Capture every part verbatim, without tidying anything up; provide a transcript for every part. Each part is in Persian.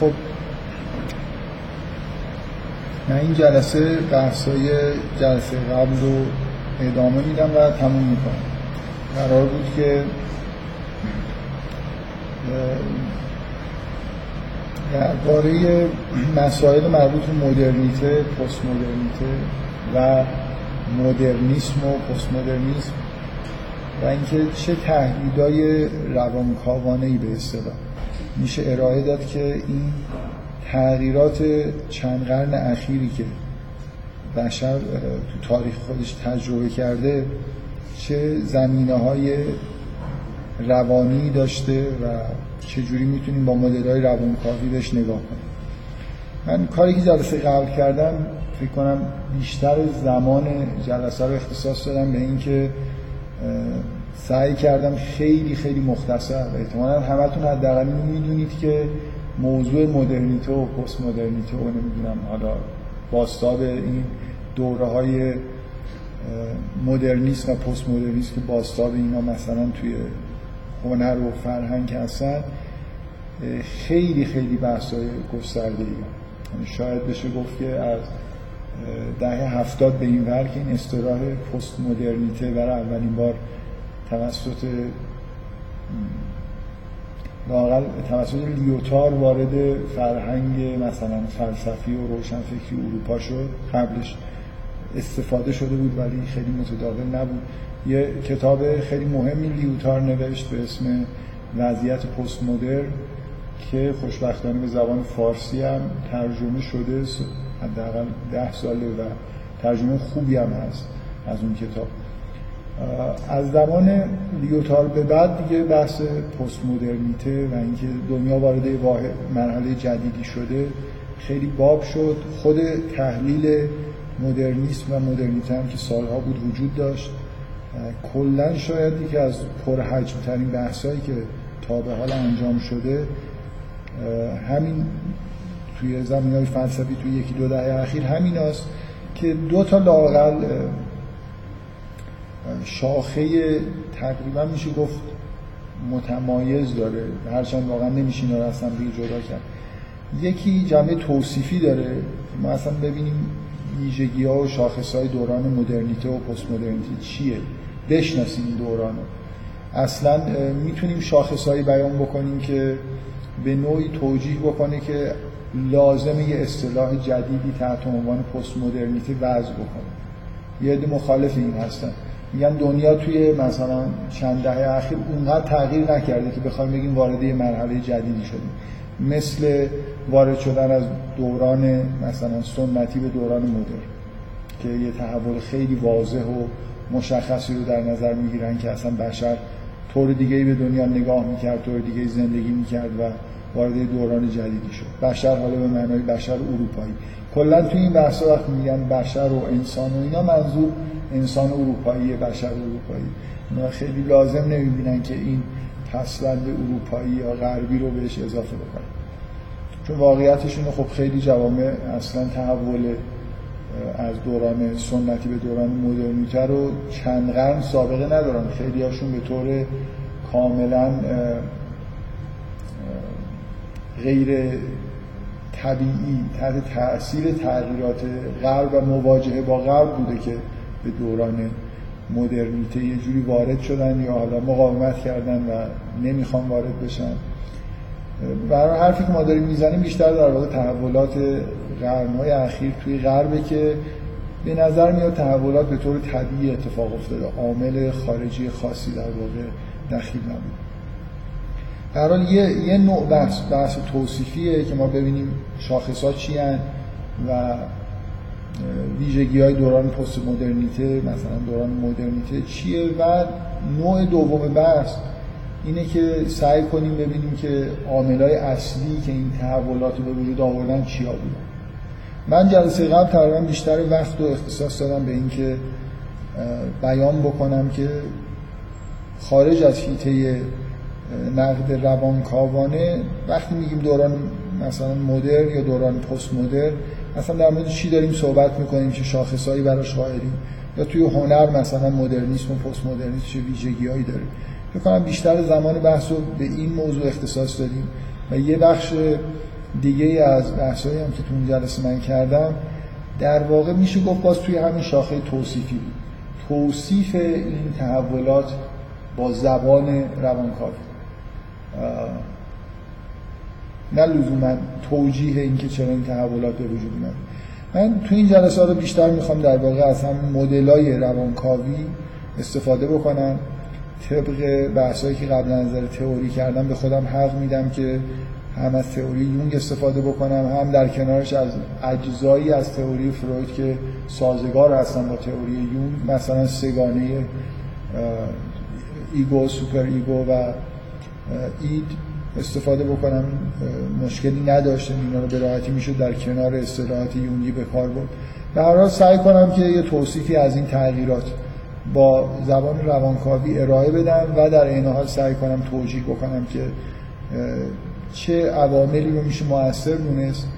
خب من این جلسه بحثای جلسه قبل رو ادامه میدم و تموم میکنم. قرار بود که درباره مسائل مربوط به مدرنیته، پست مدرنیته و مدرنیسم و پست مدرنیسم و اینکه چه تهدیدهای روانکاوانه‌ای به اصطلاح میشه ارائه داد که این تغییرات چند قرن اخیری که بشر تو تاریخ خودش تجربه کرده چه زمینه‌های روانی داشته و چجوری میتونیم با مدل‌های روانکاوی بهش نگاه کنیم. من کاری که جلسه قبل کردم فکر کنم بیشتر زمان جلسه رو اختصاص دادم به این که سعی کردم خیلی خیلی مختصر و احتمالاً همتون حداقل میدونید که موضوع مدرنیته و پست مدرنیته و نمیدونم حالا بازتاب این دوره‌های مدرنیسم و پست مدرنیسم که بازتاب اینا مثلا توی هنر و فرهنگ هستن خیلی خیلی بحث‌های گسترده‌ای، یعنی شاید بشه گفت که از دهه هفتاد به این ور که این اصطلاح پست مدرنیته برای اولین بار توسط واقعا توسط لیوتار وارد فرهنگ مثلا فلسفی و روشنفکری اروپا شد. قبلش استفاده شده بود ولی خیلی متداول نبود. یه کتاب خیلی مهمی لیوتار نوشت به اسم وضعیت پست مدرن که خوشبختانه به زبان فارسی هم ترجمه شده، حداقل ده ساله و ترجمه خوبی هم هست از اون کتاب. از زمان لیوتار به بعد دیگه بحث پست مدرنیته و اینکه دنیا وارد مرحله جدیدی شده خیلی باب شد. خود تحلیل مدرنیسم و مدرنیته هم که سالها بود وجود داشت. کلا شاید یکی از پرحجم‌ترین بحثایی که تا به حال انجام شده همین توی زمینه‌های فلسفی توی یکی دو دهه اخیر همین است که دو تا لااقل شاخه تقریبا میشه گفت متمایز داره، هرچند واقعا نمیشه اینا رو اصلا جدا کرد. یکی جنبه توصیفی داره، ما اصلا ببینیم ویژگی‌ها و شاخص‌های دوران مدرنیته و پست مدرنیته چیه، بشناسیم این دوران رو. اصلا میتونیم شاخص‌هایی بیان بکنیم که به نوعی توجیه بکنه که لازمه یه اصطلاح جدیدی تحت عنوان پست مدرنیته وضع بکنه. یه عده مخالف این هستن، میگن دنیا توی مثلا چند دهه اخیر اونقدر تغییر نکرده که بخوایم بگیم وارد یه مرحله جدیدی شدیم، مثل وارد شدن از دوران مثلا سنتی به دوران مدرن که یه تحول خیلی واضح و مشخصی رو در نظر میگیرن که اصلا بشر طور دیگه‌ای به دنیا نگاه میکرد، طور دیگه‌ای زندگی میکرد و وارد دوران جدیدی شد. بشر حالا به معنای بشر اروپایی. کلا توی این بحثا وقتی میگن بشر و انسان و اینا منظور انسان اروپایی، بشر اروپایی. اونا خیلی لازم نمیبینن که این پسوند اروپایی یا غربی رو بهش اضافه بکنن، چون واقعیتش اینه خب خیلی جوامع اصلا تحول از دوران سنتی به دوران مدرنیته رو چند قرن سابقه ندارن. خیلی هاشون به طور کاملا غیر طبیعی تحت تأثیر تغییرات غرب و مواجهه با غرب بوده که به دوران مدرنیته یه جوری وارد شدن یا حالا مقاومت کردن و نمیخوان وارد بشن. برای حرفی که ما داریم میزنیم بیشتر در واقع تحولات قرن‌های اخیر توی غربه که به نظر میاد تحولات به طور طبیعی اتفاق افتاده، عامل خارجی خاصی در واقع دخیل نبود. در حال یه, یه نوع بحث بحث توصیفیه که ما ببینیم شاخص‌ها چی هن و ویژگی‌های دوران پست مدرنیته مثلا دوران مدرنیته چیه. و نوع دوم بحث اینه که سعی کنیم ببینیم که عامل‌های اصلی که این تحولات رو به وجود آوردن چیا بودن. من جلسه قبل تقریبا بیشتر وقت رو اختصاص دادم به اینکه بیان بکنم که خارج از حیطه نقد روانکاوانه وقتی میگیم دوران مثلا مدرن یا دوران پست مدرن اصلا در مورد چی داریم صحبت میکنیم، چه شاخصهایی براش قائلیم، یا توی هنر مثلا مدرنیسم و پست مدرنیسم چه ویژگی‌هایی داره. فکر کنم بیشتر زمان بحث رو به این موضوع اختصاص دادیم و یه بخش دیگه از بحثایی هم که تو اون جلسه من کردم در واقع میشه گفت باز توی همین شاخه توصیفی بود. توصیف این تحولات با زبان روانکاو، نه لزوماً توجیه این که چرا این تحولات به وجود اومد. من تو این جلسه رو بیشتر میخوام در واقع از همین مدلای روانکاوی استفاده بکنم. طبق بحثایی که قبل از نظر تئوری کردم به خودم حق میدم که هم از تئوری یونگ استفاده بکنم، هم در کنارش از اجزایی از تئوری فروید که سازگار هستن با تئوری یونگ، مثلا سگانه ایگو، سوپر ایگو و اید استفاده بکنم. مشکلی نداشتم، اینا رو به راحتی میشد در کنار اصطلاحات یونگی به کار برد. در هر حال سعی کنم که یه توصیفی از این تغییرات با زبان روانکاوی ارائه بدم و در عین حال سعی کنم توجیه بکنم که چه عواملی رو میشه مؤثر دونست.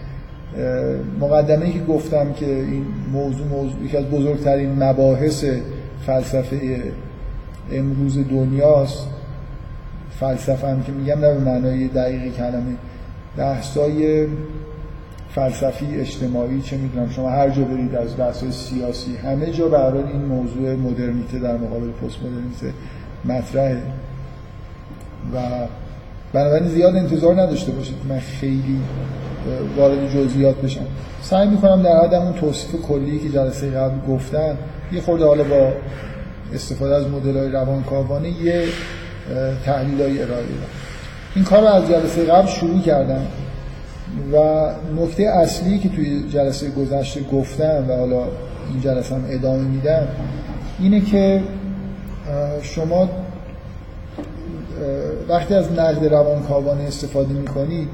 مقدمه‌ای که گفتم که این موضوع موضوع یکی از بزرگترین مباحث فلسفه امروز دنیاست. فلسفه هم که میگم نه به معنای دقیقی کلمه، بحثای فلسفی اجتماعی، چه میدونم شما هر جا برید از بحثای سیاسی همه جا به هر حال این موضوع مدرنیته در مقابل پست مدرنیته مطرحه و بنابراین زیاد انتظار نداشته باشید من خیلی وارد جزئیات بشم. سعی میکنم در حد اون توصیف کلی که جلسه قبل گفتم یه خورده حالا با استفاده از مدل‌های روانکاوانه یه تحلیل‌های ارائه بدم. این کار رو از جلسه قبل شروع کردم و نکته اصلی که توی جلسه گذشته گفتم و حالا این جلسه هم ادامه میدم اینه که شما وقتی از نقد روانکاوانه استفاده میکنید،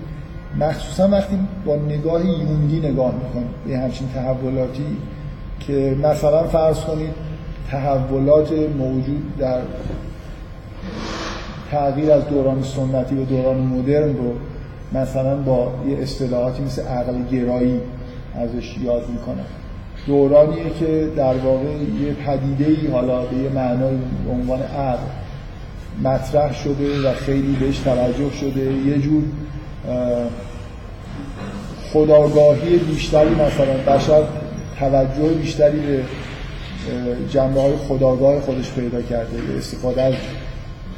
مخصوصا وقتی با نگاه یونگی نگاه میکنید به همچین تحولاتی که مثلا فرض کنید تحولات موجود در تغییر از دوران سنتی به دوران مدرن رو مثلا با یه اصطلاحاتی مثل عقل گرایی ازش یاد میکنن. دورانیه که در واقع یه پدیده‌ای حالا به یه معنای به عنوان عقل مطرح شده و خیلی بهش توجه شده، یه جور خودآگاهی بیشتری، مثلا بشر توجه بیشتری به جنبه‌های خودآگاه خودش پیدا کرده، استفاده از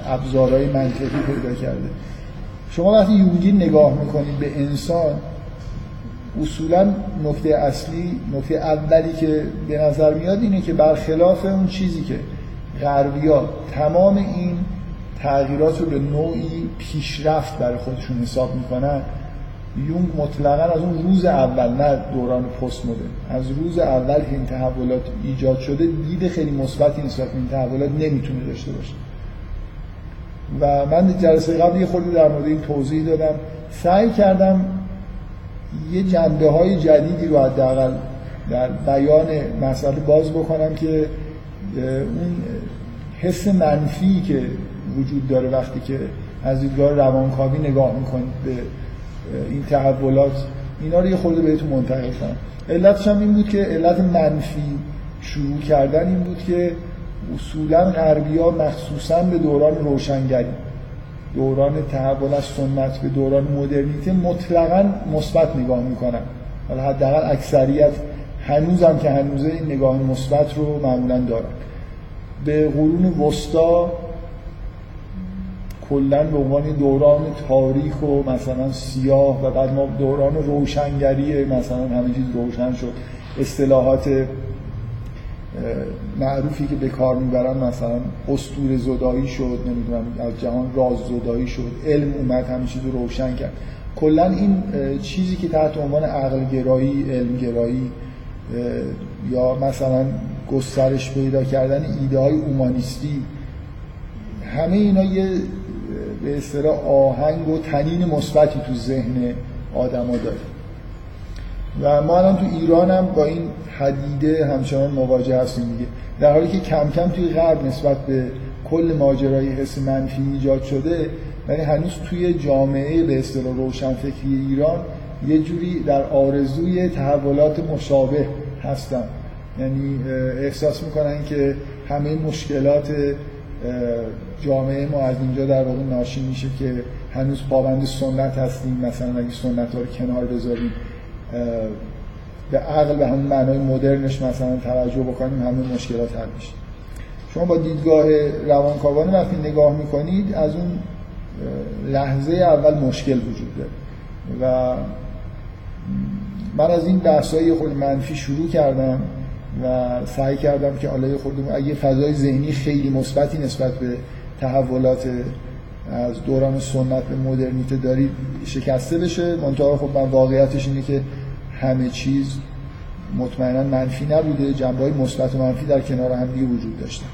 ابزارهای منطقی پیدا کرده. شما وقتی یونگی نگاه میکنید به انسان، اصولاً نکته اصلی، نکته اولی که به نظر میاد اینه که برخلاف اون چیزی که غربی‌ها تمام این تغییرات رو به نوعی پیشرفت برای خودشون حساب میکنن، یونگ مطلقاً از اون روز اول، نه دوران پست مدرن، از روز اول که این تحولات ایجاد شده دید خیلی مثبتی نسبت به این تحولات نمیتونه داشته باشه. و من جلسه قبل یه خورده در مورد این توضیح دادم. سعی کردم یه جنبه های جدیدی رو حداقل در بیان مسئله باز بکنم که اون حس منفی که وجود داره وقتی که از دیدگاه روانکاوی نگاه میکنید به این تحولات، اینا رو یه خورده بهتون منتقل کنم. علتش هم این بود که علت منفی شروع کردن این بود که اصولاً غربی‌ها مخصوصاً به دوران روشنگری، دوران تحول از سنت به دوران مدرنیته مطلقاً مثبت نگاه میکنن. حالا حداقل اکثریت هنوزم که هنوزه این نگاه مثبت رو معمولاً دارن. به قرون وسطا کلاً به عنوان دوران تاریک و مثلا سیاه و بعد ما دوران روشنگری، مثلا همه چیز روشن شد، اصطلاحات معروفی که به کار میبرن مثلا اسطوره زدایی شد، نمیدونم از جهان راز زدایی شد، علم اومد همه چیز رو روشن کرد. کلا این چیزی که تحت عنوان عقل گرایی، علم گرایی یا مثلا گسترش پیدا کردن ایده های اومانیستی، همه اینا یه به اصطلاح آهنگ و طنین مثبتی تو ذهن آدما داره. و ما الان تو ایران هم با این حدیده همچنان مواجه هستیم دیگه، در حالی که کم کم توی غرب نسبت به کل ماجرای حس منفی ایجاد شده، ولی هنوز توی جامعه به اصطلاح روشنفکری ایران یه جوری در آرزوی تحولات مشابه هستن. یعنی احساس میکنن که همه مشکلات جامعه ما از اینجا در واقع ناشی میشه که هنوز پابند سنت هستیم. مثلا اگه سنت‌ها رو کنار بذاریم به عقل به همون معنای مدرنش مثلا توجه بکنیم، همه مشکلات حل میشه. شما با دیدگاه روانکاوانه وقتی نگاه میکنید از اون لحظه اول مشکل وجود داره و من از این درسای خود منفی شروع کردم و سعی کردم که الهی خودم اگه فضای ذهنی خیلی مثبتی نسبت به تحولات از دوران سنت به مدرنیته دارید شکسته بشه. منتها خب من واقعیتش اینه که همه چیز مطمئنا منفی نبوده، جنبه‌های مثبت و منفی در کنار هم دیگه وجود داشتن.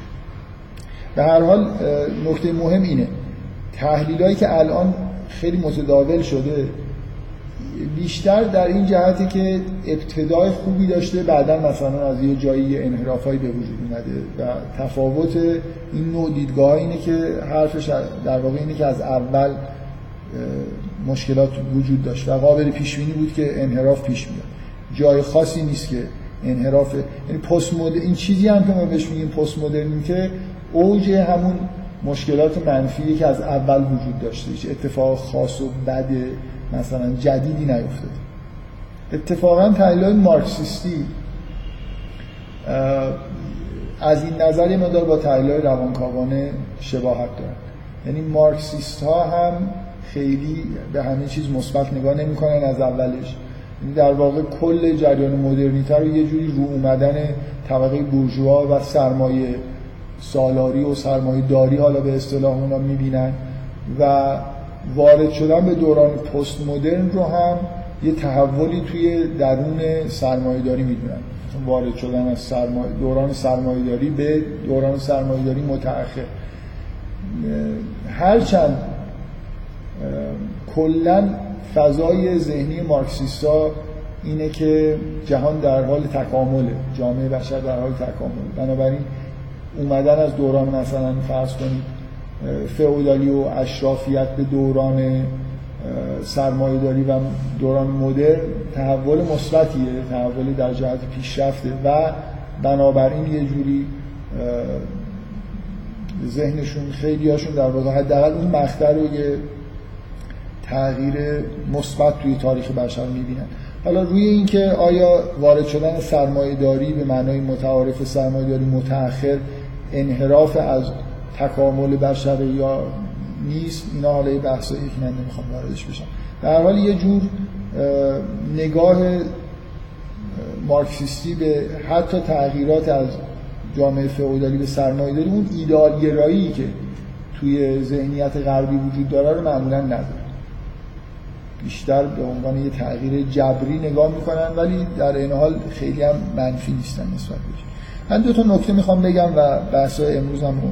به هر حال نکته مهم اینه تحلیلایی که الان خیلی متداول شده بیشتر در این جهته که ابتدای خوبی داشته، بعدا مثلا از یه جایی انحرافایی به وجود اومده و تفاوت این نوع دیدگاه اینه که حرفش در واقع اینه که از اول مشکلات وجود داشت و قابل پیش بینی بود که انحراف پیش میاد. جای خاصی نیست که انحراف، یعنی پست مدرن این چیزی هم که ما بهش میگیم پست مدرن که اوج همون مشکلات منفی که از اول وجود داشته، هیچ اتفاق خاص و بد مثلا جدیدی نیفتاد. اتفاقا تحلیل‌های مارکسیستی از این نظر یه مقدار با تحلیل‌های روانکاوانه شباهت دارن، یعنی مارکسیست‌ها هم خیلی به همه چیز مثبت نگاه نمی‌کنن از اولش، یعنی در واقع کل جریان مدرنیته رو یه جوری رو اومدن طبقه بورژوا و سرمایه سالاری و سرمایه داری حالا به اصطلاح اونا می‌بینن و وارد شدن به دوران پست مدرن رو هم یه تحولی توی درون سرمایه‌داری می‌دونن. وارد شدن از سرمایه دوران سرمایه‌داری به دوران سرمایه‌داری متأخر، هرچند کلاً فضای ذهنی مارکسیستا اینه که جهان در حال تکامله، جامعه بشر در حال تکامله، بنابراین اومدن از دوران مثلا فرض کنید فئودالی و اشرافیت به دوران سرمایه‌داری و دوران مدرن تحول مثبتیه، تحول در جهت پیشرفته و بنابراین یه جوری ذهنشون خیلی هاشون در واقع حداقل اون مقطع رو یه تغییر مثبت توی تاریخ بشر می‌بینن. حالا روی این که آیا وارد شدن سرمایه‌داری به معنای متعارف سرمایه‌داری متأخر انحراف از تکامل بشر یا نیست، اینا حالا یه بحثایی که من نمیخوام واردش بشم. در حال یه جور نگاه مارکسیستی به حتی تغییرات از جامعه فئودالی به سرمایه‌داری اون ایدئال‌گرایی که توی ذهنیت غربی وجود داره رو معمولا نداره، بیشتر به عنوان یه تغییر جبری نگاه میکنن ولی در این حال خیلی هم منفی نیستن نسبت بهش. من دو تا نکته میخوام بگم و بحثای امروزم رو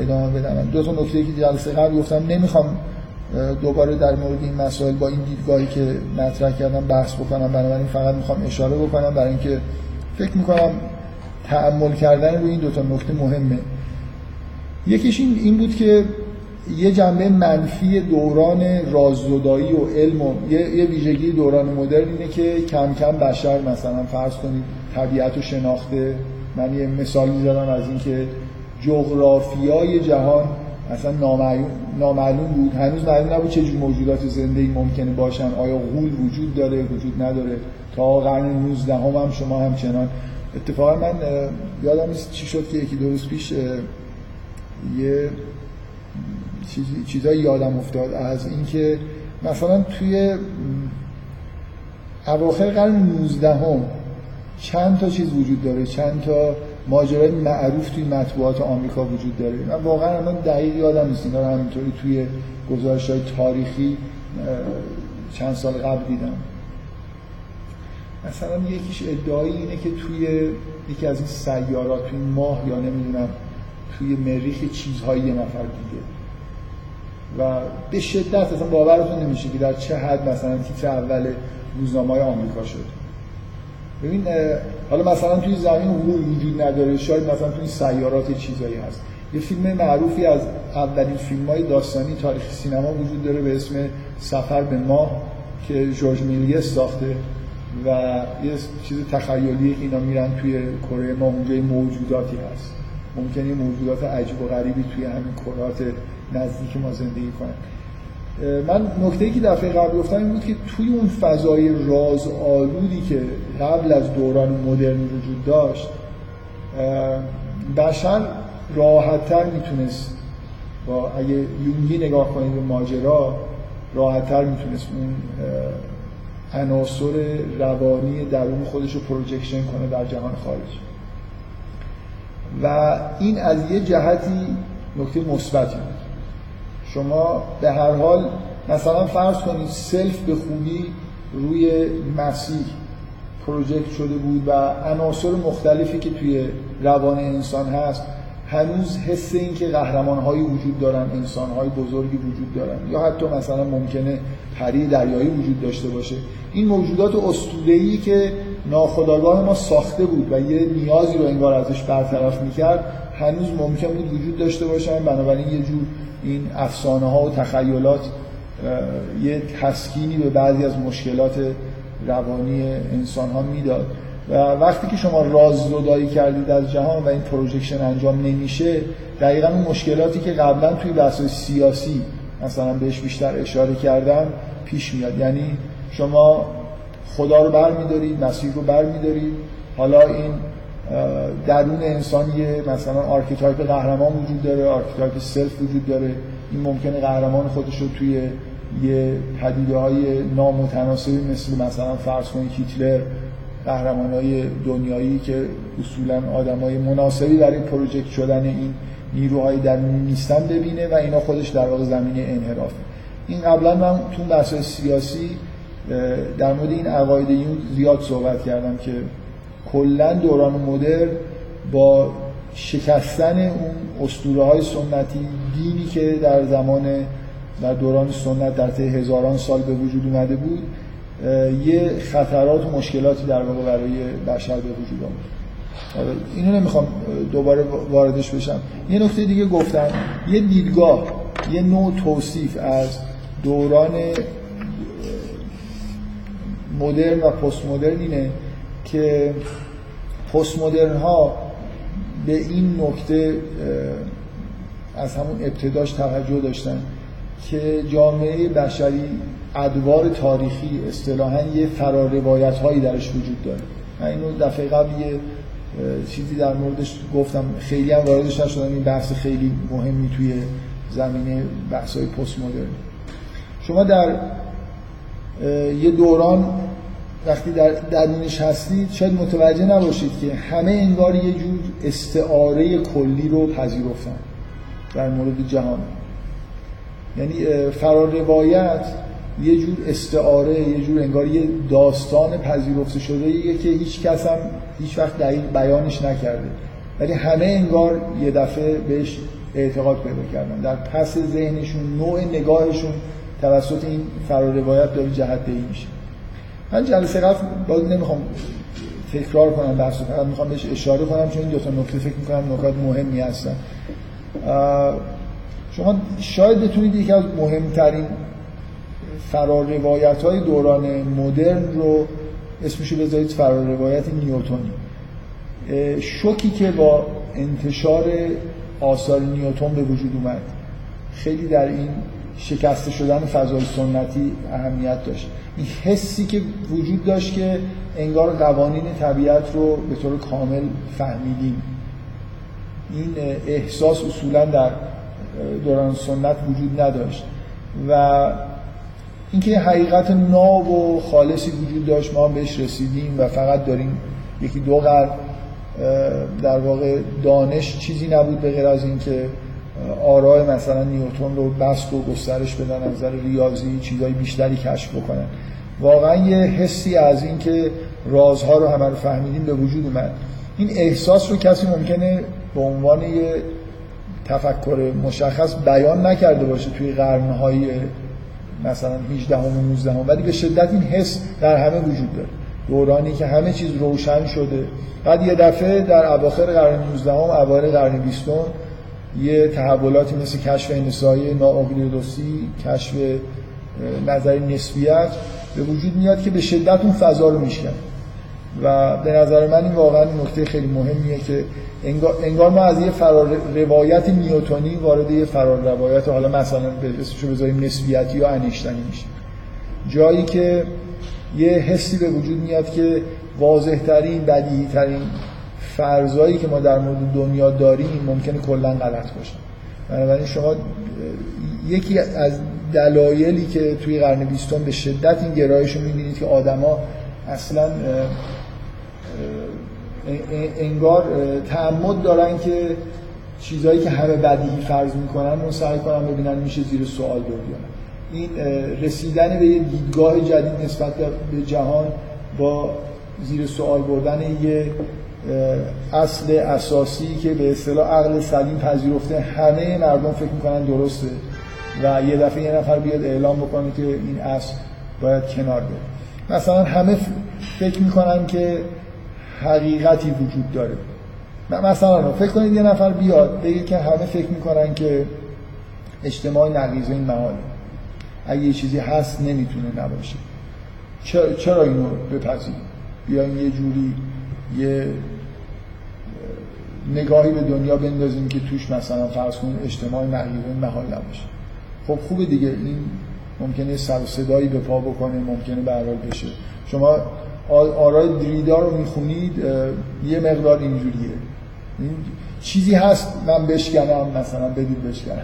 ادامه بدم. دو تا نکته که جلسه قبل گفتم نمیخوام دوباره در مورد این مسائل با این دیدگاهی که مطرح کردم بحث بکنم، بنابراین فقط میخوام اشاره بکنم برای اینکه فکر میکنم تأمل کردن روی این دو تا نکته مهمه. یکیش این, این بود که یه جنبه منفی دوران راززدایی و علم و یه, یه ویژگی دوران مدرن اینه که کم کم بشر مثلا فرض کنید طبیعت و شناخته. من یه مثالی زدم از این که جغرافیای جهان اصلا نامعلوم بود، هنوز معلوم نبود چه جور موجودات زنده‌ای ممکنه باشن، آیا غول وجود داره وجود نداره، تا قرن نوزدهم هم شما همچنان. اتفاقا من یادم نیست چی شد که یکی دو روز پیش یه چیزی چیزایی یادم افتاد از اینکه مثلا توی اواخر قرن نوزدهم چند تا چیز وجود داره، چند تا ماجرای معروف توی مطبوعات آمریکا وجود داره. من واقعا الان دقیق یادم نیست، اینا رو همینطوری توی گزارش‌های تاریخی چند سال قبل دیدم. مثلا یکیش ادعایی اینه که توی یکی از این سیارات توی ماه یا نمیدونم توی مریخ چیزهایی یه نفر دیده و به شدت اصلا باورتون نمیشه که در چه حد مثلا تیتر اول روزنامه‌های آمریکا شد. ببین حالا مثلا توی زمین وجود نداره، شاید مثلا توی سیارات چیزایی هست. یه فیلم معروفی از اولین فیلم‌های داستانی تاریخ سینما وجود داره به اسم سفر به ماه که جورج میلیس ساخته و یه چیز تخیلیه که اینا میرن توی کره ماه، اونجا موجوداتی هست ممکنه موجودات عجیب و غریبی توی همین کرات نزدیک ما زندگی کنن. من نکته‌ای که دفعه قبل گفتم این بود که توی اون فضای رازآلودی که قبل از دوران مدرن وجود داشت، بشر راحت‌تر میتونست با اگه یونگی نگاه کنید به ماجرا، راحت‌تر میتونست اون عناصر روانی درون خودش رو پروجکشن کنه در جهان خارج. و این از یه جهتی نکته مثبتی بود. شما به هر حال مثلا فرض کنید سلف به خوبی روی مسیح پروژکت شده بود و عناصر مختلفی که توی روان انسان هست هنوز حس این که قهرمان‌هایی وجود دارن، انسان‌های بزرگی وجود دارن، یا حتی مثلا ممکنه پری دریایی وجود داشته باشه. این موجودات اسطوره‌ای که ناخودآگاه ما ساخته بود و یه نیازی رو انگار ازش برطرف می‌کرد هنوز ممکن بود وجود داشته باشن. بنابراین یه جور این افسانه‌ها و تخیلات یه تسکینی به بعضی از مشکلات روانی انسان‌ها میداد و وقتی که شما رازگدایی کردید از جهان و این پروژکشن انجام نمیشه، دقیقاً اون مشکلاتی که قبلا توی بحث سیاسی مثلا بهش بیشتر اشاره کردم پیش میاد. یعنی شما خدا رو برمی‌دارید، مسیح رو برمی‌دارید، حالا این درون انسان یه مثلا آرکیتایپ قهرمان وجود داره، آرکیتایپ سلف وجود داره، این ممکنه قهرمان خودش رو توی یه پدیده‌های نامتناسبی مثل مثلا فرض کنید هیتلر، قهرمان‌های دنیایی که اصولاً آدم‌های مناسبی برای پروژکت شدن این نیروهای درونی نیستن ببینه و اینا خودش در واقع زمینه انحراف. این قبلا من تو بحث سیاسی در مورد این عقاید یونگ زیاد صحبت کردم که کلا دوران مدرن با شکستن اون اسطوره‌های سنتی، دینی که در زمان در دوران سنت در طی هزاران سال به وجود اومده بود، یه خطرات و مشکلاتی در واقع برای بشر به وجود آورد. اینو نمیخوام دوباره واردش بشم. یه نکته دیگه گفتم، یه دیدگاه، یه نوع توصیف از دوران مدرن و پست مدرن اینه که پست مدرن ها به این نکته از همون ابتداش توجه داشتن که جامعه بشری ادوار تاریخی اصطلاحاً یه فراروایت هایی درش وجود داره. من اینو دفعه قبل یه چیزی در موردش گفتم، خیلی هم واردش نشدم، این بحث خیلی مهمی توی زمینه بحث های پست مدرن. شما در یه دوران وقتی در درونش هستید شاید متوجه نباشید که همه انگار یه جور استعاره کلی رو پذیرفتن در مورد جهان. یعنی فراروایت یه جور استعاره، یه جور انگار یه داستان پذیرفته شده یه که هیچ کس هم هیچ وقت دقیق بیانش نکرده، ولی همه انگار یه دفعه بهش اعتقاد پیدا کردن. در پس ذهنشون، نوع نگاهشون توسط این فراروایت داره جهت‌دهی میشه. من جلسه قبل باز نمیخوام تکرار کنم بحثو، فقط میخوام بهش اشاره کنم چون این دو تا نکته فکر میکنم نکات مهمی هستن. شما شاید بتونید یکی از مهمترین فراروایت‌های دوران مدرن رو اسمشو بذارید فراروایت نیوتنی. شوکی که با انتشار آثار نیوتن به وجود اومد خیلی در این شکست شدن فضای سنتی اهمیت داشت. این حسی که وجود داشت که انگار قوانین طبیعت رو به طور کامل فهمیدیم، این احساس اصولاً در دوران سنت وجود نداشت و اینکه حقیقت ناب و خالصی وجود داشت، ما بهش رسیدیم و فقط داریم یکی دو قرن در واقع دانش چیزی نبود به غیر از اینکه آراء مثلا نیوتن رو بست و گسترش بدن، از نظر ریاضی چیزای بیشتری کشف بکنن. واقعا یه حسی از اینکه رازها رو همه رو فهمیدیم به وجود اومد. این احساس رو کسی ممکنه به عنوان یه تفکر مشخص بیان نکرده باشه توی قرن‌های مثلا هجده و نوزده، ولی به شدت این حس در همه وجود داره. دورانی که همه چیز روشن شده، بعد یه دفعه در اواخر قرن نوزده، اوایل قرن بیست یه تحولاتی مثل کشف انسایی نااقلیدوسی، کشف نظری نسبیت به وجود میاد که به شدت اون فضا رو میشکنه. و به نظر من این واقعا نکته خیلی مهمیه که انگار ما از یه فرار روایت نیوتنی وارد یه فرار روایت حالا مثلا به اسمشو بذاریم نسبیتی یا انیشتنی میشیم، جایی که یه حسی به وجود میاد که واضح ترین بدیهی ترین فرضایی که ما در مورد دنیا داریم ممکنه کلا غلط باشه. بنابراین شما یکی از دلایلی که توی قرن بیستم به شدت این گرایش رو می‌بینید که آدما اصلا انگار تعمد دارن که چیزایی که همه بدیهی فرض میکنن رو سعی کنن ببینن میشه زیر سوال برد یا نه. این رسیدن به یه دیدگاه جدید نسبت به جهان با زیر سوال بردن یه اصل اساسی که به اصطلاح عقل سلیم پذیرفته همه مردم فکر میکنن درسته و یه دفعه یه نفر بیاد اعلام بکنه که این اصل باید کنار بره. مثلا همه فکر میکنن که حقیقتی وجود داره. مثلا فکر کنید یه نفر بیاد بگه که همه فکر میکنن که اجتماع نقیض این محاله، اگه یه چیزی هست نمیتونه نباشه، چرا اینو بپذیریم؟ بیایم یه جوری یه نگاهی به دنیا بندازیم که توش مثلا فرض کنید اجتماع نقیض این محال نباشه. خب خوبه دیگه، این ممکنه سر و صدایی به پا بکنه، ممکنه برآورده بشه. شما آرای دریدا رو میخونید یه مقدار اینجوریه، این چیزی هست من بشکنم مثلا بدون بشکنم،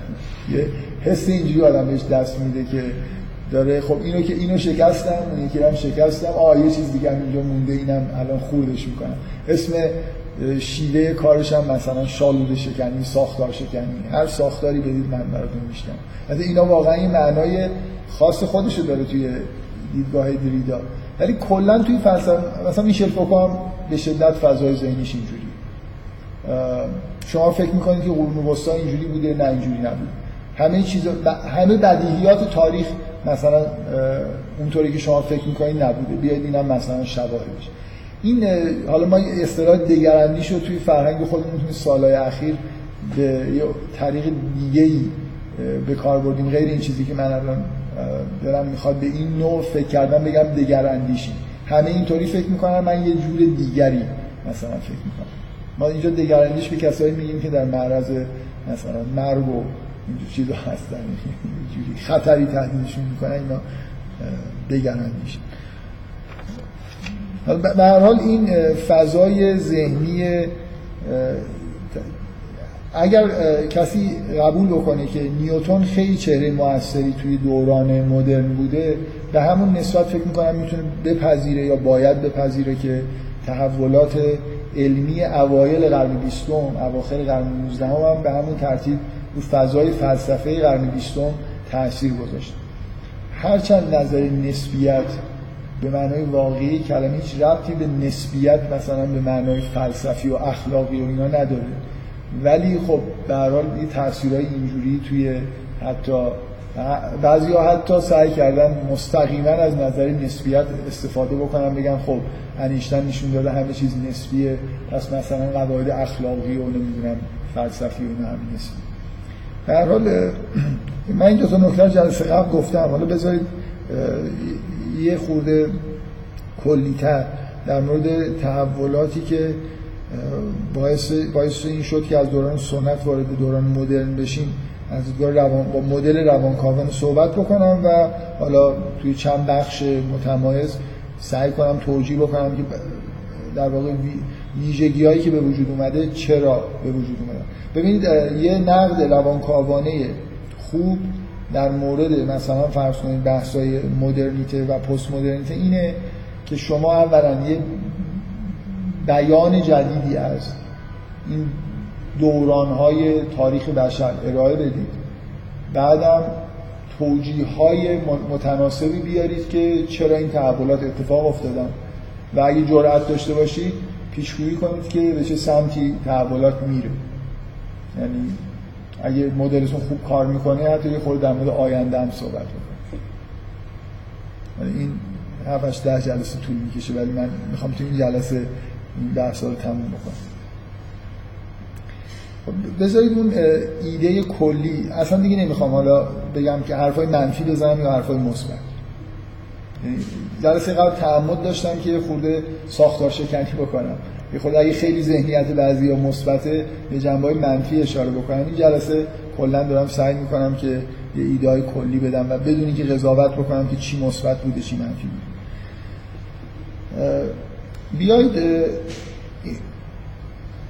یه حس اینجوری آدم بهش دست میده که داره خب اینو که اینو شکستم اون یکی هم شکستم، آه یه چیز دیگه هم اینجا مونده اینم الان خوردش میکنم. اسم شیوه کارش هم مثلا شالوده شکنی، ساختار شکنی، هر ساختاری بدید من براتون میشکنم. مثلا اینا واقعا یه معنای خاص خودشو داره توی دیدگاه دریدا، ولی کلا توی فلسفه مثلا میشل فوکو هم به شدت فضای ذهنیش اینجوری. شما فکر میکنید که قرون وسطا اینجوری بوده؟ نه اینجوری نبود. همه چیزا همه بدیهیات تاریخ مثلا اونطوری که شما فکر میکنید نبوده. بیاید اینم مثلا شواهدش. این حالا ما اصطلاح دگراندیش رو توی فرهنگ خودمون توی سالهای اخیر به یه طریق دیگه‌ای به کار بردیم غیر این چیزی که من الان دارم میخواد به این نوع فکر کردن بگم دگراندیشی. همه اینطوری فکر میکنن من یه جور دیگری مثلا فکر میکنم. ما اینجا دگراندیش به کسایی میگیم که در معرض مثلا مرگ و اینجور چیزا هستن، اینجوری خطری تهدیدشون میکنن، اینا دگراندیش. به هر حال این فضای ذهنی اگر کسی قبول بکنه که نیوتن خیلی چهره موثری توی دوران مدرن بوده، به همون نسبت فکر میکنم میتونه بپذیره یا باید بپذیره که تحولات علمی اوایل قرن بیستم، اواخر قرن نوزدهم هم به همون ترتیب روی فضای فلسفه قرن بیستم تأثیر گذاشت. هرچند نظریه نسبیت به معنای واقعی کلمه هیچ ربطی به نسبیت مثلا به معنای فلسفی و اخلاقی و اینا نداره، ولی خب به هر حال این تأثیرهای اینجوری توی حتی بعضی‌ها حتی سعی کردن مستقیما از نظر نسبیت استفاده بکنن، بگن خب انیشتن نشون داده همه چیز نسبیه، پس مثلا قواعد اخلاقی و نمیدونم فلسفی و اینا هم نسبیه. به هر حال من این دو تا نکته جلسه قبل گفتم، حالا بذارید یه خورده کلی‌تر در مورد تحولاتی که باعث باعث این شد که از دوران سنت وارد دوران مدرن بشیم از دیدگاه روان با مدل روانکاوان صحبت بکنم و حالا توی چند بخش متمایز سعی کنم توجیه بکنم که در واقع ویژگی‌هایی که به وجود اومده چرا به وجود اومدن. ببینید یه نقد روانکاوانه خوب در مورد مثلا فرض کنید بحث‌های مدرنیته و پست مدرنیته اینه که شما اولا یه بیان جدیدی از این دوران‌های تاریخ بشر ارائه بدید، بعدم توجیه‌های متناسبی بیارید که چرا این تحولات اتفاق افتادن و اگه جرأت داشته باشید پیشگویی کنید که به چه سمتی تحولات میره. یعنی اگه مدلتون خوب کار میکنه حتی یه خورده در مورد آینده هم صحبت بکنید. این هفتش ده جلسه طول میکشه ولی من میخوام تو این جلسه این درس رو تموم بکنم. بذارید اون ایده کلی، اصلا دیگه نمیخوام حالا بگم که حرفای منفی بزنم یا حرفای مثبت. جلسه قبل تعمد داشتم که یه خورده ساختار شکنی بکنم، یه خورده اگه خیلی ذهنیت بعضیا مثبته به جنبه‌های منفی اشاره بکنن. این جلسه کلا دارم سعی میکنم که یه ایده‌های کلی بدم و بدون اینکه قضاوت بکنم که چی مثبت بوده چی منفی بوده. بیایید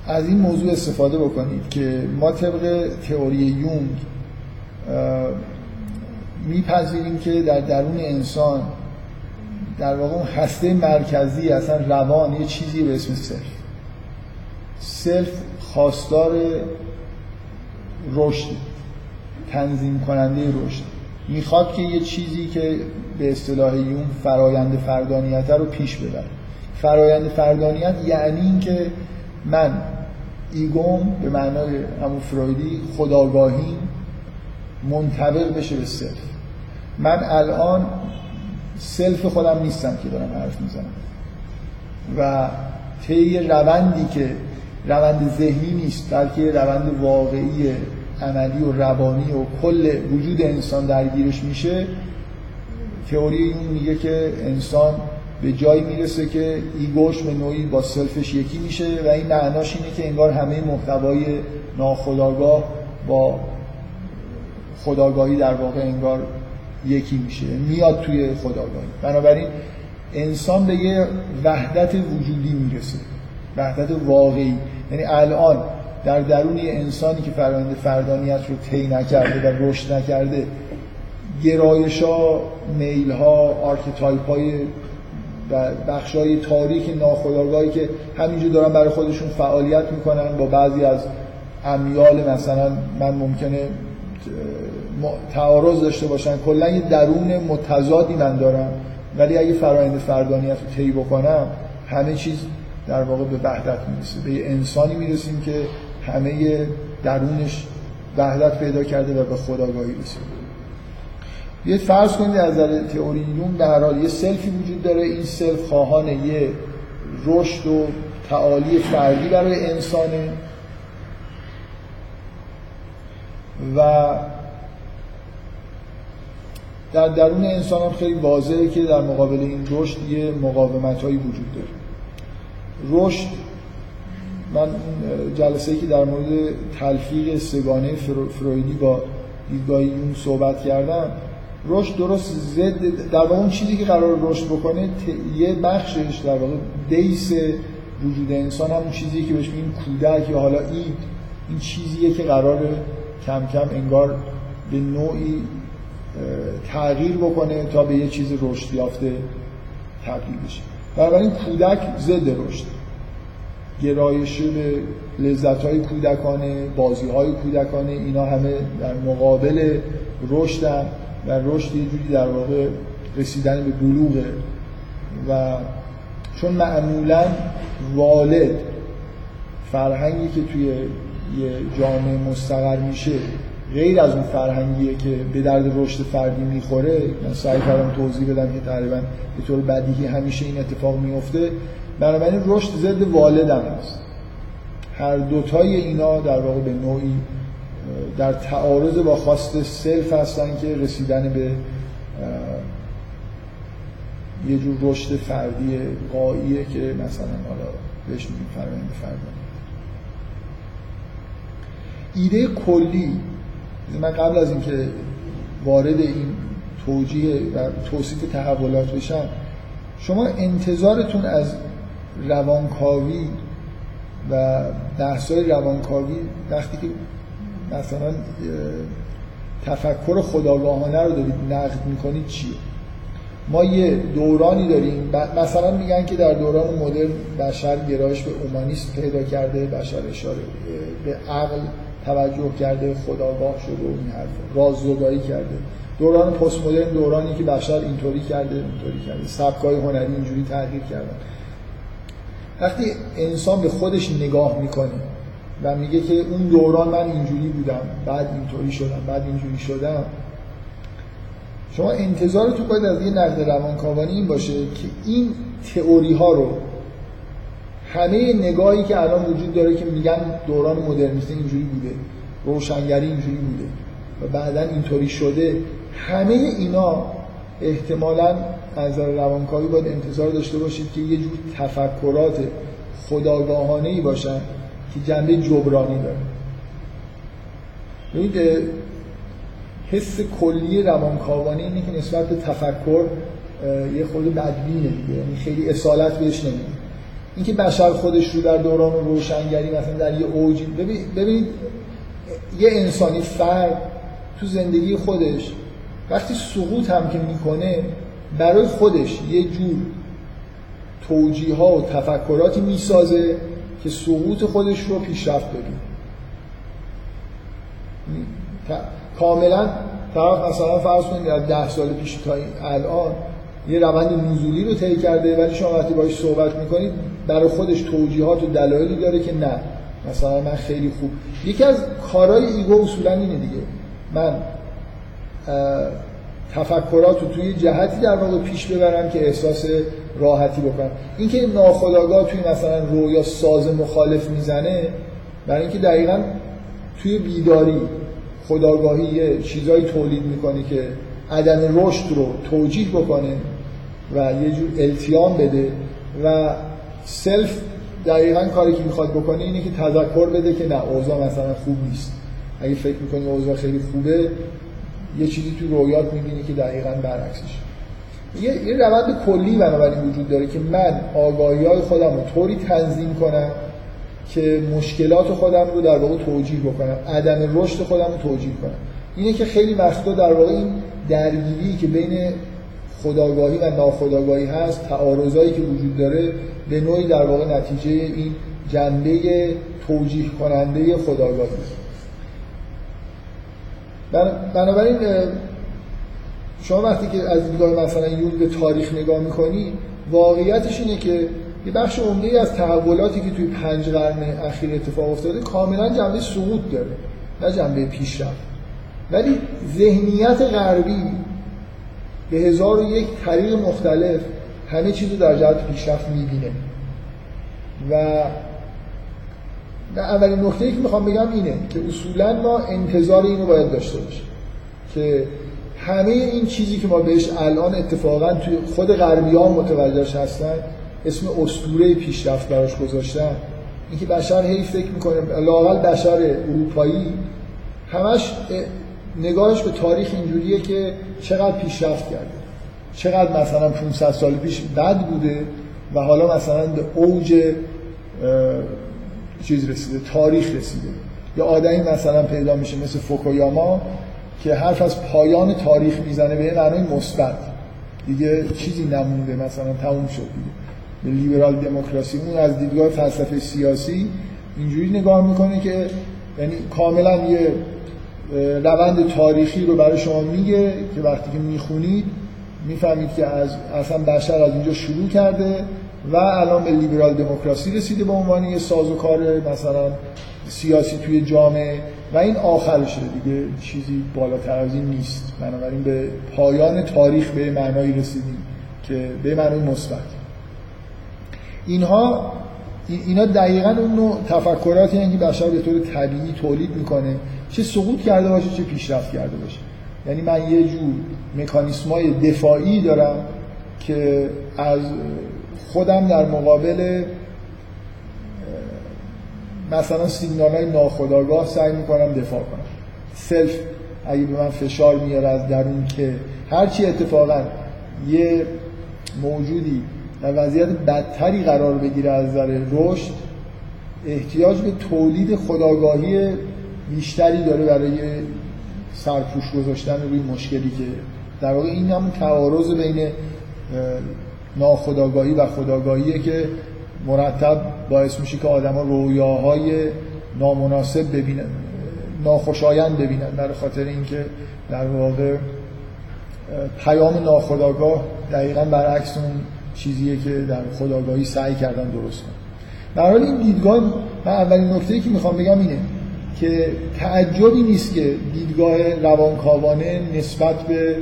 از این موضوع استفاده بکنید که ما طبق تئوری یونگ میپذیریم که در درون انسان در واقع اون هسته مرکزی اصلا روان یه چیزی به اسم سلف. سلف خواستار رشد، تنظیم کننده رشد، میخواد که یه چیزی که به اصطلاح یون فرایند فردانیت رو پیش ببره. فرایند فردانیت یعنی این که من ایگوم به معنای همون فرویدی خودآگاهی منطبق بشه به سلف. من الان سلف خودم نیستم که دارم حرف میزنم و طی روندی که روند ذهنی نیست بلکه روند واقعی عملی و روانی و کل وجود انسان درگیرش میشه. تئوری یون میگه که انسان به جایی میرسه که ایگوش به نوعی با سلفش یکی میشه و این معناش اینه که انگار همه محتوای ناخودآگاه با خودآگاهی در واقع انگار یکی میشه، میاد توی خودآگاهی. بنابراین انسان به یه وحدت وجودی میرسه، وحدت واقعی. یعنی الان در درون یه انسانی که فرآیند فردانیت رو طی نکرده و رشد نکرده، گرایش‌ها، میل‌ها، آرکیتایپ‌های و بخش‌های تاریک ناخودآگاهی که همینجور دارن برای خودشون فعالیت میکنن با بعضی از امیال، مثلا من ممکنه تعارض داشته باشن، کلا یه درون متضادی من دارم، ولی اگه فرآیند فردانیت رو طی بکنم همه چیز در واقع به وحدت میرسه. به یه انسانی میرسیم که همه درونش وحدت پیدا کرده و به خودآگاهی رسیده. یه فرض کنید از نظر تئوری یون به هر حال یه سلفی وجود داره. این سلف خواهان یه رشد و تعالی فردی برای انسانه و در درون انسان هم خیلی واضحه که در مقابل این رشد یه مقاومت‌هایی وجود داره. رشد، من جلسه‌ای که در مورد تلفیق سگانه فرو، فرویدی با دیدگاه یون صحبت کردم، رشد درست ضد در واقع اون چیزی که قرار رشد بکنه ت... یه بخشش در واقع دیس وجود انسان همون چیزی که بهش میگیم کودک یا حالا اید، این چیزیه که قراره کم کم انگار به نوعی تغییر بکنه تا به یه چیز رشد یافته تبدیل بشه. بنابراین کودک ضد رشد، گرایش به لذت‌های کودکانه، بازی‌های کودکانه، اینا همه در مقابل رشدن و رشد یه جوری در واقع رسیدن به بلوغه. و چون معمولاً والد فرهنگی که توی یه جامعه مستقر میشه غیر از اون فرهنگیه که به درد رشد فردی میخوره، من سعی کردم توضیح بدم که تقریباً به طور بدیهی همیشه این اتفاق میفته. بنابراین رشد ضد والد هم هست. هر دوتای اینا در واقع به نوعی در تعارض با خواست سلف هستن که رسیدن به یه جور رشد فردی قاییه که مثلا حالا بهش میگیم فرآیند فردانی. ایده کلی من قبل از اینکه وارد این توجیه و توصیف تحولات بشم، شما انتظارتون از روانکاوی و بحث‌های روانکاوی وقتی که مثلا تفکر خودآگاهانه رو دارید نقد میکنید چیه؟ ما یه دورانی داریم، مثلا میگن که در دوران مدرن بشر گرایش به اومانیسم پیدا کرده، بشر اشاره به عقل توجه کرده، خودآگاه شده و این حرفا، راززدایی کرده. دوران پست مدرن دورانی که بشر اینطوری کرده اونطوری کرده، سبک‌های هنری اینجوری تغییر کردن. وقتی انسان به خودش نگاه میکنه و میگه که اون دوران من اینجوری بودم، بعد اینطوری شدم، بعد اینجوری شدم، شما انتظارتون باید از یه نقد روانکاوانی این باشه که این تئوری ها رو همه نگاهی که الان وجود داره که میگن دوران مدرنیسم اینجوری بوده، روشنگری اینجوری بوده و بعدن اینطوری شده، همه اینا احتمالاً از نظر روانکاوی باید انتظار داشته باشید که یه جور تفکرات خودآگاهانه‌ای باشن که جنبه جبرانی داره. ببینید حس کلی روانکاوانه اینه که نسبت به تفکر یه خود بدبینه دیگه، یعنی خیلی اصالت بهش نمیده. اینکه بشر خودش رو در دوران روشنگری مثلا در یه اوج ببینید، یه انسانی فرد تو زندگی خودش وقتی سقوط هم که میکنه برای خودش یه جور توجیه‌ها و تفکراتی میسازه که سقوط خودش رو پیشرفت ببینه. کاملا طرف مثلا فرض کنید از ده سال پیش تا الان یه روند نزولی رو طی کرده، ولی شما وقتی باهاش صحبت میکنید برای خودش توجیهات و دلایلی داره که نه مثلا من خیلی خوب. یکی از کارهای ایگو اصولا اینه دیگه، من تفکرات رو توی جهتی در واقع پیش ببرم که احساس راحتی بکنم. اینکه ناخودآگاه توی مثلا رویا ساز مخالف میزنه برای اینکه دقیقاً توی بیداری خودآگاهی یه چیزایی تولید میکنه که عدم رشد رو توجیه بکنه و یه جور التیام بده، و سلف دقیقاً کاری که میخواد بکنه اینه که تذکر بده که نه اوضاع مثلا خوب نیست. اگه فکر میکنی اوضاع خیلی خوبه یه چیزی تو رویات میبینی که دقیقاً برعکسش. یه یه روند کلی بنابراین وجود داره که من آگاهی‌های خودم رو طوری تنظیم کنم که مشکلات خودم رو در واقع توجیه بکنم، عدم رشد خودم رو توجیه کنم. اینه که خیلی وقتا در واقع این درگیری که بین خودآگاهی و ناخودآگاهی هست، تعارضایی که وجود داره، به نوعی در واقع نتیجه این جنبه توجیه کننده خودآگاهی. بنابراین شما وقتی که از دیدگاه مثلا یونگ به تاریخ نگاه میکنی، واقعیتش اینه که یه بخش عمده‌ای از تحولاتی که توی پنج قرن اخیر اتفاق افتاده کاملا جنبه سقوط داره، نه جنبه پیشرفت. ولی ذهنیت غربی به هزار و یک طریق مختلف همه چیز رو در جهت پیشرفت میبینه. و اولین نکته‌ای که میخوام بگم اینه که اصولاً ما انتظار اینو باید داشته باشیم که همه این چیزی که ما بهش الان اتفاقاً توی خود غربیان متوجهش هستن، اسم اسطوره پیشرفت براش گذاشتن، اینکه بشر هی فکر میکنه، لااقل بشر اروپایی همش نگاهش به تاریخ اینجوریه که چقدر پیشرفت کرده، چقدر مثلا پانصد سال پیش بد بوده و حالا مثلا به اوج چیز رسیده، تاریخ رسیده. یا آدمی مثلا پیدا میشه مثل فوکویاما که حرف از پایان تاریخ میزنه به معنای مثبت، دیگه چیزی نمونده، مثلا تموم شد دیگه. لیبرال دموکراسی اون از دیدگاه فلسفه سیاسی اینجوری نگاه میکنه که یعنی کاملا یه روند تاریخی رو برای شما میگه که وقتی که میخونید میفهمید که از اصلا بشر از اینجا شروع کرده و الان به لیبرال دموکراسی رسیده به عنوان یه سازوکار مثلا سیاسی توی جامعه و این آخرشه دیگه، چیزی بالاتر از این نیست. بنابراین به پایان تاریخ به معنایی رسیدیم که به معنای مثبت. اینها اینا دقیقاً اون نوع تفکراتی هستند که بشر به طور طبیعی تولید میکنه، چه سقوط کرده باشه چه پیشرفت کرده باشه. یعنی من یه جور مکانیسم‌های دفاعی دارم که از خودم در مقابل مثلا سیگنال‌های ناخودآگاه سعی می‌کنم دفاع کنم. سلف اگه به من فشار میاره از درون که هرچی اتفاقا یه موجودی در وضعیت بدتری قرار بگیره از نظر رشد، احتیاج به تولید خودآگاهی بیشتری داره برای سرپوش گذاشتن روی مشکلی که در واقع این همون تعارض بین ناخودآگاهی و خودآگاهیه که مرتب باعث میشه که آدما رویاهای نامناسب ببینن، ناخوشایند ببینن، برای خاطر اینکه در واقع پیام ناخودآگاه دقیقاً برعکس اون چیزیه که در خودآگاهی سعی کردن درست کنن. در حال این دیدگاه، من اولین نکته‌ای که میخوام بگم اینه که تعجبی نیست که دیدگاه روانکاوانه نسبت به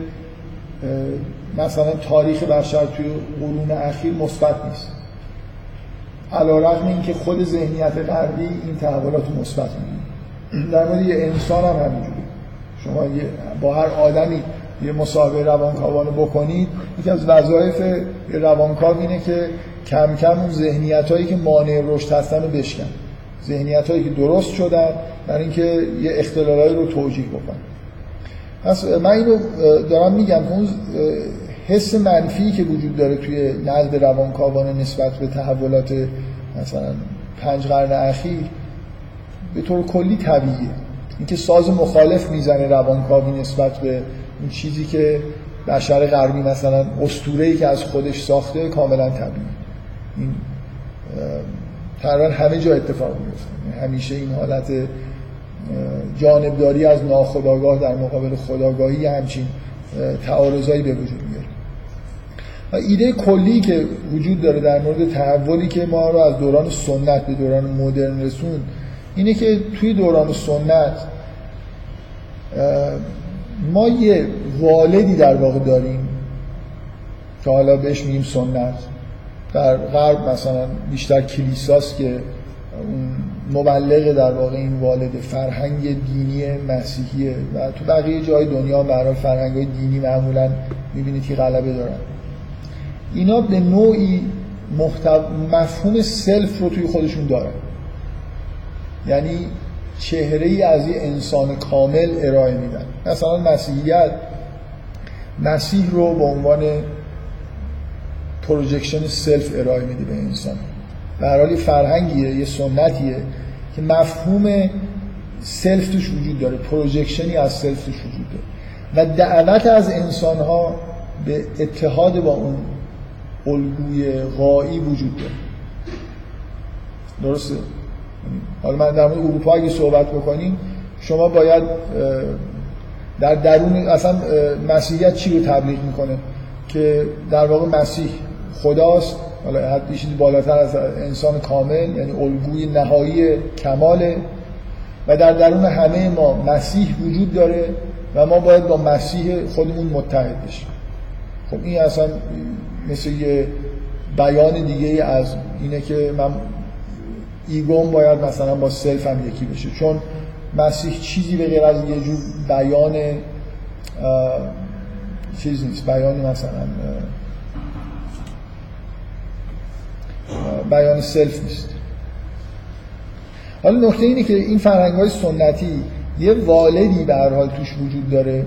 مثلا تاریخ بشر توی قرون اخیر مثبت نیست، علی‌رغم اینکه خود ذهنیت غربی این تحولات رو مثبت می‌بینه. در مورد یه انسان هم همینجوری، شما با هر آدمی یه مصاحبه روانکاوانه بکنید، یکی از وظایف روانکاو اینه که کم کم اون ذهنیتایی که مانع رشد هستن رو بشکن، ذهنیتایی که درست شدن برای اینکه یه اختلالایی رو توجیه بکنن. پس من اینو دارم میگم که اون حس منفی که وجود داره توی نقد روانکاوانه نسبت به تحولات مثلا پنج قرن اخیر به طور کلی طبیعیه. اینکه ساز مخالف میزنه روانکاوی نسبت به اون چیزی که بشر غربی مثلا اسطوره‌ای که از خودش ساخته کاملا طبیعیه. این تقریبا همه جا اتفاق میفته. همیشه این حالت جانبداری از ناخودآگاه در مقابل خودآگاهی همچین تعارضایی به وجود میاره. و ایده کلی که وجود داره در مورد تحولی که ما رو از دوران سنت به دوران مدرن رسوند اینه که توی دوران سنت ما یه والدی در واقع داریم که حالا بهش میگیم سنت، در غرب مثلا بیشتر کلیساست که مبلغ در واقع این والد فرهنگ دینی مسیحیه و تو بقیه جای دنیا برای فرهنگ‌های دینی معمولاً میبینید که غلبه دارن. اینا به نوعی محتو... مفهوم سلف رو توی خودشون دارن، یعنی چهره‌ای از یه انسان کامل ارائه میدن. مثلا مسیحیت مسیح رو به عنوان پروژکشن سلف ارائه میده به انسان. به هر حال یه فرهنگیه، یه سنتیه که مفهوم سلف توش وجود داره، پروژکشنی از سلف توش وجود داره و دعوت از انسان‌ها به اتحاد با اون الگوی غایی وجود داره. درسته؟ حالا من در مورد اروپا اگه صحبت بکنیم، شما باید در درون اصلا مسیحیت چی رو تبلیغ میکنه که در واقع مسیح خداست، حالا حتی چیزی بالاتر از انسان کامل، یعنی الگوی نهایی کماله و در درون همه ما مسیح وجود داره و ما باید با مسیح خودمون متحد بشیم. خب این اصلا مثل یه بیان دیگه از اینه که من ایگوم باید مثلا با سلف هم یکی بشه، چون مسیح چیزی به غیر از یه جور بیان چیز نیست، بیان مثلا بیان سلف نیست. حالا نکته اینه که این فرهنگ‌های سنتی یه والدی به هر حال توش وجود داره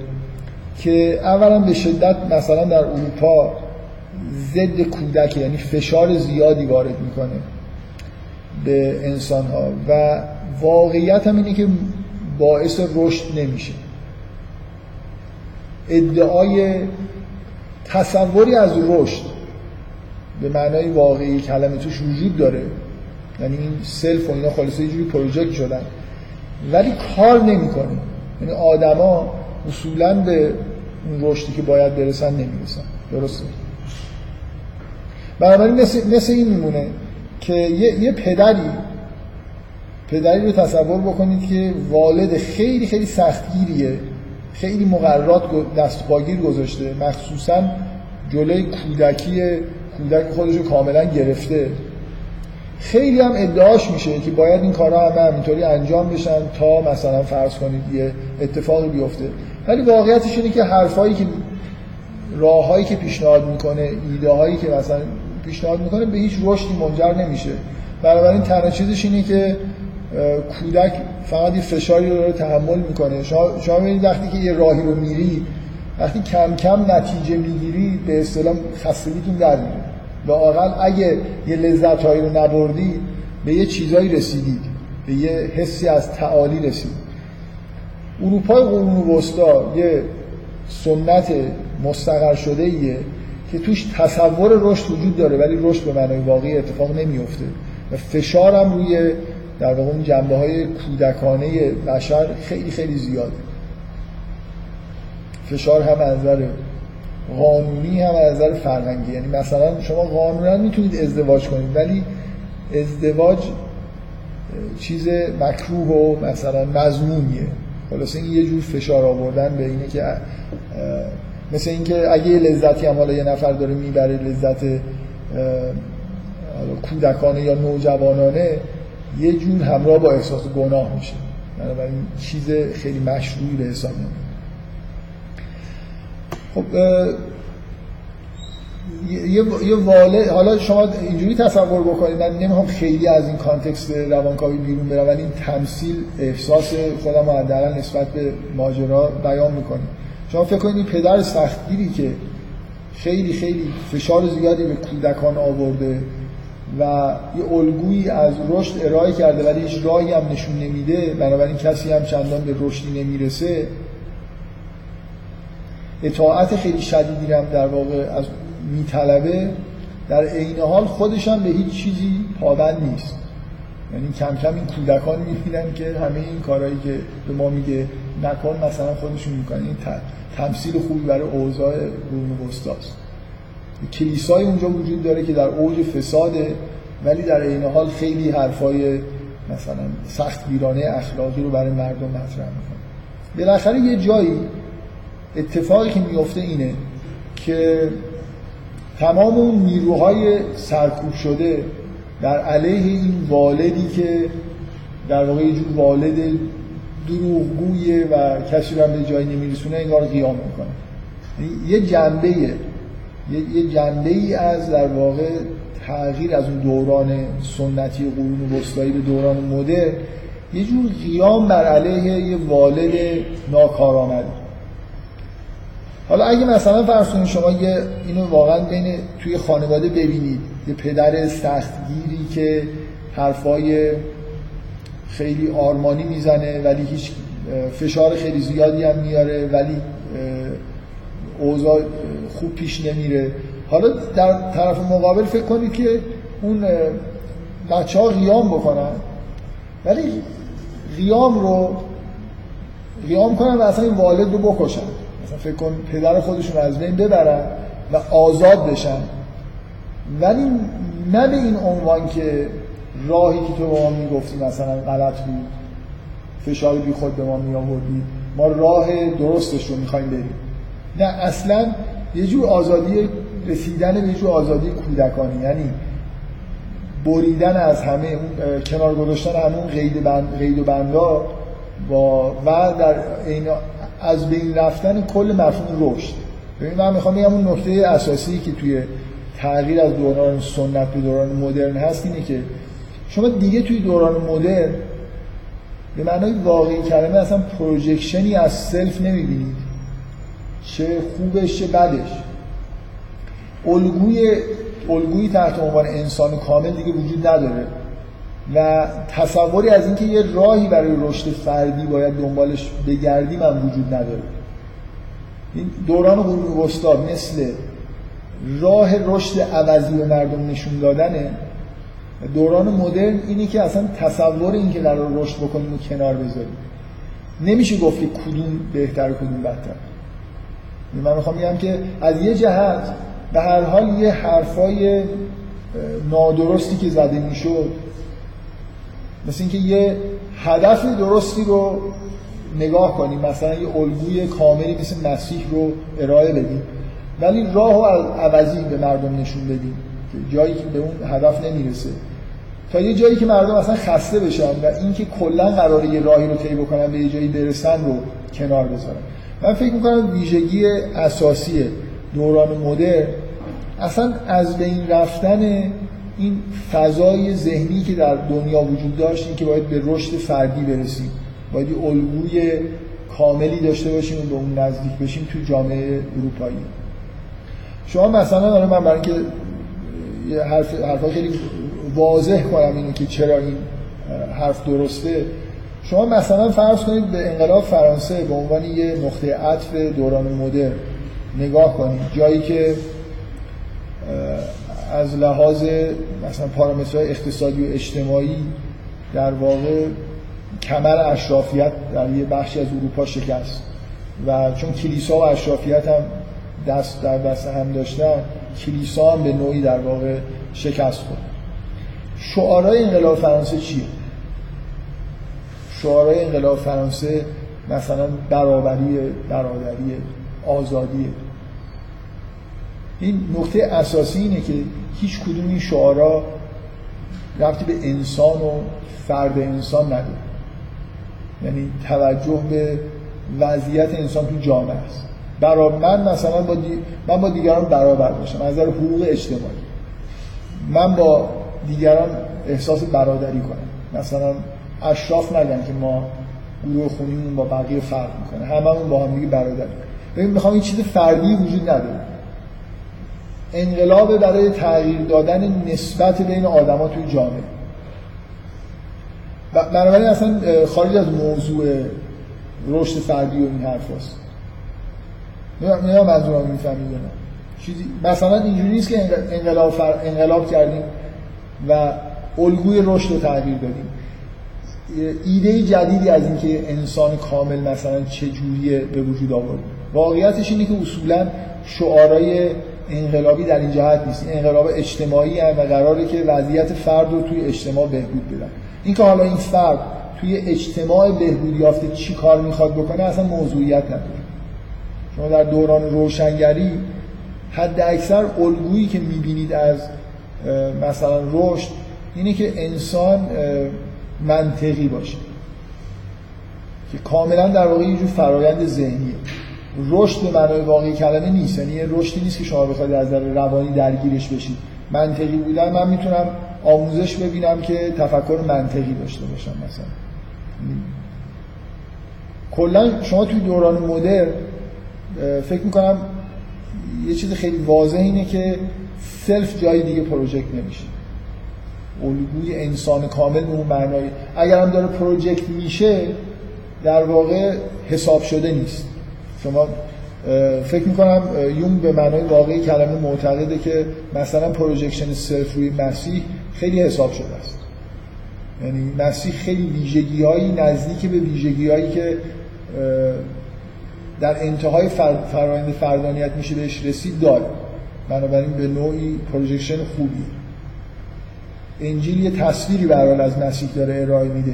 که اولا به شدت مثلا در اروپا ضد کودک، یعنی فشار زیادی وارد میکنه به انسان ها و واقعیت هم اینه که باعث رشد نمیشه. ادعای تصوری از رشد به معنای واقعی کلمه توش وجود داره، یعنی این سلف و اینا خالصه یه جوری پروژکت شدن ولی کار نمیکنه، یعنی آدما اصولا به اون رشدی که باید برسن نمیرسن. درسته؟ بنابراین مثل, مثل این میمونه که یه, یه پدری پدری رو تصور بکنید که والد خیلی خیلی سختگیریه، خیلی مقررات دستپاگیر گذاشته، مخصوصا جلوی کودکی کودک خودش رو کاملا گرفته. خیلی هم ادعاش میشه که باید این کارها هم همینطوری انجام بشن تا مثلا فرض کنید یه اتفاقی بیفته، ولی واقعیتش اینه که حرفایی که راه‌هایی که پیشنهاد میکنه، ایده‌هایی که مثلا پیشنهاد میکنه به هیچ رشدی منجر نمیشه. بنابراین تنها چیزش اینه که کودک فقط یه فشاری رو تحمل میکنه. شما شما ببینید وقتی که یه راهی رو میری، وقتی کم کم نتیجه میگیری به اصطلاح خستگیتون در میاد. واقعا اگه یه لذت‌هایی رو نبردی به یه چیزایی رسیدید، به یه حسی از تعالی رسیدید. اروپای قرون وسطا یه سنت مستقر شده ایه که توش تصور رشد وجود داره ولی رشد به معنای واقعی اتفاق نمیفته و فشار هم روی در واقع اون جنبه‌های کودکانه بشر خیلی خیلی زیاده. فشار هم از نظر قانونی هم از نظر فرهنگی، یعنی مثلا شما قانونا میتونید ازدواج کنید ولی ازدواج چیز مکروه و مثلا مذمومیه. خلاصه این یه جور فشار آوردن به اینه که مثل اینکه اگه یه لذتی هم حالا یه نفر داره میبره، لذت کودکانه یا نوجوانانه، یه جون همراه با احساس گناه میشه، بنابراین چیز خیلی مشروعی به حساب نمیاد. خب یه یه واله، حالا شما اینجوری تصور بکنید، من نمیخوام خیلی از این کانتکست روانکاوی بیرون برم، ولی این تمثیل احساس خودم رو حداقل نسبت به ماجرا بیان میکنه. شما فکر کنید پدر سختگیری که خیلی خیلی فشار زیادی به کودکان آورده و یه الگویی از رشد ارائه کرده ولی هیچ راهی هم نشون نمیده، بنابراین کسی هم چندان به رشدی نمیرسه، اطاعت خیلی شدیدی هم در واقع از میطلبه، در عین حال خودش هم به هیچ چیزی پابند نیست. یعنی کم کم این کودکان میبینن که همه این کارهایی که به ما میگه نکن مثلا خودشون میکنن. این تمثیل خوبی برای اوضاع قرون وسطی است. کلیسای اونجا وجود داره که در اوج فساده ولی در عین حال خیلی حرفای مثلا سخت گیرانه اخلاقی رو برای مردم مطرح میکنه. بالاخره یه جایی اتفاقی که میفته اینه که تمام اون نیروهای سرکوب شده در علیه این والدی که در واقع یه جور والد دروغگویه و کسی رو هم به جایی نمیرسونه انگار قیام میکنه. یه جنبه یه جنبه ای از در واقع تغییر از اون دوران سنتی قرون وسطایی به دوران مدرن، یه جور قیام بر علیه یه والد ناکارآمد. حالا اگه مثلا فرض کنید شما یه اینو واقعا بین توی خانواده ببینید، یه پدر سختگیری که حرفای خیلی آرمانی میزنه ولی هیچ فشار خیلی زیادی هم میاره ولی اوضاع خوب پیش نمیره. حالا در طرف مقابل فکر کنید که اون بچه ها قیام بکنن ولی قیام رو قیام کنن و اصلا این والد رو بکشن، مثلا فکر کن پدر خودشون از بین ببرن و آزاد بشن، ولی نه به این عنوان که راهی که تو به ما میگفتی مثلا غلط بود، فشار بی خود به ما میآوردی، ما راه درستش رو میخوایم بریم. نه، اصلا یه جور آزادی رسیدن به یه جور آزادی کودکانی، یعنی بریدن از همه اون کنار گذاشتن همون قید بند، قید و بندا با و در این از بین رفتن کل مفهوم رشد. ببین من میخوام بگم اون نکته اساسی که توی تغییر از دوران سنت به دوران مدرن هست اینه که شما دیگه توی دوران مدرن به معنای واقعی کلمه اصلا پروژکشنی از سلف نمیبینید، چه خوبش چه بدش. الگوی الگویی تحت عنوان انسان کامل دیگه وجود نداره و تصوری از اینکه یه راهی برای رشد فردی باید دنبالش بگردیم هم وجود نداره. این دوران قرون وسطی مثل راه رشد عوضی به مردم نشون دادنه. دوران مدرن اینه که اصلا تصور این که قرار رشد بکنیم و کنار بذاریم. نمیشه گفت که کدوم بهتر کدوم بدتر. من میخوام بگم که از یه جهت به هر حال یه حرفای نادرستی که زده میشد مثل اینکه یه هدف درستی رو نگاه کنیم، مثلا یه الگوی کاملی مثل مسیح رو ارائه بدیم ولی راه و عوضی به مردم نشون بدیم که جایی که به اون هدف نمیرسه، تا یه جایی که مردم اصلا خسته بشن و اینکه کلا قراره یه راهی رو طی بکنن به یه جایی برسن رو کنار بذارن. من فکر میکنم ویژگی اساسی دوران مدرن اصلا از بین رفتن این فضای ذهنی که در دنیا وجود داشت، این که باید به رشد فردی برسیم، باید یه الگوی کاملی داشته باشیم و به اون نزدیک بشیم. تو جامعه اروپایی شما مثلا، من برای اینکه یه حرف حرفا خیلی واضح کنم اینه که چرا این حرف درسته، شما مثلا فرض کنید به انقلاب فرانسه به عنوان یه نقطه عطف دوران مدرن نگاه کنید، جایی که از لحاظ مثلا پارامترهای اقتصادی و اجتماعی در واقع کمر اشرافیت در یه بخشی از اروپا شکست و چون کلیسا و اشرافیت هم دست در دست هم داشتن، کلیسا هم به نوعی در واقع شکست خورد. شعارهای انقلاب فرانسه چیه؟ شعارهای انقلاب فرانسه مثلا برابری، برادری، آزادی. این نکته اساسی اینه که هیچ کدوم این شعارها ربطی به انسان و فرد انسان نداره، یعنی توجه به وضعیت انسان تو جامعه است. برابر من مثلا با دی... من با دیگران برابر باشم از نظر حقوق اجتماعی، من با دیگران احساس برادری کنم، مثلا اشراف نگن که ما گروه خونیمون با بقیه فرق میکنه، هممون با هم دیگه برادری. ببین میخوام این چیز فردی وجود نداره. انقلاب برای تغییر دادن نسبت بین آدما توی جامعه. بنابراین اصلا خارج از موضوع رشد فردی و این حرف هست. نه نه منظورم میفهمید نه. چیزی مثلا اینجوری نیست که انقلاب فر... انقلاب کردیم و الگوی رشد رو تغییر دادیم. ایده جدیدی از اینکه انسان کامل مثلا چه جوریه به وجود آورد. واقعیتش اینه که اصولا شعارهای انقلابی در این جهت نیست. انقلاب اجتماعی هست و قراره که وضعیت فرد رو توی اجتماع بهبود بدن. اینکه حالا این فرد توی اجتماع بهبود یافته چی کار میخواد بکنه اصلا موضوعیت نداره. شما در دوران روشنگری حد اکثر الگویی که میبینید از مثلا رشد اینه که انسان منطقی باشه، که کاملا در واقع یه جور فرایند ذهنیه. رشد به معنای واقعی کلمه نیست، یعنی رشدی نیست که شما بخواید از نظر روانی درگیرش بشید. منطقی بودن، من میتونم آموزش ببینم که تفکر منطقی داشته باشم مثلا. کلا شما توی دوران مدرن فکر میکنم یه چیز خیلی واضح اینه که سلف جای دیگه پروژکت نمیشه. الگوی انسان کامل به اون معنای اگرم داره پروژکت میشه در واقع حساب شده نیست. شما فکر میکنم یونگ به معنای واقعی کلمه معتقده که مثلا پروژکشن صرف روی مسیح خیلی حساب شده است، یعنی مسیح خیلی ویژگی هایی نزدیک به ویژگی هایی که در انتهای فرد، فرایند فردانیت میشه بهش رسید داره، بنابراین به نوعی پروژکشن خوبی. انجیل یه تصویری برحال از مسیح داره ارائه میده،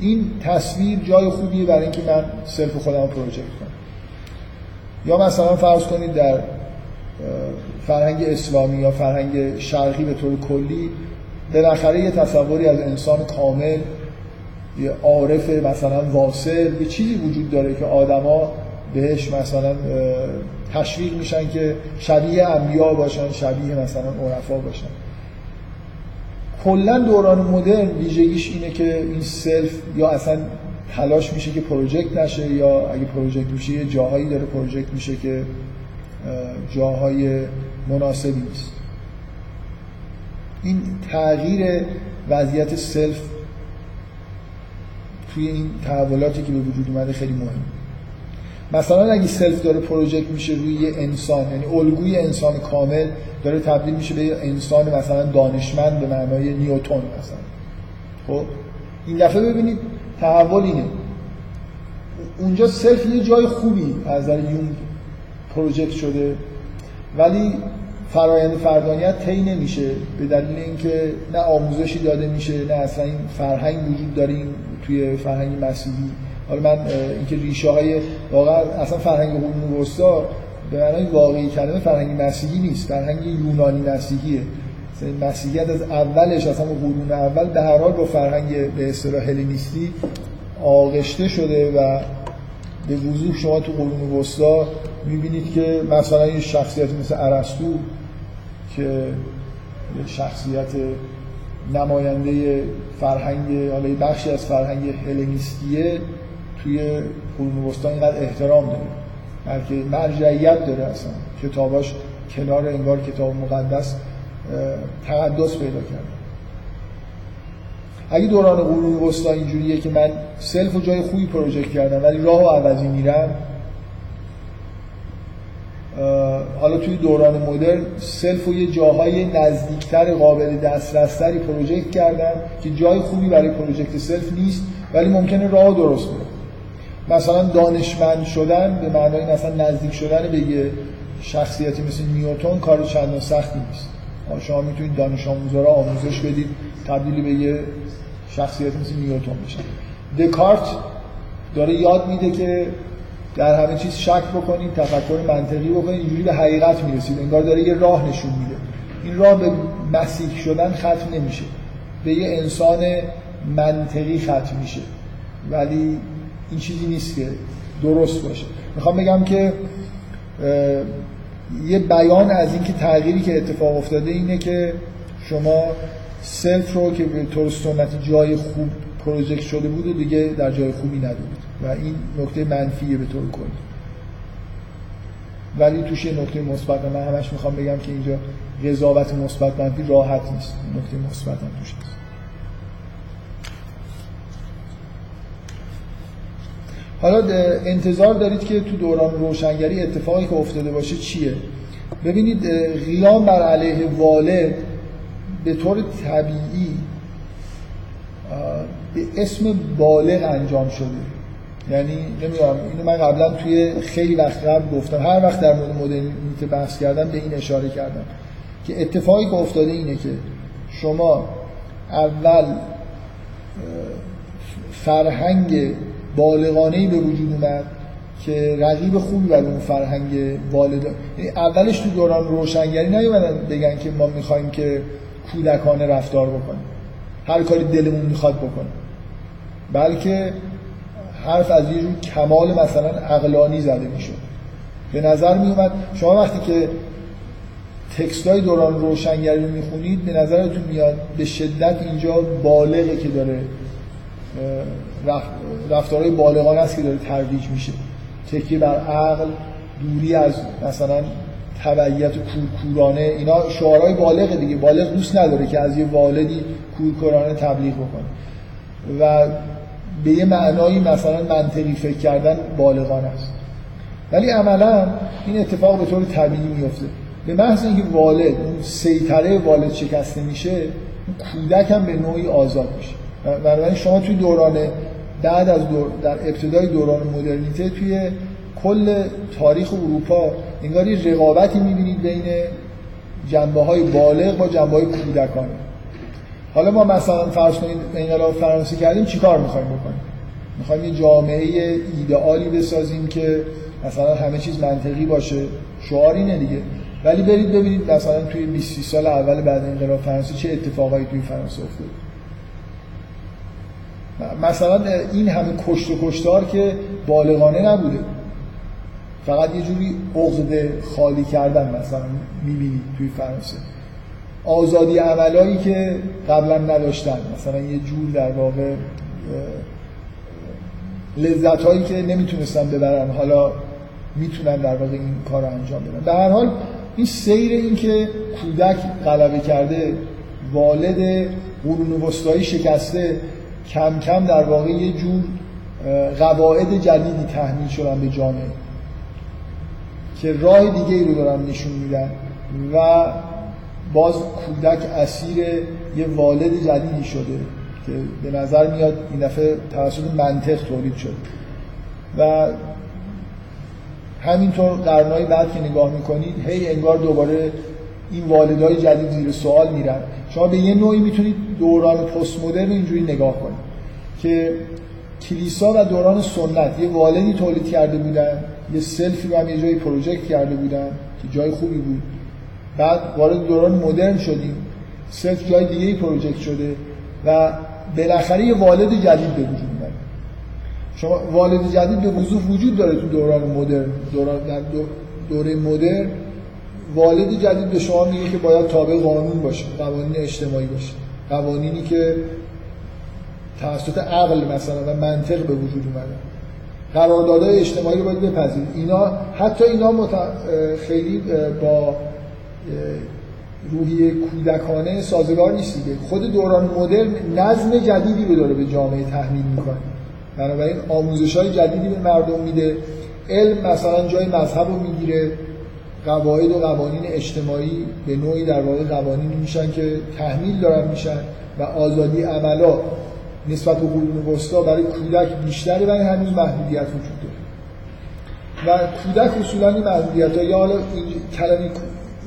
این تصویر جای خوبیه برای اینکه من صرف خودم پروژکت کنم. یا مثلا فرض کنید در فرهنگ اسلامی یا فرهنگ شرقی به طور کلی بالاخره یه تصوری از انسان کامل، یه عارف مثلا واصل، یه چیزی وجود داره که آدما بهش مثلا تشویق میشن که شبیه انبیا باشن، شبیه مثلا عرفا باشن. کلا دوران مدرن ویژگیش اینه که این سلف یا اصلا تلاش میشه که پروژکت نشه، یا اگه پروژکت میشه یه جاهایی داره پروژکت میشه که جاهای مناسبی نیست. این تغییر وضعیت سلف توی این تحولاتی که به وجود اومده خیلی مهمه. مثلا اگه سلف داره پروژکت میشه روی یه انسان، یعنی الگوی انسان کامل داره تبدیل میشه به یه انسان مثلا دانشمند به معنای نیوتن مثلا، خب این دفعه ببینید تحول اینه. اونجا سلف یه جای خوبی از نظر یونگ پروژکت شده ولی فرایند فردانیت طی نمیشه به دلیل اینکه نه آموزشی داده میشه، نه اصلا این فرهنگ وجود داره توی فرهنگ مسیحی. حالا من اینکه ریشه های واقعا اصلا فرهنگ قرون وسطا به معنای واقعی کلمه فرهنگ مسیحی نیست، فرهنگ یونانی مسیحیه. مسیحیت از اولش اصلا قرون اول به هر حال با فرهنگ به اصطلاح هلنیستی آغشته شده و به وضوح شما تو قرون وسطا میبینید که مثلا یه شخصیت مثل ارسطو که یه شخصیت نماینده فرهنگ، حالا یه بخشی از فرهنگ هلنیستیه، توی قرون وسطا اینقدر احترام داره، بلکه مرجعیت داره، اصلا کتاباش کنار انگار کتاب مقدس تقدس پیدا کرده. اگه دوران قرون وسطا اینجوریه که من سلف و جای خوبی پروژکت کردم ولی راهو عوضی میرم، حالا توی دوران مدرن سلف و یه جاهای نزدیکتر قابل دسترس‌تری پروژکت کردم که جای خوبی برای پروژکت سلف نیست ولی ممکنه راهو درست کنم. مثلا دانشمند شدن به معنای مثلا نزدیک شدن به یه شخصیتی مثل نیوتن کار چندان سختی نیست. شما میتونید دانش آموزا را آموزش بدید تبدیل به یه شخصیت مثل نیوتن بشن. دکارت داره یاد میده که در همه چیز شک بکنید، تفکر منطقی بکنید، اینجوری به حقیقت میرسید. انگار داره یه راه نشون میده. این راه به مسیح شدن ختم نمیشه، به یه انسان منطقی ختم میشه، ولی این چیزی نیست که درست باشه. میخوام بگم که یه بیان از اینکه تغییری که اتفاق افتاده اینه که شما سلف رو که به طور سنتی جای خوب پروژکت شده بود و دیگه در جای خوبی ندارید و این نکته منفیه به طور کلی، ولی توش یه نکته مثبت، من همش میخوام بگم که اینجا قضاوت مثبت منفی راحت نیست، نکته مثبت هم توش هست. حالا انتظار دارید که تو دوران روشنگری اتفاقی که افتاده باشه چیه؟ ببینید قیام بر علیه والد به طور طبیعی به اسم بالغ انجام شده، یعنی نمیدونم اینو من قبلا توی خیلی وقت قبل گفتم، هر وقت در مورد مدرنیته بحث کردم به این اشاره کردم که اتفاقی که افتاده اینه که شما اول فرهنگ بالغانه‌ای به وجود اومد که رقیب خوبی برای اون فرهنگ والد، یعنی اولش تو دوران روشنگری نیومدن بگن که ما میخوایم که کودکانه رفتار بکنیم، هر کاری دلمون میخواد بکنیم، بلکه حرف از یه جور کمال مثلا عقلانی زده میشد. به نظر میومد شما وقتی که تکستای دوران روشنگری رو میخونید به نظرتون میاد به شدت اینجا بالغه که داره رفتارهای بالغانه است که داره ترویج میشه، تکیه بر عقل، دوری از مثلا تبعیت کورکورانه، اینا شعارهای بالغه دیگه. بالغ دوست نداره که از یه والدی کورکورانه تبلیغ بکنه و به یه معنایی مثلا منطقی فکر کردن بالغانه است، ولی عملا این اتفاق به طور طبیعی میفته. به محض اینکه والد، سیطره والد شکسته میشه، کودک هم به نوعی آزاد میشه. بنابراین شما توی دوران بعد از دور در ابتدای دوران مدرنیته توی کل تاریخ اروپا انگار یه رقابتی می‌بینید بین جنبه‌های بالغ با جنبه‌های کودکانه. حالا ما مثلا فرض کنید انقلاب فرانسه کردیم، چیکار می‌خوایم بکنیم؟ می‌خوایم یه جامعه ایدئالی بسازیم که مثلا همه چیز منطقی باشه، شعار اینه دیگه. ولی برید ببینید مثلا توی بیست سال اول بعد انقلاب فرانسه چه اتفاقایی توی فرانسه افتاد. مثلا این همه کشت و کشتار که بالغانه نبوده، فقط یه جوری عقد خالی کردن مثلا میبینید توی فرانسه. آزادی عملایی که قبلا نداشتن، مثلا یه جور در واقع لذت هایی که نمیتونستن ببرن حالا میتونن در واقع این کار رو انجام بدن. به هر حال این سیر این که کودک غلبه کرده، والد قرون وسطایی شکسته، کم کم در واقع یه جور قواعد جدیدی تحمیل شدن به جامعه که راه دیگه ای رو دارن نشون میدن و باز کودک اسیر یه والد جدیدی شده که به نظر میاد این دفعه توسط منطق تولید شد. و همینطور قرنهای بعد که نگاه میکنید هی انگار دوباره این والدهای جدید زیر سوال میرن. شما به یه نوعی میتونید دوران پست مدرن اینجوری نگاه کنید که کلیسا و دوران سنت یه والدی تولید کرده بودن، یه سلفی رو هم یه جایی پروژکت کرده بودن که جای خوبی بود، بعد وارد دوران مدرن شدیم، سلف جای دیگه‌ای پروژکت شده و بالاخره یه والد جدید به وجود میاد. شما والد جدید به وضوح وجود داره تو دوران مدرن. دوران در دوره مدرن والد جدید به شما میگه که باید تابع قانون باشه، قوانین اجتماعی باشه، قوانینی که توسط عقل مثلا و منطق به وجود اومده، قراردادهای اجتماعی رو باید بپذیرید. اینا حتی اینا مت... خیلی با روحیه کودکانه سازگار نیست دیگه. خود دوران مدرن نظم جدیدی رو داره به جامعه تحمیل میکنه، بنابراین آموزش‌های جدیدی به مردم میده، علم مثلا جای مذهب رو میگیره، قواعد و قوانین اجتماعی به نوعی در واقع قوانینی میشن که تحمیل دارن میشن و آزادی عملا نسبت به قرون وسطا برای کودک بیشتره، برای همین محدودیت وجود داره و کودک اصولا این محدودیت‌ها یا حالا کلمه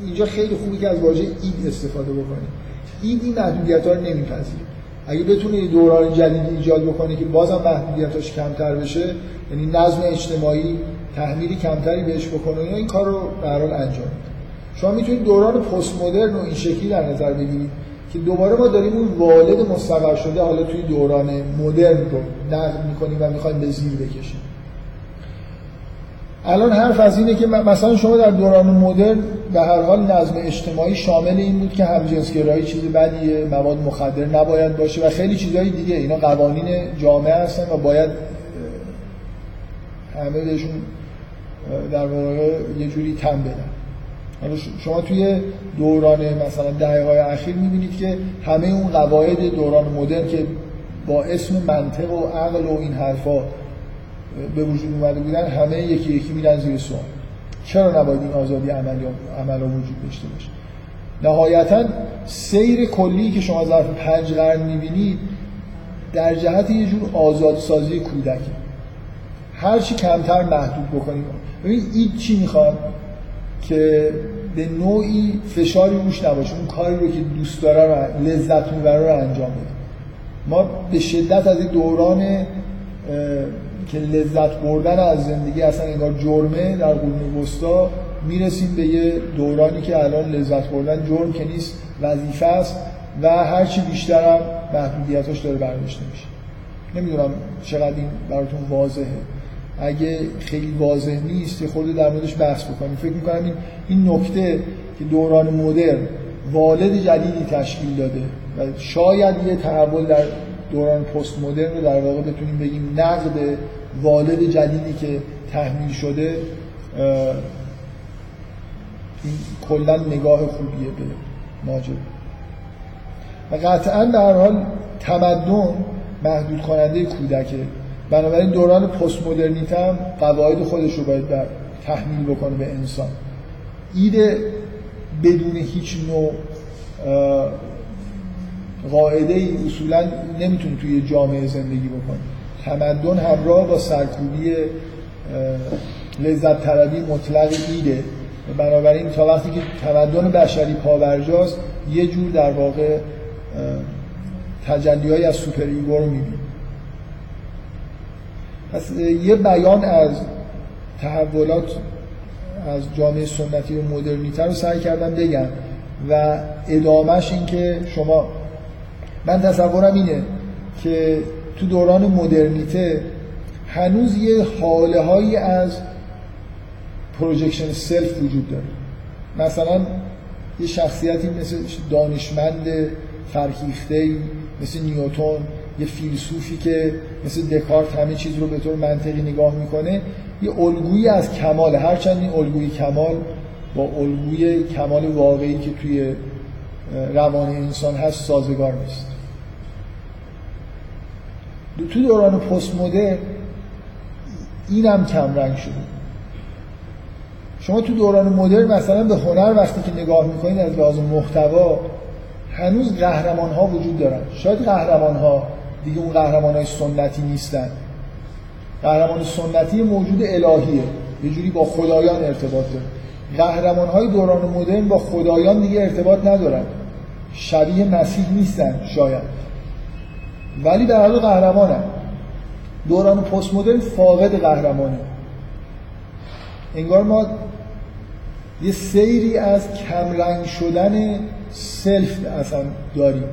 اینجا خیلی خوبه که از واژه اید استفاده بکنه. اید این محدودیت‌ها رو نمیپذیره. اگه بتونه یه دوران جدید ایجاد بکنه که بازم محدودیت‌هاش کمتر بشه، یعنی نظم اجتماعی تحمیلی کمتری بهش بکنه، یا این کار رو به هر حال انجام میده. شما میتونید دوران پست مدرن رو این شکلی در نظر بگیرید که دوباره ما داریم اون والد مستقر شده حالا توی دوران مدرن رو نقد میکنیم و میخوایم به زیر بکشیم. الان حرف از اینه که مثلا شما در دوران مدرن به هر حال نظم اجتماعی شامل این بود که همجنسگرایی چیز بدیه، مواد مخدر نباید باشه و خیلی چیزهای دیگه. اینا قوانین جامعه هستن و باید همه بهشون در واقع یه جوری تن بدن. شما توی دوران مثلا دهه‌های اخیر می‌بینید که همه اون قواعد دوران مدرن که با اسم منطق و عقل و این حرفا به وجود اومده بودن همه یکی یکی میرن زیر سوال. چرا نباید این آزادی عملی عملا وجود داشته باشه؟ نهایتاً سیر کلی که شما ظرف پنج قرن میبینید در جهت یه جور آزادسازی کودک. هر چی کمتر محدود بکنید. ببینید این چی میخواد که به نوعی فشاری روش نباشه، اون کاری رو که دوست داره رو لذت میبره رو انجام بده. ما به شدت از این دوران که لذت بردن از زندگی اصلا انگار جرمه در قرون وسطا میرسیم به یه دورانی که الان لذت بردن جرم که نیست، وظیفه است و هرچی بیشتر هم محدودیتاش داره برداشته میشه. نمیدونم چقدر این براتون واضحه. اگه خیلی واضح نیست یه خورده در موردش بحث بکنیم. فکر میکنم این این نکته که دوران مدرن والد جدیدی تشکیل داده و شاید یه تحول در دوران پست مدرن رو در واقع بتونیم بگیم نقد والد جدیدی که تحمیل شده، این کلا نگاه خوبیه به ماجرا. و قطعا در حال تمدن محدود کننده کودکه، بنابراین دوران پست مدرنیته هم قواعد خودش رو باید در تحمیل بکنه به انسان. ایده بدون هیچ نوع قاعده ای اصولا نمیتونه توی جامعه زندگی بکنه. تمدن همراه با سرکوبی لذت طلبی مطلق ایده، بنابراین تا وقتی که تمدن بشری پابرجاست یه جور در واقع تجلی‌های از سوپر ایگو رو میبینیم. پس یه بیان از تحولات از جامعه سنتی و مدرنیته رو سعی کردم بگم و ادامهش این که شما، من تصورم اینه که تو دوران مدرنیته هنوز یه حاله هایی از پروژکشن سلف وجود داره. مثلا یه شخصیتی مثل دانشمند فرهیخته‌ای مثل نیوتن، یه فیلسوفی که مثل دکارت همه چیز رو به طور منطقی نگاه میکنه، یه الگویی از کماله. هرچند این الگوی کمال با الگوی کمال واقعی که توی روان انسان هست سازگار نیست. تو دوران پست مدرن اینم کم رنگ شده. شما تو دوران مدرن مثلا به هنر وقتی که نگاه میکنید از لحاظ محتوا هنوز قهرمان ها وجود دارن. شاید قهرمان ها دیگه اون قهرمان های سنتی نیستن. قهرمان سنتی موجود الهیه، یه جوری با خدایان ارتباط داره. قهرمان های دوران مدرن با خدایان دیگه ارتباط ندارن، شبیه مسیح نیستن شاید، ولی در حال قهرمانن. دوران پست مدرن فاقد قهرمانه. انگار ما یه سیری از کمرنگ شدن سلف اصلا داریم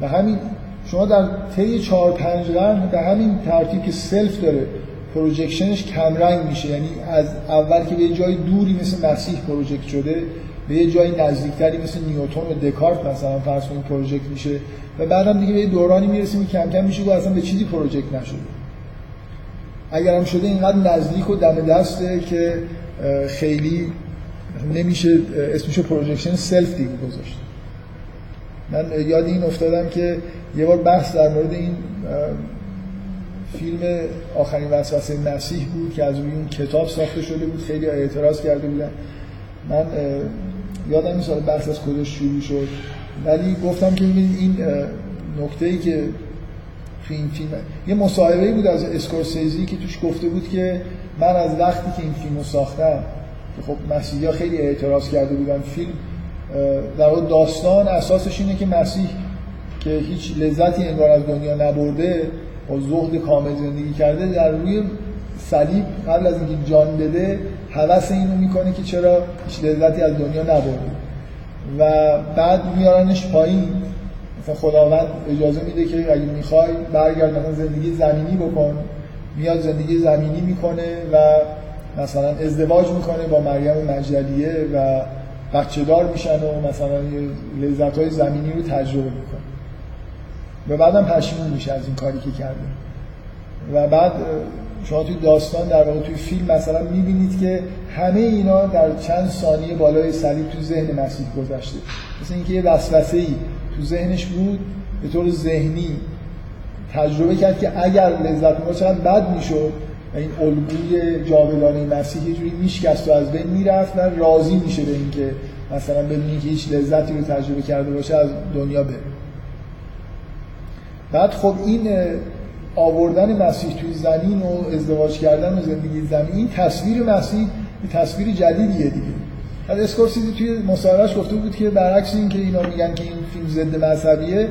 و همین شما در طی چهار پنج قرن به همین ترتیب که سلف داره پروژکشنش کمرنگ میشه، یعنی از اول که به یه جای دوری مثل مسیح پروژکت شده به یه جای نزدیکتری مثل نیوتن و دکارت مثلا فرض کنید پروژکت میشه و بعدم دیگه به یه دورانی میرسیم که کم کم میشه که اصلا به چیزی پروژکت نشده، اگر هم شده اینقدر نزدیک و دم دسته که خیلی نمیشه اسمشو پروژکشن سلف دیگه گذاشت. من یاد این افتادم که یه بار بحث در مورد این فیلم آخرین وسوسه مسیح بود که از روی اون کتاب ساخته شده بود، خیلی اعتراض کرده بودن. من یادم این سال بحث از کجا شروع شد، ولی گفتم که این نکته‌ای که تو این فیلم یه مصاحبه‌ای بود از اسکورسیزی که توش گفته بود که من از وقتی که این فیلمو ساختم، خب مسیحی‌ها خیلی اعتراض کرده بودن، فیلم در واقع داستان اساسش اینه که مسیح که هیچ لذتی انگار از دنیا نبرده و زهد کامل زندگی کرده، در روی صلیب قبل از اینکه جان بده هوس اینو میکنه که چرا هیچ لذتی از دنیا نبرده و بعد میارنش پایین، مثلا خداوند اجازه میده که اگه میخوای برگرد مثلا زندگی زمینی بکن، میاد زندگی زمینی میکنه و مثلا ازدواج میکنه با مریم مجدلیه و بچه دار میشن و مثلا لذت‌های زمینی رو تجربه میکنه و بعدم پشیمون میشه از این کاری که کرده. و بعد شما توی داستان در واقع توی فیلم مثلا میبینید که همه اینا در چند ثانیه بالای صلیب تو ذهن مسیح گذشته، مثل اینکه یه وسوسه‌ای تو ذهنش بود، به طور ذهنی تجربه کرد که اگر لذت ما چقدر بد میشد این الگوی جاودانه مسیح یه جوری میشکست و از بین میرفت و راضی میشه به اینکه مثلا بدون اینکه هیچ لذتی رو تجربه کرده باشه از دنیا بره. بعد خب این آوردن مسیح توی زمین و ازدواج کردن و زندگی زمین، این تصویر مسیح یه تصویر جدیدیه دیگه. از اسکورسیزی توی مصاحبهش گفته بود که برعکس این که اینا میگن که این فیلم ضد مذهبیه،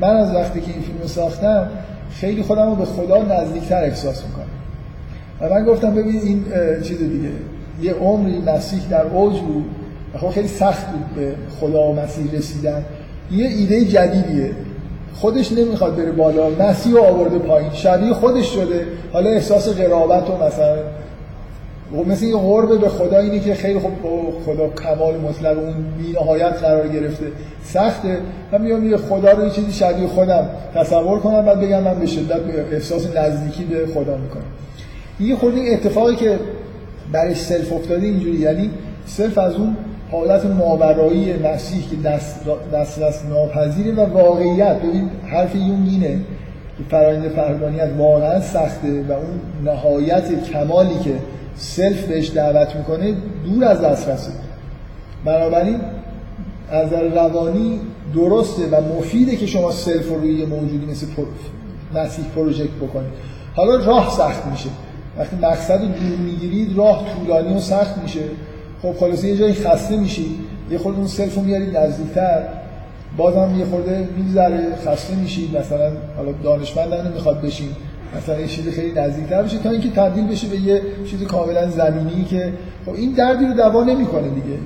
من از وقتی که این فیلم ساختم خیلی خودم رو به خدا نزدیکتر احساس میکنم. و من گفتم ببین این چیز دیگه، یه عمری مسیح در اوج بود، خب خیلی سخت بود به خدا و مسیح رسیدن، یه ایده جدیدیه، خودش نمیخواد بره بالا، مسیح رو آورده پایین، شبیه خودش شده، حالا احساس قرابت و مثلا مثل یه قرب به خدا، اینه که خیلی خب خدا کمال مطلق اون بی‌نهایت قرار گرفته، سخته. من میام یه خدا رو یه چیزی شبیه خودم تصور کنم، بعد بگم من به شدت احساس نزدیکی به خدا میکنم. یه خورده اتفاقی که برای سلف افتاده اینجوری، یعنی صرف از اون حالت ماورایی مسیح که دست دست, دست ناپذیره و واقعیت. ببین حرف یونگ اینه که فرآیند فردانیت واقعا سخته و اون نهایت کمالی که سلف بهش دعوت میکنه دور از دسترسه، بنابراین از نظر روانی درسته و مفیده که شما سلف رو روی موجودی مثل مسیح پروژکت بکنید. حالا راه سخت میشه، وقتی مقصد رو دور میگیرید راه طولانی و سخت میشه، خب خلاصه یه جایی خسته میشی، یه خورده اون سلف رو میارید نزدیکتر، بازم یه خورده میگذره خسته میشید، مثلا حالا دانشمند نمیخواد بشین، مثلا یه چیز خیلی نزدیکتر بشه تا اینکه تبدیل بشه به یه چیز کاملا زمینی که خب این دردی رو دوا نمیکنه دیگه.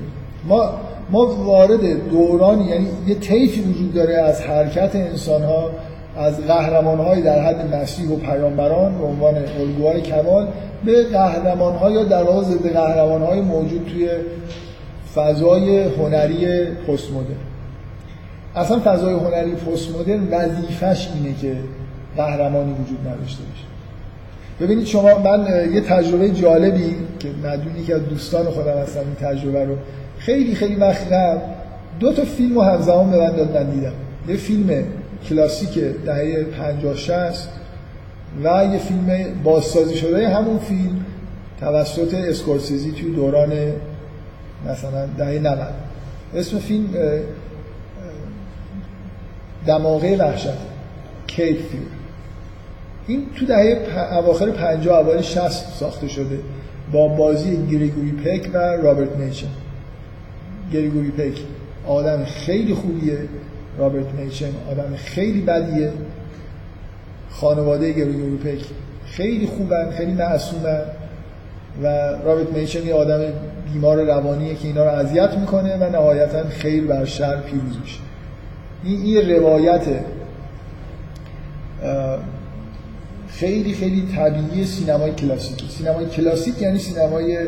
ما ما وارد دورانی، یعنی یه طیفی وجود داره از حرکت انسان‌ها، از قهرمان‌های در حد مسیح و پیامبران به عنوان الگوهای کمال به قهرمان‌ها یا در واقع ضد قهرمان‌های موجود توی فضای هنری پست مدرن. اصلا فضای هنری پست مدرن وظیفه‌ش اینه که قهرمانی وجود نداشته باشه. ببینید شما، من یه تجربه جالبی که مدیونی که از دوستان خودم هستم این تجربه رو خیلی خیلی وقت قبل دو تا فیلمو همزمان به من دادن دیدم، یه فیلم کلاسیک دهه پنجاه شصت و یه فیلم بازسازی شده همون فیلم توسط اسکورسیزی توی دوران مثلا دهه نود. اسم فیلم دماغه وحشت، کیپ فیلم. این تو دهه اواخر پنجاه اوایل شصت ساخته شده با بازی گریگوری پیک و رابرت میچن. گریگوری پیک آدم خیلی خوبیه، رابرت میچن آدم خیلی بدیه، خانواده گریگوری پیک خیلی خوبن، خیلی معصومن و رابرت میچن یه آدم بیمار روانیه که اینا رو اذیت میکنه و نهایتاً خیر بر شر پیروز میشه. این یه روایت خیلی خیلی طبیعی سینمای کلاسیک. سینمای کلاسیک یعنی سینمای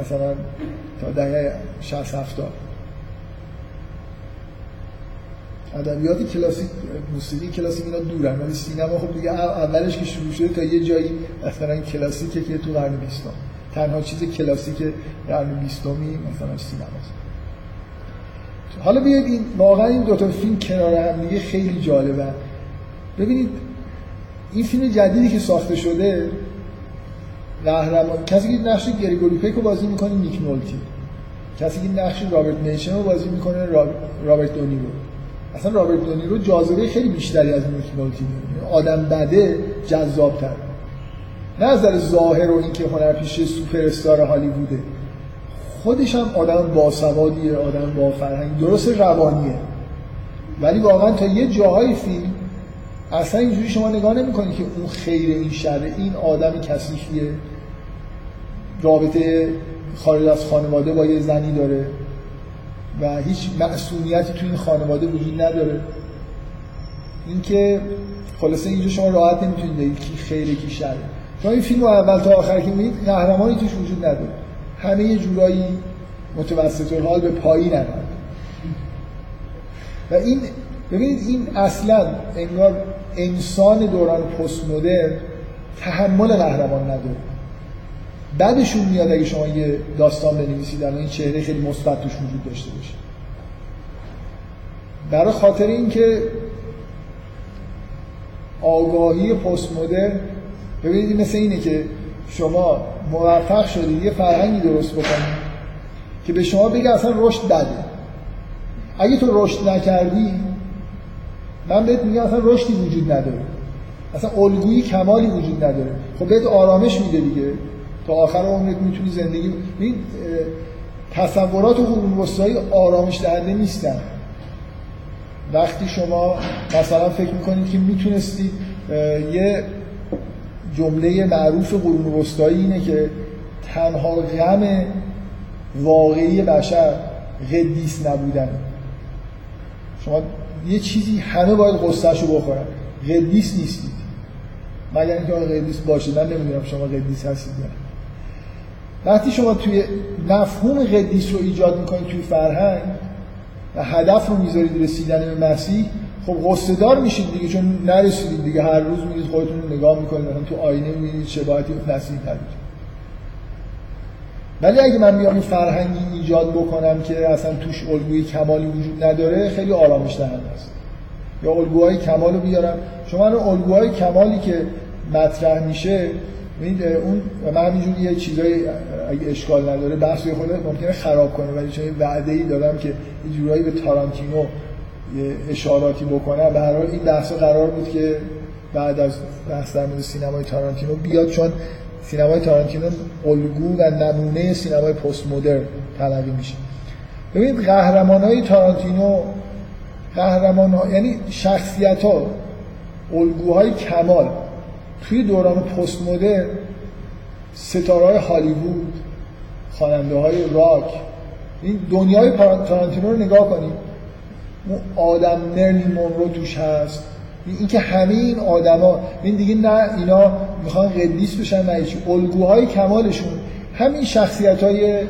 مثلا تا دهه شصت هفتاد. ادبیات کلاسیک، موسیقی کلاسیک اینا دورن، ولی سینما خب دیگه اولش که شروع شده تا یه جایی مثلا کلاسیکه که تو قرن بیستم تنها چیز کلاسیک قرن بیستمی مثلا سینماست. حالا بیاید این واقعا این دو تا فیلم کنار هم دیگه خیلی جالبه. ببینید این فیلم جدیدی که ساخته شده، قهرمان کسی که نقش گریگوری پیک رو بازی می‌کنه نیک نولتی، کسی که نقش رابرت میچن رو بازی می‌کنه رابرت دنیرو. اصلا رابرت دنیرو جاذبه خیلی بیشتری از نیک نولتی داره، آدم بده جذاب‌تر، نه از نظر ظاهر و اینکه هنرپیشه سوپر استار هالیووده، خودش هم آدم باسوادیه، آدم با فرهنگ، درست روانیه، ولی واقعا تا یه جاهای فیلم اصلا اینجوری شما نگاه نمی‌کنی که اون خیر این شر، این آدم کثیفیه، رابطه خارج از خانواده با یه زنی داره و هیچ معصومیتی تو این خانواده وجود نداره. اینکه خلاصه اینجا شما راحت نمیتونید بگید کی خیره کی شره. شما این فیلم رو اول تا آخر که می‌بینید قهرمانی توش وجود نداره، همه یه جورایی متوسط الحال به پایین هستند. و این ببینید این اصلا انگار انسان دوران پست مدرن تحمل قهرمان نداره. بعدشون میاد اگه شما یه داستان بنویسید الان این چهره خیلی مثبت توش وجود داشته باشه. برای خاطر اینکه آگاهی پست مدرن ببینید مثل اینه که شما موفق شدید یه فرهنگی درست بکنید که به شما بگه اصلا رشد بده. اگه تو رشد نکردی من بهت میگم اصلا رشدی وجود نداره، اصلا الگویی کمالی وجود نداره. خب بهت آرامش میده دیگه تا آخر عمرت میتونی زندگی. این تصورات قرون وسطایی آرامش دهنده نیستن. وقتی شما مثلا فکر میکنید که میتونستید، یه جمله معروف قرون وسطایی اینه که تنها غم واقعی بشر قدیس نبودن. شما یه چیزی همه باید قصهشو بخورن، قدیس نیستید مگر اینکه آن قدیس باشه. من نمیدونم شما قدیس هستید یا نه. وقتی شما توی مفهوم قدیس رو ایجاد میکنید توی فرهنگ و هدف رو میذارید رسیدن به مسیح، خب غصه دار میشید دیگه چون نرسیدید دیگه. هر روز میرید خودتون رو نگاه میکنید، مثلا تو آینه میبینید شباهتی به مسیح دارید. ولی اگه من بیام فرهنگی ایجاد بکنم که اصلا توش الگوی کمالی وجود نداره، خیلی آرامش دهنده است. یا الگوهای کمال رو بیارم، شما رو الگوهای کمالی که مطرح میشه ببینید اون من همینجوری یه چیزای اگه اشکال نداره بحثی خود ممکنه خراب کنه، ولی چون وعده‌ای دادم که یه جورایی به تارانتینو یه اشاراتی بکنه. به هر حال این بحث قرار بود که بعد از بحث در مورد سینمای تارانتینو بیاد، چون سینمای تارانتینو الگو و نمونه سینمای پست مدرن تلقی میشه. ببینید قهرمانای تارانتینو قهرمان‌ها یعنی شخصیت‌ها، الگوهای کمال توی دوران پست مدرن ستاره‌های هالیوود، خواننده‌های راک. این دنیای تارانتینو رو نگاه کنید، اون آدم مرلین مونرو توش هست. اینکه همه این آدما این دیگه نه اینا میخوان قدیس بشن نه هیچ، الگوهای کمالشون همین شخصیت‌های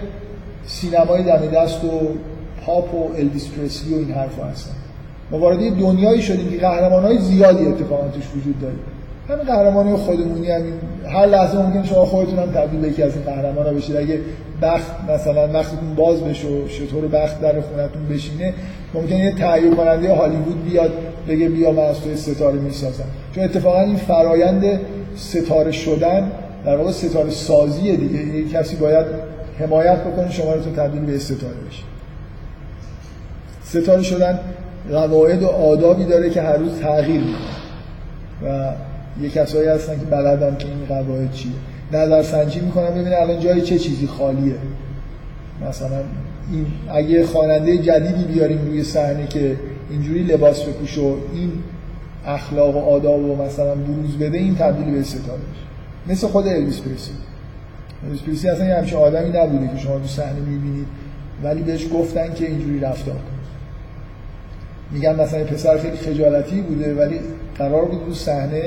سینمای دم دست و پاپ و الویس پریسلی و این حرفا هستن. ما وارد دنیایی شدیم که قهرمان‌های زیادی اتفاقا توش وجود داره. همین قهرمان‌های خودمونی، همین هر لحظه ممکن شما خودتون هم تبدیل به یکی از این قهرمانا بشید. اگه بخت مثلا بختتون باز بشه و شطور بخت در خونتون بشینه، ممکنه یه تعیین کننده هالیوود بیاد بگه بیا من از توی ستاره میسازم. چون اتفاقا این فرایند ستاره شدن در واقع ستاره سازیه دیگه. یه کسی باید حمایت بکنه شما رو تو تبدیل به ستاره بشه. ستاره شدن قواعد و آدابی داره که هر روز تغییر میکنه و یه کسایی هستن که بلدن که این قواعد چیه. نظرسنجی میکنن ببینن الان جای چه چیزی خالیه. مثلا این اگه خواننده جدیدی بیاریم روی صحنه که اینجوری لباس بپوشه و این اخلاق و آداب رو مثلا بروز بده، این تبدیل به ستاره میشه. مثل خود الویس پریسلی. الویس پریسلی اصلا یه همچین آدمی نبوده که شما تو صحنه میبینید، ولی بهش گفتن که اینجوری رفتار کن. میگن مثلا پسر خیلی خجالتی بوده، ولی قرار بود تو صحنه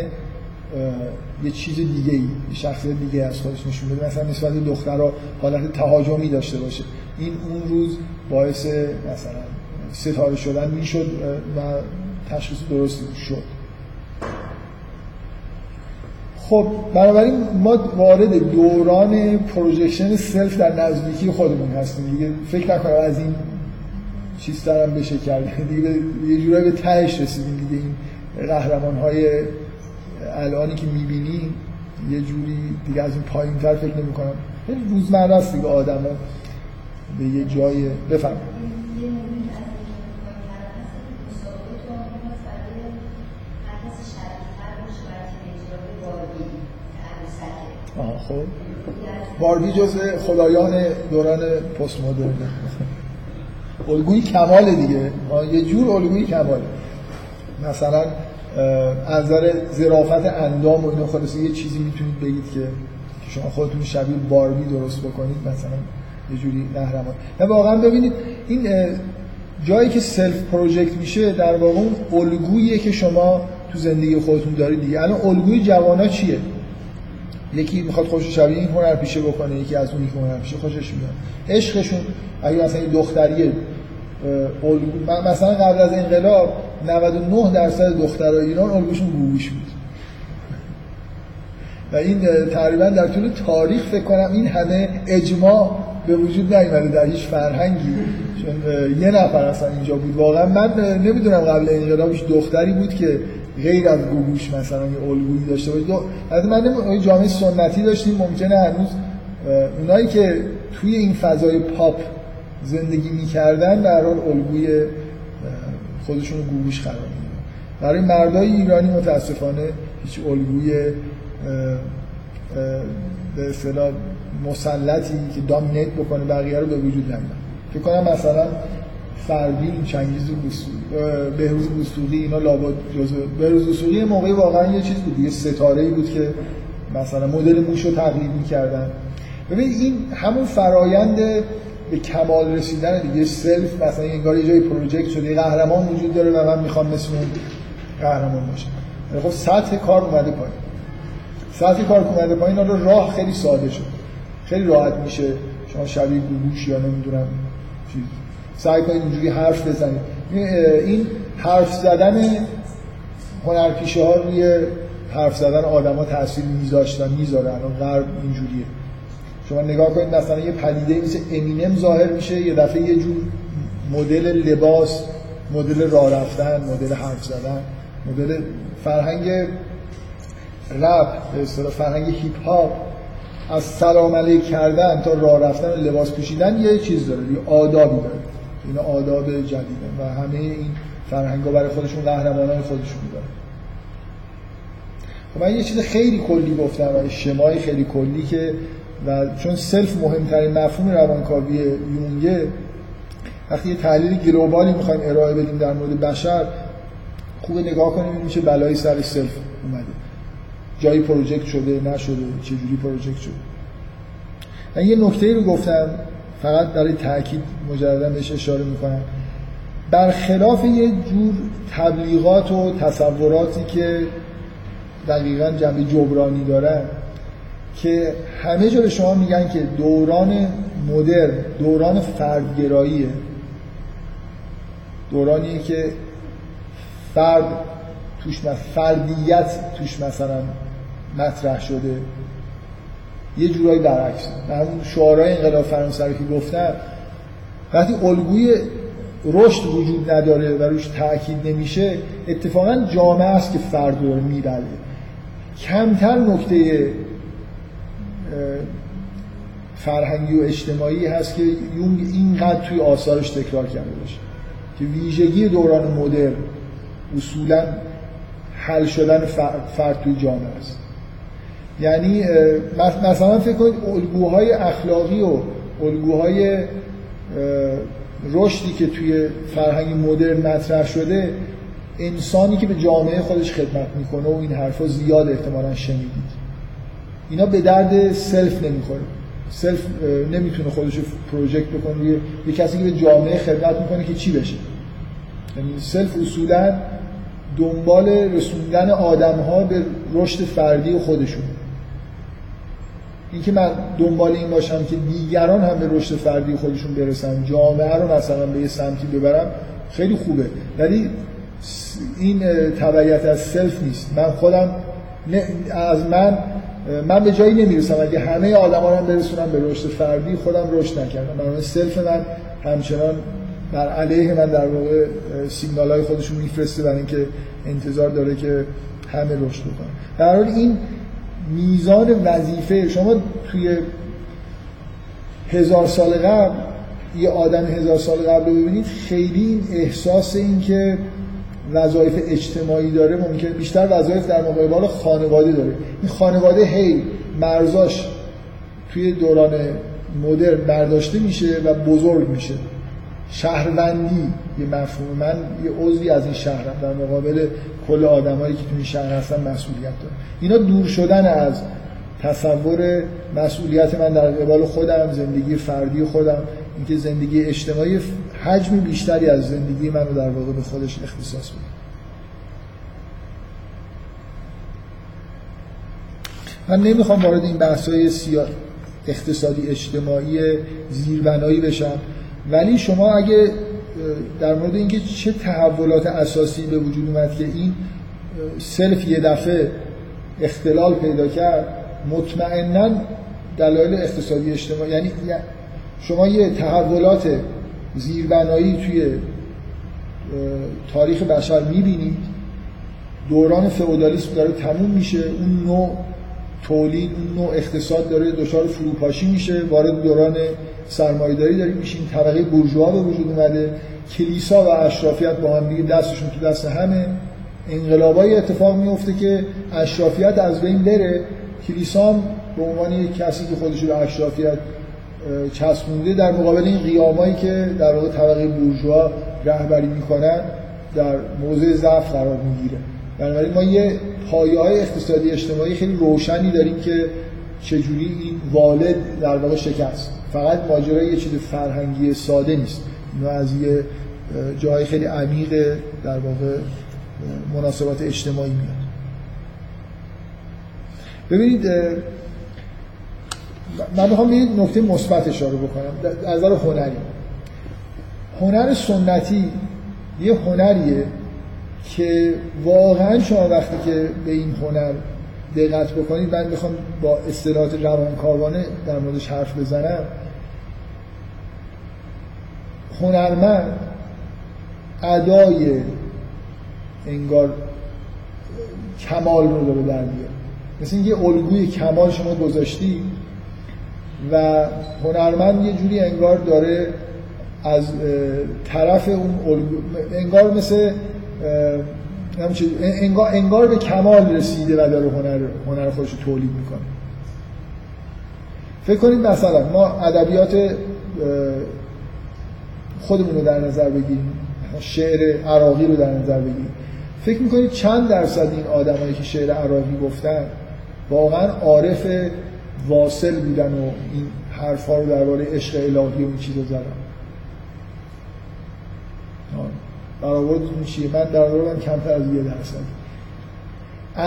یه چیز دیگه ای، یه شخصیت دیگه از خودش نشون بده. مثلا نسبت به دخترها حالت تهاجمی داشته باشه. این اون روز باعث مثلا ستاره شدن میشد و تشخیص درستی شد. خب بنابراین ما وارد دوران پروژکشن سلف در نزدیکی خودمون هستیم دیگه. فکر نکنم از این چیز ترم بشه کرد دیگه. یه جورایی به تهش رسیدیم دیگه. این قهرمان‌های الانی که می‌بینیم یه جوری دیگه از این پایین‌تر فکر نمی‌کنم. خیلی روزمره است دیگه آدم‌ها به یه جای بفهم. آها خب. باربی جزء خدایان دوران پست مدرن. الگوی کماله دیگه. یه جور الگوی کماله. مثلا از نظر ظرافت اندام و اینا خلاصه یه چیزی میتونید بگید که شما خودتون شبیه باربی درست بکنید مثلا یه جوری قهرمان. و واقعا ببینید این جایی که سلف پروژکت میشه در واقع اون الگوییه که شما تو زندگی خودتون دارید دیگه. الان الگوی جوانا چیه؟ یکی میخواد خودش شبیه این هنرپیشه بکنه، یکی از اون یکی هنرپیشه خوشش میاد. عشقشون اگه مثلا دختریه الگو، مثلا قبل از انقلاب نود و نه درصد دخترای ایران الگوشون گوگوش بود و این تقریبا در طول تاریخ فکر کنم این همه اجماع به وجود نیامده در هیچ فرهنگی، چون یه نفر اصلا اینجا بود. واقعا من نمیدونم قبل انقلابش دختری بود که غیر از گوگوش مثلا یه الگویی داشته باشه. البته من نمیدونم، جامعه سنتی داشتیم، ممکنه هنوز اونایی که توی این فضای پاپ زندگی می‌کردن در حال الگوی خودشون رو گوگوش قرار میدن. برای مردای ایرانی متاسفانه هیچ الگوی به اصطلاح مسلطی که دامینیت بکنه بقیه رو به وجود نمیاد. فکر کنم مثلا فردین، چنگیز بسطوقی، بهروز بسطوقی، اینا لابد جزء بهروز بسطوقی موقعی واقعا یه چیز بود، یه ستاره‌ای بود که مثلا مدل موش رو تقلید می‌کردن. ببین این همون فرایند به کمال رسیدن دیگه، سلف مثلا انگار یه جای پروژکت شده، یه قهرمان وجود داره و من میخوام مثل اون قهرمان باشم. خب سطح کار اومده پایین، سطح کار اومده پایین، الان راه خیلی ساده شد، خیلی راحت میشه شما شبیه گوگوش یا نمیدونم چیز سعی کنید اینجوری حرف بزنید. این حرف زدن هنرپیشه ها روی حرف زدن آدم ها تأثیر میذاشتن، میذاره. الان غرب اینجوریه، شما نگاه کنید مثلا یه پدیده مثل امینم ظاهر میشه، یه دفعه یه جور مدل لباس، مدل راه رفتن، مدل حرف زدن، مدل فرهنگ رپ، به اصطلاح فرهنگ هیپ هاپ، از سلام علیک کردن تا راه رفتن و لباس پوشیدن یه چیز داره، یه آدابی داره. این آداب جدیده و همه این فرهنگا برای خودشون قهرمانان خودشون داره. خب من یه چیز خیلی کلی گفتم و شمای خیلی کلی که و چون سلف مهمترین مفهوم روانکاوی یونگه، وقتی یه تحلیل گلوبالی میخوایم ارائه بدیم در مورد بشر، خوب نگاه کنیم ببینیم چه بلایی سر سلف اومده، جایی پروژکت شده نشده، چه جوری پروژکت شده. من یه نکته‌ای رو گفتم، فقط برای تاکید مجددا بهش اشاره میکنم. برخلاف یه جور تبلیغات و تصوراتی که دقیقاً جنبه جبرانی داره که همه جا به شما میگن که دوران مدرن دوران فردگراییه، دورانیه که فرد توش فردیت توش مثلا مطرح شده، یه جورایی برعکس. من همون شعارهای انقلاب فرانسوی که گفتم، وقتی الگوی رشد وجود نداره و روش تاکید نمیشه، اتفاقا جامعه است که فرد رو میبره. کمتر نکته فرهنگی و اجتماعی هست که یونگ اینقدر توی آثارش تکرار کرده باشه که ویژگی دوران مدرن اصولاً حل شدن فرد توی جامعه است. یعنی مثلا فکر کنید الگوهای اخلاقی و الگوهای رشدی که توی فرهنگ مدرن مطرح شده، انسانی که به جامعه خودش خدمت میکنه و این حرفا زیاد احتمالاً شنیدید، اینا به درد سلف نمیخوره. سلف نمیتونه خودش رو پروژکت بکنه یه, یه کسی که به جامعه خدمت میکنه که چی بشه. یعنی سلف اصولا دنبال رسوندن آدم ها به رشد فردی خودشون. این که من دنبال این باشم که دیگران هم به رشد فردی خودشون برسن، جامعه رو مثلا به یه سمتی ببرم، خیلی خوبه، ولی این تبعیت از سلف نیست. من خودم از من من به جایی نمیرسم اگه همه آدم ها رو برسونم به رشد فردی، خودم رشد نکردم. برای سلف من همچنان بر علیه من در واقع سیگنال های خودشون میفرسته برای اینکه انتظار داره که همه رشد بکنن. در حال این میزان وظیفه شما توی هزار سال قبل، یه آدم هزار سال قبل رو ببینید، خیلی احساس این که وظایف اجتماعی داره، ممکنه بیشتر وظایف در مقابل خانواده داره. این خانواده هی مرزاش توی دوران مدرن برداشته میشه و بزرگ میشه. شهروندی یه مفهوم، من یه عضوی از این شهرم، در مقابل کل آدمایی که توی این شهر هستن مسئولیت داره. اینا دور شدن از تصور مسئولیت من در مقابل خودم، زندگی فردی خودم، اینکه زندگی اجتماعی حجم بیشتری از زندگی من رو در واقع به خودش اختصاص بده. من نمیخوام وارد این بحث‌های سیاسی اقتصادی اجتماعی زیربنایی بشم، ولی شما اگه در مورد اینکه چه تحولات اساسی به وجود اومد که این صرف یه دفعه اختلال پیدا کرد، مطمئناً دلایل اقتصادی اجتماعی، یعنی شما یه تحولات زیربنایی توی تاریخ بشر میبینید. دوران فئودالیسم داره تموم میشه، اون نوع تولید، اون نوع اقتصاد داره دچار فروپاشی میشه، وارد دوران سرمایه‌داری داریم میشیم، طبقه بورژوا به وجود اومده، کلیسا و اشرافیت با هم دیگه دستشون تو دست همه، انقلابایی اتفاق میفته که اشرافیت از بین بره، کلیسا هم به عنوان کسی که خودش به اشرافیت چسبونده در مقابل این قیامایی که در واقع طبقه بورژوا رهبری میکنن در موضع ضعف قرار میگیره. بنابراین ما یه پایه‌های اقتصادی اجتماعی خیلی روشنی داریم که چجوری این والد در واقع شکست. فقط ماجرا یه چیز فرهنگی ساده نیست، اینو از یه جای خیلی عمیق در واقع مناسبات اجتماعی میاد. ببینید من میخوام به یه نکته مثبت اشاره بکنم از نظر هنری. هنر سنتی یه هنریه که واقعا شما وقتی که به این هنر دقت بکنید، من میخوام با اصطلاحات روانکاوانه در موردش حرف بزنم، هنرمند ادای انگار کمال رو داره در میاره، مثل اینکه یه الگوی کمال شما گذاشتی و هنرمند یه جوری انگار داره از طرف اون الگو، انگار مثل انگار, انگار به کمال رسیده و داره هنر هنر خودش رو تولید میکنه. فکر کنید مثلا ما ادبیات خودمون رو در نظر بگیریم، شعر عراقی رو در نظر بگیریم، فکر میکنید چند درصد این آدمایی که شعر عراقی گفتن واقعا عارف واصل بودن و این حرفا رو درباره عشق الهی و این چیزا زدن؟ برآوردتون میشه من در واقع کمتر از یه درصد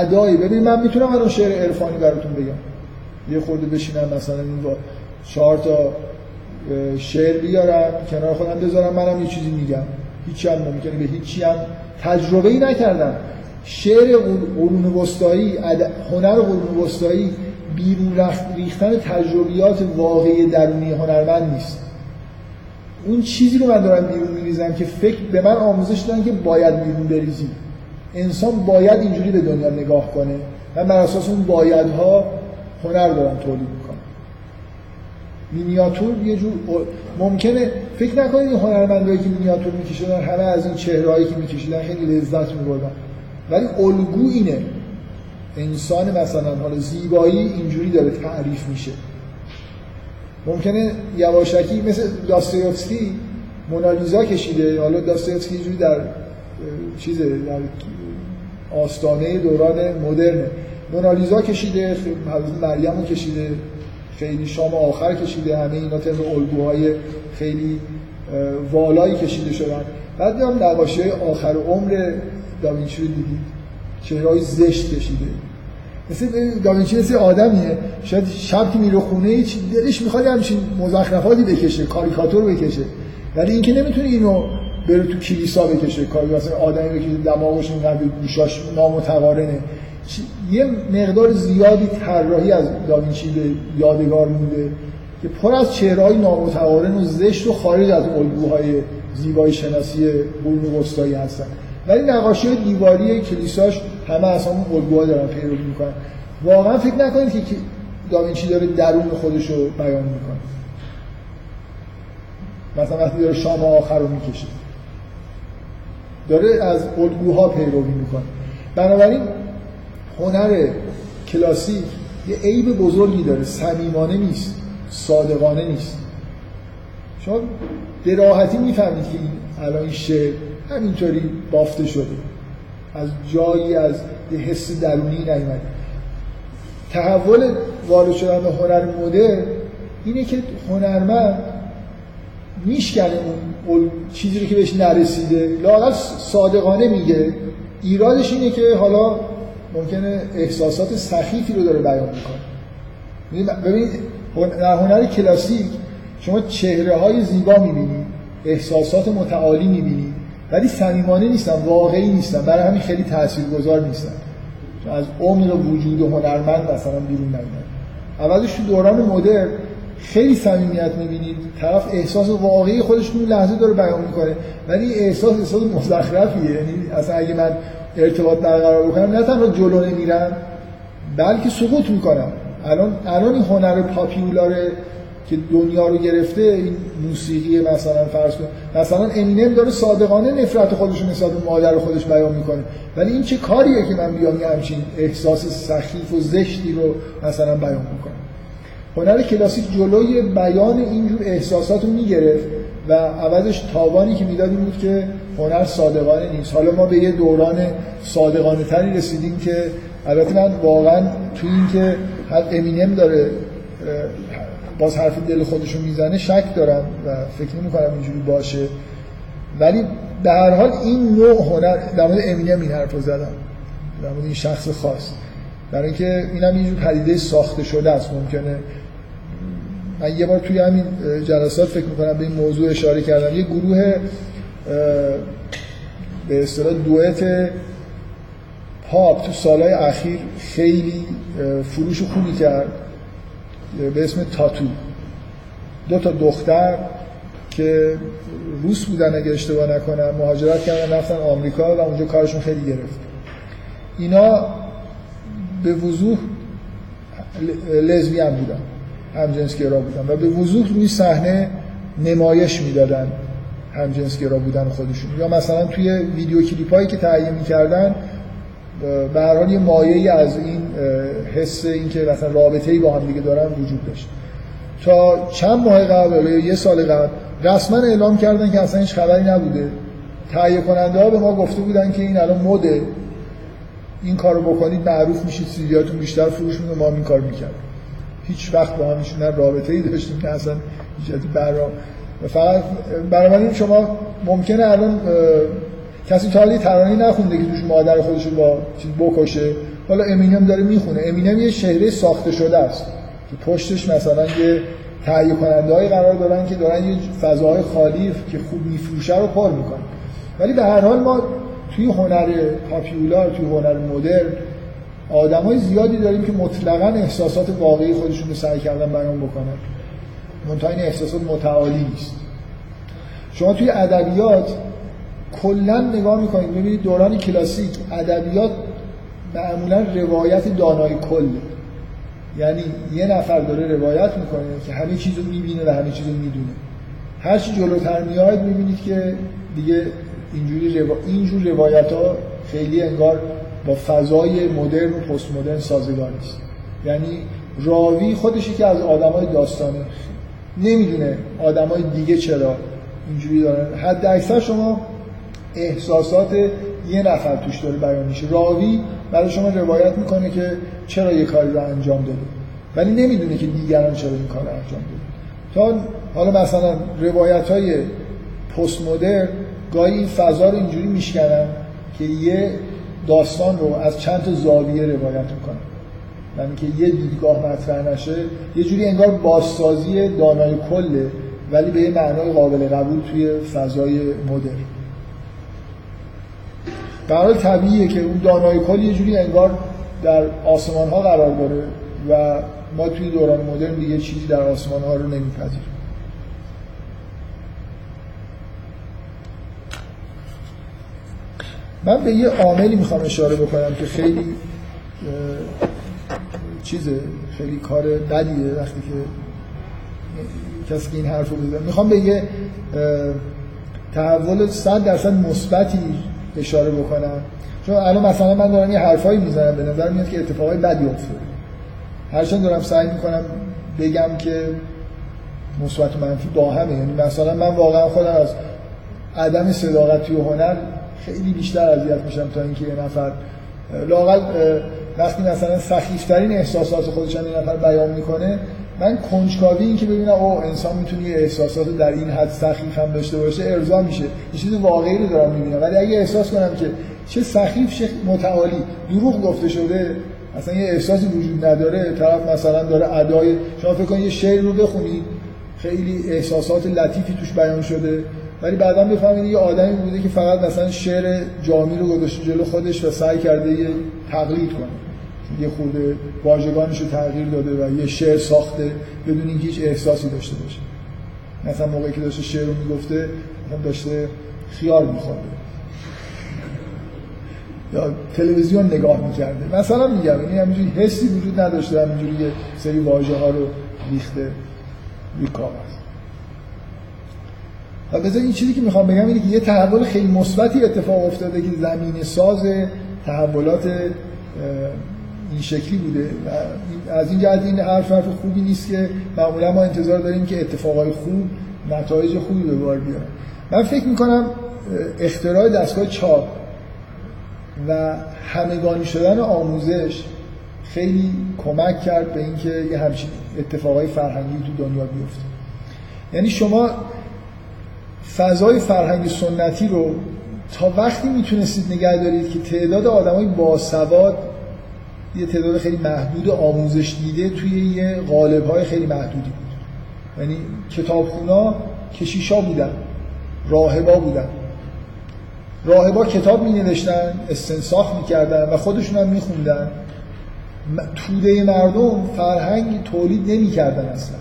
ادایی. ببین من میتونم الان شعر عرفانی براتون بگم، یه خورده بشینم مثلا اینو چهار تا شعر بیارم کنار خودم بذارم منم یه چیزی میگم، هیچی هم نمیکنه، به هیچی هم تجربه ای نکردم. شعر قرون وسطایی، هنر قرون وسطایی بیرون ریختن تجربیات واقعی درونی هنرمند نیست. اون چیزی رو من دارم بیرون میریزم که فکر به من آموزش دادن که باید بیرون بریزیم، انسان باید اینجوری به دنیا نگاه کنه و بر اساس اون بایدها هنر دارم تولید میکنم. مینیاتور یه جور ممکنه فکر نکنید هنرمندایی که مینیاتور میکشیدن همه از این چهرهایی که میکشیدن خیلی لذت میبردن، ولی الگو اینه، انسان مثلا حالا زیبایی اینجوری داره تعریف میشه. ممکنه یواشکی مثل داستویوفسکی مونالیزا کشیده، حالا داستویوفسکی جوری در چیزه در آستانه دوران مدرنه، مونالیزا کشیده، مریمو کشیده، خیلی شام آخر کشیده، همه اینا طبق الگوهای خیلی والایی کشیده شدن. بعد هم نقاشی‌های آخر عمر داوینچی رو دیدید، چهره‌های زشت کشیده. مثل داوینچی مثل آدمیه، شاید شب که میره خونه هیچ دلش میخواد همچین مزخرفاتی بکشه، کاریکاتور بکشه، ولی اینکه نمیتونه اینو بره تو کلیسا بکشه، کاری مثلا آدمی بکشه دماغش اینقدر گوشاش نامتقارنه. یه مقدار زیادی طراحی از داوینچی به یادگار مونده که پر از چهره‌های نامتقارن و زشت و خارج از الگوهای زیبایی شناسی قرون وسطایی هستن، ولی نقاشی دیواری کلیساش همه از همون الگوها دارن پیروی میکنن. واقعا فکر نکنید که داوینچی داره درون خودش رو بیان میکنه. مثلا وقتی داره شام آخر رو میکشه داره از الگوها پیروی میکنه. بنابراین هنر کلاسیک یه عیب بزرگی داره، صمیمانه نیست، صادقانه نیست. شما به راحتی میفهمید که این الان این شعر همینطوری بافته شده، از جایی از یه حس درونی نیومده. تحول وارد شدن به هنر مدرن اینه که هنرمند میشکنه اون چیزی رو که بهش نرسیده، لااقل صادقانه میگه. ایرادش اینه که حالا ممکنه احساسات سخیفی رو داره بیان میکنه. ببینید در هنر کلاسیک شما چهره های زیبا میبینید، احساسات متعالی میبینید، ولی صمیمانه نیستن، واقعی نیستن، برای همین خیلی تاثیرگذار نیستن، از عمر و وجود و هنرمند مثلا بیرون نمیاد. اولش تو دوران مدرن خیلی صمیمیت می‌بینید، طرف احساس واقعی خودش رو لحظه داره بیان می‌کنه، ولی احساس احساس مزخرفیه. یعنی اصلا اگه من ارتباط برقرار بکنم نه تنها جلو نمیرم بلکه سقوط می‌کنم. الان الان این هنر پاپیولاره که دنیا رو گرفته، این موسیقی مثلا فرض کن مثلا امینم داره صادقانه نفرت خودش رو نسبت به مادر خودش بیان می‌کنه، ولی این چه کاریه که من بیام همین احساس سخیف و زشتی رو مثلا بیان می‌کنم. هنر کلاسیک جلوی بیان اینجور احساسات رو میگرفت و عوضش تاوانی که میداد این بود که هنر صادقانه نیست. حالا ما به یه دوران صادقانه تری رسیدیم که البته من واقعا توی این که امینم داره باز حرف دل خودشو میزنه شک دارم و فکر نمی‌کنم اینجوری باشه، ولی در هر حال این نوع هنر، در مورد امینم این حرف رو زدم، در مورد این شخص خاص، برای اینکه اینم اینجور پدیده ساخته شده است. ممکنه من یه بار توی همین جلسات فکر میکنم به این موضوع اشاره کردم، یه گروه به اصطلاح دوئت پاپ تو سالهای اخیر خیلی فروش خوبی کرد به اسم تاتو، دو تا دختر که روس بودن اگه اشتباه نکنم، مهاجرت کردن رفتن آمریکا و اونجا کارشون خیلی گرفت. اینا به وضوح لزبیان بودن، همجنسگرا بودن و به وضوح روی صحنه نمایش میدادن همجنسگرا بودن خودشون، یا مثلا توی ویدیو کلیپایی که تهیه میکردن به هر حال یه مایه‌ای از این حس اینکه مثلا رابطه‌ای با هم دیگه دارن وجود داشت. تا چند ماه قبل یا یه سال قبل رسما اعلام کردن که اصلا هیچ خبری نبوده. تهیه کننده ها به ما گفته بودن که این الان مده، این کارو بکنید معروف میشید، سیدیاتون بیشتر فروش میده. ما هم این کار میکردیم، هیچ وقت با همشون نه رابطه‌ای داشتیم نه اصلا ایجادی برام. فقط برام شما ممکنه الان کسی تا حالی ترانه‌ای نخونده که توش مادر خودش رو با چیز بکشه، حالا امینم داره میخونه. امینم یه شهره ساخته شده است که پشتش مثلا یه تهیه کننده‌ای قرار دارن که دارن یه فضاهای خالی که خوب میفروشه رو پر میکنن. ولی به هر حال ما توی هنر پاپیولار، توی هنر مدرن آدمای زیادی داریم که مطلقاً احساسات واقعی خودشون رو سعی کردن بیان بکنن، منتها این احساسات متعالی نیست. شما توی ادبیات کلاً نگاه میکنید میبینید دوران کلاسیک ادبیات معمولاً روایت دانای کل، یعنی یه نفر داره روایت میکنه که همه چیزو میبینه و همه چیزو میدونه. هر چی جلوتر میاد میبینید که دیگه اینجوری روا... اینجور روایت ها خیلی انگار با فضای مدرن و پست مدرن سازگار نیست. یعنی راوی خودشی که از آدمای داستانه نمیدونه آدمای دیگه چرا اینجوری دارن. حد اکثر شما احساسات یه نفر توش داره بیان میشه، راوی برای شما روایت میکنه که چرا یه کاری رو انجام داده، ولی نمیدونه که دیگران چرا این کار رو انجام داده. تا حالا مثلا روایت های پست مدرن گاهی این فضا رو اینجوری میشکنن که یه داستان رو از چند تا زاویه روایت میکنن، یعنی که یه دیدگاه مطرح نشه، یه جوری انگار بازسازی دانای کله ولی به یه معنای قابل قبول توی فضای مدرن. برای طبیعیه که اون دانای کل یه جوری انگار در آسمان ها قرار داره و ما توی دوران مدرن دیگه چیزی در آسمان ها رو نمیپذیریم. من به یه عاملی میخوام اشاره بکنم که خیلی چیزه، خیلی کار بدیه وقتی که کسی که این حرف رو بزنه. میخوام به یه تحول صد درصد مثبتی اشاره بکنم، چون الان مثلا من دارم یه حرفایی میزنم به نظر میاد که اتفاقای بدی افتاده، هرچند دارم سعی میکنم بگم که مثبت و منفی با همه. یعنی مثلا من واقعا خودم از عدم صداقت توی هنر خیلی بیشتر اذیت میشم تا اینکه یه نفر لااقل وقتی مثلا سخیفترین احساسات خودش رو یه نفر بیان میکنه من کنجکاوی این که ببینم اوه انسان میتونه احساساتو در این حد سخیف هم داشته باشه ارضا میشه، یه چیز واقعی رو دارم میبینم، ولی اگه احساس کنم که چه سخیف چه متعالی دروغ گفته شده، اصلا یه احساسی وجود نداره، طرف مثلا داره ادای، شما فکر کن یه شعر رو بخونید خیلی احساسات لطیفی توش بیان شده، ولی بعدا میفهمید یه آدمی بوده که فقط مثلا شعر جامی رو گذاشته جلو خودش و سعی کرده یه تقلید کنه، یه خورده واژگانش رو تغییر داده و یه شعر ساخته بدون اینکه هیچ احساسی داشته باشه. مثلا موقعی که داشته شعر رو میگفته داشته خیار میخورده یا تلویزیون نگاه میکرده مثلا، میگم این همینجوری حسی وجود نداشته، همینجوری یه سری واژه ها رو ریخته روی کاغذ. و بذار این چیزی که میخوام بگم اینه که یه تحول خیلی مثبتی اتفاق افتاده که زمین ساز تحولات این شکلی بوده و از این جهت این حرف حرف خوبی نیست که معمولا ما انتظار داریم که اتفاقای خوب نتایج خوبی به بار بیاره. من فکر میکنم اختراع دستگاه چاپ و همگانی شدن آموزش خیلی کمک کرد به اینکه یه همچین اتفاقای فرهنگی تو دنیا بیفته. یعنی شما فضای فرهنگی سنتی رو تا وقتی میتونستید نگه دارید که تعداد آدمای باسواد یه تعداد خیلی محدود آموزش دیده توی یه قالب‌های خیلی محدودی بود. یعنی کتابخونا کشیشا بودن، راهبا بودن. راهبا کتاب می‌نوشتن، استنساخ می‌کردن و خودشون هم می‌خوندن. توده مردم فرهنگ تولید نمی‌کردن اصلا.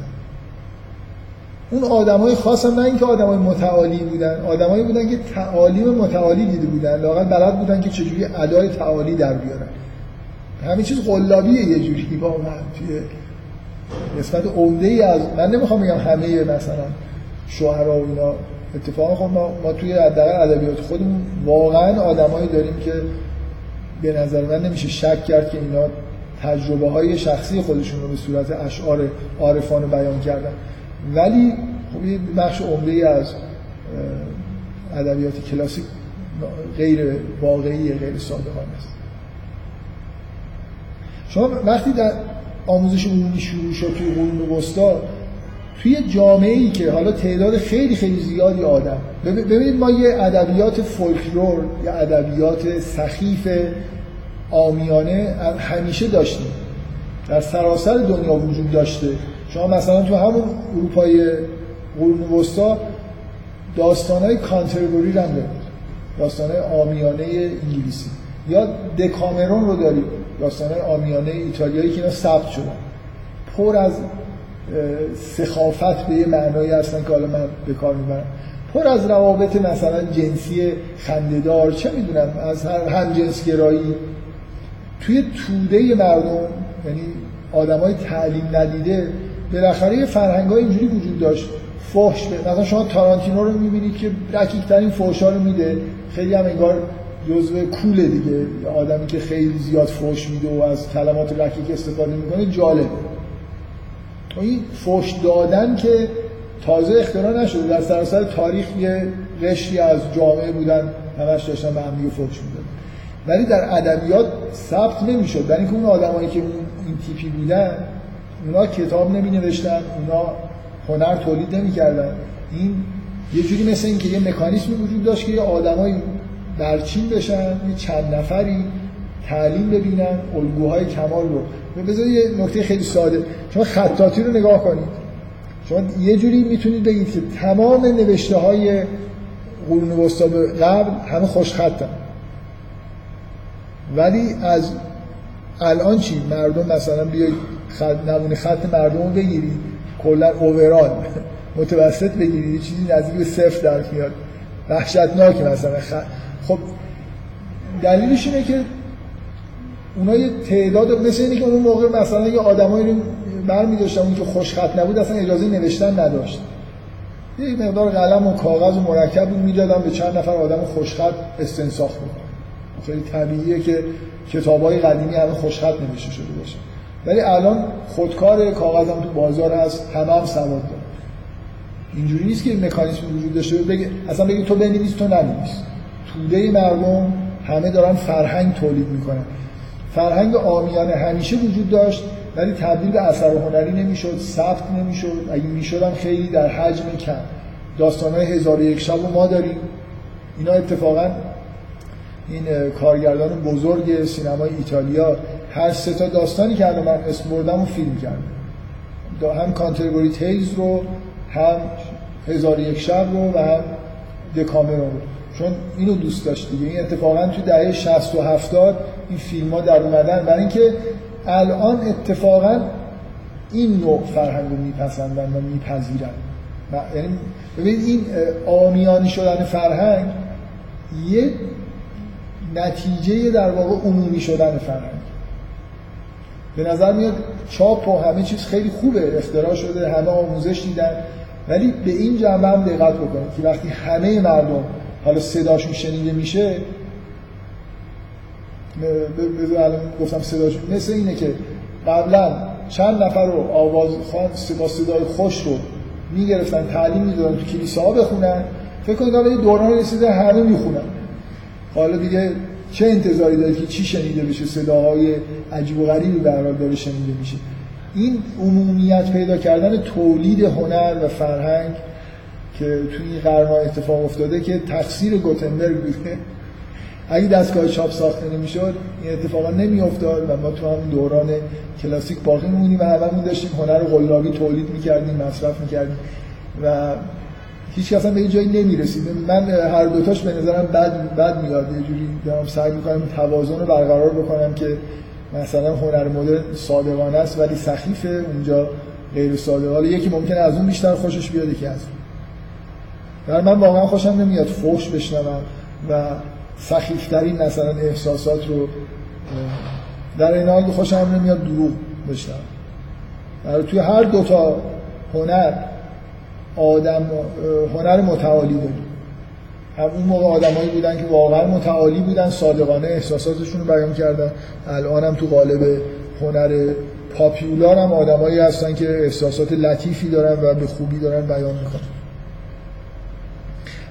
اون آدمای خاص هم نه اینکه آدمای متعالی بودن، آدمایی بودن که تعالیم متعالی دیده بودن، لااقل بلد بودن که چجوری ادای تعالی در بیارن. همین چیز قلابیه یه جوری واقعا توی نسبت عمده ای از من نمیخوام بگم همه مثلا شعرا و اینا، اتفاقا خب ما, ما توی حداقل ادبیات خودمون واقعا آدمایی داریم که به نظر من نمیشه شک کرد که اینا تجربه های شخصی خودشون رو به صورت اشعار عارفانه بیان کردن، ولی خب یه بخش عمده ای از ادبیات کلاسیک غیر واقعی غیر صادقانه است. شما وقتی در آموزش عمومی شروع شد توی قرون وسطا توی جامعه‌ای که حالا تعداد خیلی خیلی زیادی آدم، ببینید ما یه ادبیات فولکلور یا ادبیات سخیف عامیانه همیشه داشتیم، در سراسر دنیا وجود داشته. شما مثلا تو همون اروپای قرون وسطا داستان‌های کانتربری رو هم دارید، داستان‌های عامیانه انگلیسی، یا دکامرون رو داریم، داستان‌های عامیانه ایتالیایی که اینا ثبت شدن، پر از سخافت به یه معنایی هستن که حالا من به کار میبرم، پر از روابط مثلا جنسی خنده‌دار، چه میدونم از هر همجنسگرایی توی توده مردم، یعنی آدمای تعلیم ندیده. بالاخره یه فرهنگای اینجوری وجود داشت. فحش مثلا شما تارانتینو رو میبینید که دقیق‌ترین فحش‌ها رو میده، خیلی هم انگار جزء کوله دیگه، آدمی که خیلی زیاد فحش میده و از کلمات رکیک استفاده میکنه جالبه. این فحش دادن که تازه اختراع نشده، در سراسر تاریخ یه قشری از جامعه بودن همش داشتن به هم دیگه فحش میدادن، ولی در ادبیات ثبت نمیشد، برای اینکه اون آدمایی که این تیپی بودن اونا کتاب نمی نوشتن، اونا هنر تولید نمیکردن. این یه جوری مثل اینکه یه مکانیزمی وجود داشت که یه آدمایی برچین بشن، یه چند نفری تعلیم ببینن الگوهای کمال رو. بذار یه نکته خیلی ساده، شما خطاطی رو نگاه کنید، شما یه جوری میتونید بگید که تمام نوشته های قرون وسطا قبل همه خوش خطن، ولی از الان چی؟ مردم مثلا بیاید خط... نمونه خط مردم رو بگیرید، کلا اوورال متوسط بگیرید، یه چیزی نزدیک به صفر در میاد، وحشتناکه مثلا خط. خب دلیلش اینه که اونا یه تعداد مثل اینه که اون موقع مثلا یه آدمایی رو برمی داشتن، اون که خوش خط نبود اصلا اجازه نوشتن نداشت، یه مقدار قلم و کاغذ و مرکب رو میدادن به چند نفر آدم خوش خط استنساخ میکنن. خیلی طبیعیه که کتابای قدیمی همه خوش خط نوشته شده باشه، ولی الان خودکار کاغذ هم تو بازار هست، همه هم سواد دارن. اینجوری نیست که مکانیزم وجود داشته بگه اصلا بگه تو بنویس تو ننویس. توده مردم همه دارن فرهنگ تولید میکنن، فرهنگ عامیانه همیشه وجود داشت، ولی تبدیل به اثر هنری نمیشد، ثبت نمیشد، اگه میشد هم خیلی در حجم کم. داستان‌های هزار و یک شب رو ما داریم. اینا اتفاقا این کارگردان بزرگ سینمای ایتالیا هر سه تا داستانی که الان من اسم بردم رو فیلم کرد، هم کانتربری تیلز رو، هم هزار و یک شب رو و هم دکامرون رو، چون اینو دوست داشت دیگه. این اتفاقا تو دهه شصت و هفتاد این فیلم‌ها در اومدن، برای اینکه الان اتفاقا این نوع فرهنگ رو میپسندن و میپذیرن. یعنی ببینید این عامیانی شدن فرهنگ یه نتیجه در واقع عمومی شدن فرهنگ به نظر میاد. چاپ و همه چیز خیلی خوبه، اختراع شده، همه آموزش دیدن، ولی به این جنبه هم دقت بکنید که وقتی همه مردم حالا صداشون شنیده میشه، الان گفتم صداشون مثل اینه که قبلا چند نفر رو آوازخوان با صدای خوش رو میگرفتن تعلیم میدادن تو کلیساها بخونن، فکر کنید حالا یه دوران رسیده همه میخونن، حالا دیگه چه انتظاری داره که چی شنیده بشه؟ صداهای عجیب و غریبی برقرار داره شنیده میشه. این عمومیت پیدا کردن تولید هنر و فرهنگ که توی این قرن‌ها اتفاق افتاده که تفسیر گوتنبرگ بوده. اگه دستگاه چاپ ساخته نمی‌شد این اتفاقا نمی‌افتاد و ما تو همون دوران کلاسیک باقی می‌مونیم و هممون داشتیم هنر قلابی تولید می‌کردیم، مصرف می‌کردیم و هیچ کس هم به این جایی نمی‌رسید. من هر دوتاش به نظرم بد بد میاد. یه جوری دارم سعی می‌کنم توازن رو برقرار بکنم که مثلا هنر مدرن صادقانه است ولی سخیفه، اونجا غیر صادقانه، یکی ممکنه از اون بیشتر خوشش بیاد یکی از اون. در من واقعا خوشم نمیاد فحش بشنوم و سخیفترین مثلا احساسات رو، در این حال خوشم نمیاد دروغ بشنوم. در توی هر دوتا هنر آدم هنر متعالی داریم. هم اون موقع آدمایی بودن که واقعا متعالی بودن، صادقانه احساساتشون رو بیان کردن، الان هم تو قالب هنر پاپیولار هم آدمایی هستن که احساسات لطیفی دارن و به خوبی دارن بیان میکنن.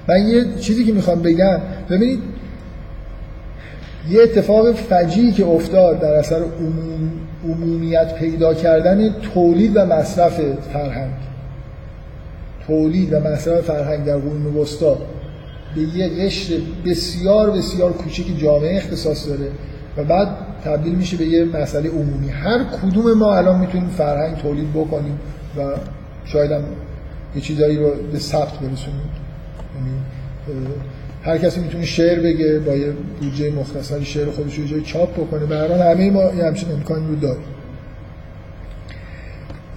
من یه چیزی که میخوام بگم، ببینید یه اتفاق فجیعی که افتاد در اثر عموم، عمومیت پیدا کردن تولید و مصرف فرهنگ، تولید و مصرف فرهنگ در قرون وسطا به یه قشر بسیار بسیار کوچیک جامعه اختصاص داره و بعد تبدیل میشه به یه مسئله عمومی. هر کدوم ما الان میتونیم فرهنگ تولید بکنیم و شاید هم یه چیزایی رو به ثبت برسونیم. هر کسی میتونه شعر بگه، با یه بودجه مختصری شعر خودش رو جای چاپ بکنه. به هر حال همه ما همچین امکانی رو داریم.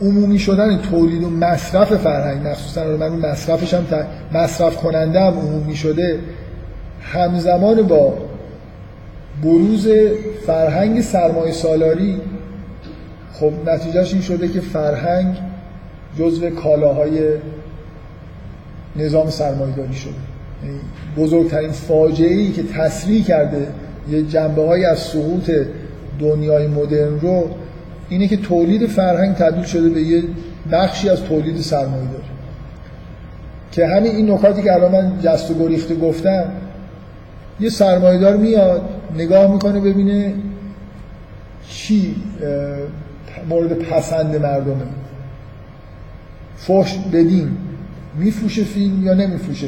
عمومی شدن تولید و مصرف فرهنگ، مخصوصا من مصرفش هم ت... مصرف کننده هم عمومی شده، همزمان با بروز فرهنگ سرمایه سالاری، خب نتیجهش این شده که فرهنگ جزو کالاهای نظام سرمایه‌داری شده. یعنی بزرگترین فاجعه‌ای که تسریع کرده یه جنبه‌هایی از سقوط دنیای مدرن رو اینه که تولید فرهنگ تبدیل شده به یه بخشی از تولید سرمایه‌داری، که همین این نکاتی که الان من جست و گریخته گفتم، یه سرمایه‌دار میاد نگاه میکنه ببینه چی مورد پسند مردمه، فحش بدیم میفوشه فیلم یا نمیفوشه،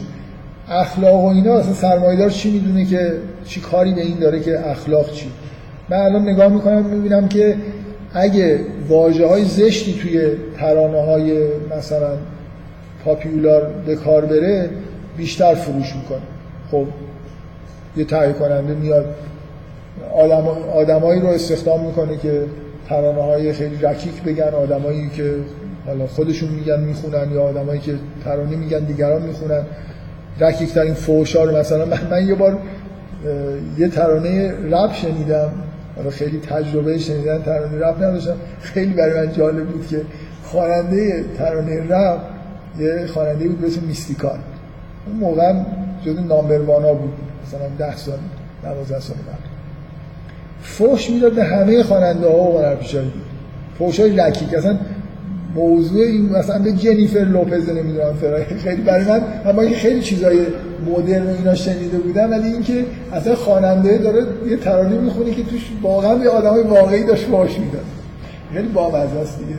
اخلاق و اینا. اصلا سرمایه‌دار چی میدونه که چی کاری به این داره که اخلاق چی؟ من الان نگاه میکنم میبینم که اگه واژه‌های زشتی توی ترانه‌های مثلا پاپیولار به کار بره بیشتر فروش میکنه. خب یه تهیه کننده میاد آدم آدمایی رو استخدام میکنه که ترانه‌های خیلی رکیک بگن، آدمایی که حالا خودشون میگن میخونن یا آدمایی که ترانه میگن دیگران میخونن، رکیک‌ترین فحش‌ها رو. مثلا من یه بار یه ترانه رپ شنیدم، حالا خیلی تجربه شنیدن ترانه رپ نداشتم، خیلی برای من جالب بود که خواننده ترانه رپ یه خواننده بود به اسم میستیکال، اون موقع جزو نامبر وانا بود، مثلا ده سال دوازده سال بعد فحش میداد به همه خواننده‌ها و هنرپیشه‌ها، فحش‌های رکیک. اصلا موضوع این مثلا به جنیفر لوپز نمیدونم فرای خیلی برای من، اما این خیلی چیزای مدرن و اینا شنیده بودم، ولی اینکه اصلا خواننده داره یه ترانه میخونه که توش واقعا به آدمای واقعی داشت باش میداد، یعنی بابزه است دیگه،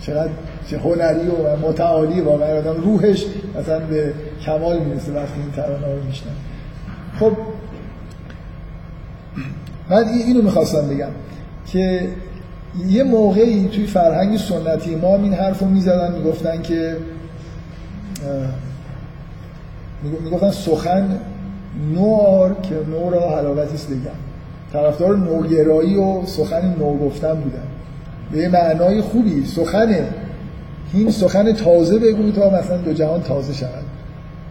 چقدر چه هنری و متعالی واقعا آدم روحش مثلا به کمال میرسه وقتی این ترانه رو میشنه. خب من اینو میخواستم بگم که یه موقعی توی فرهنگ سنتی ما این حرف رو میزدن، میگفتن که میگفتن سخن نوار که نو را حلاوتیست بگم، طرفدار نوگرایی و سخن نو گفتن بودن به معنای خوبی. سخنه این سخن تازه بگو تا مثلا دو جهان تازه شود،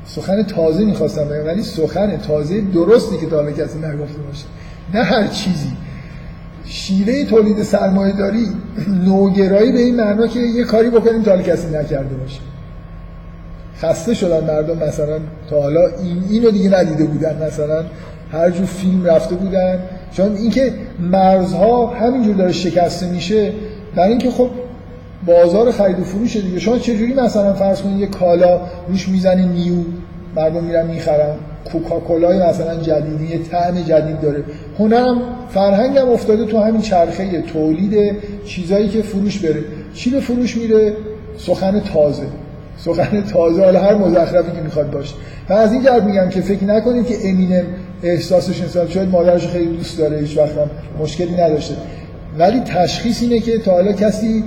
سخن تازه میخواستم بگم، ولی سخن تازه درستی که تا حالا کسی نگفته باشه، نه هر چیزی. شیوه تولید سرمایه داری نوگرایی به این معنا که یه کاری بکنیم تا حالا کسی نکرده باشه. خسته شدن مردم مثلا تا حالا این اینو دیگه ندیده بودن، مثلا هر جور فیلم رفته بودن، چون اینکه مرزها همینجور داره شکسته میشه. برای اینکه خب بازار خرید و فروشه دیگه، شما چجوری مثلا فرض کنید یه کالا روش میزنه نیو، مردم میرن میخرن، کوکاکولای مثلا جدیدی یه طعم جدید داره. هنرم فرهنگم افتاده تو همین چرخه تولید چیزایی که فروش بره. چی به فروش میره؟ سخن تازه، سخن تازه، حالا هر مزخرفی که میخواد باشه. و از این جهت میگم که فکر نکنید که امینم احساسش انسان شاید مادرش خیلی دوست داره، هیچ وقت هم مشکلی نداشته، ولی تشخیص اینه که تا حالا کسی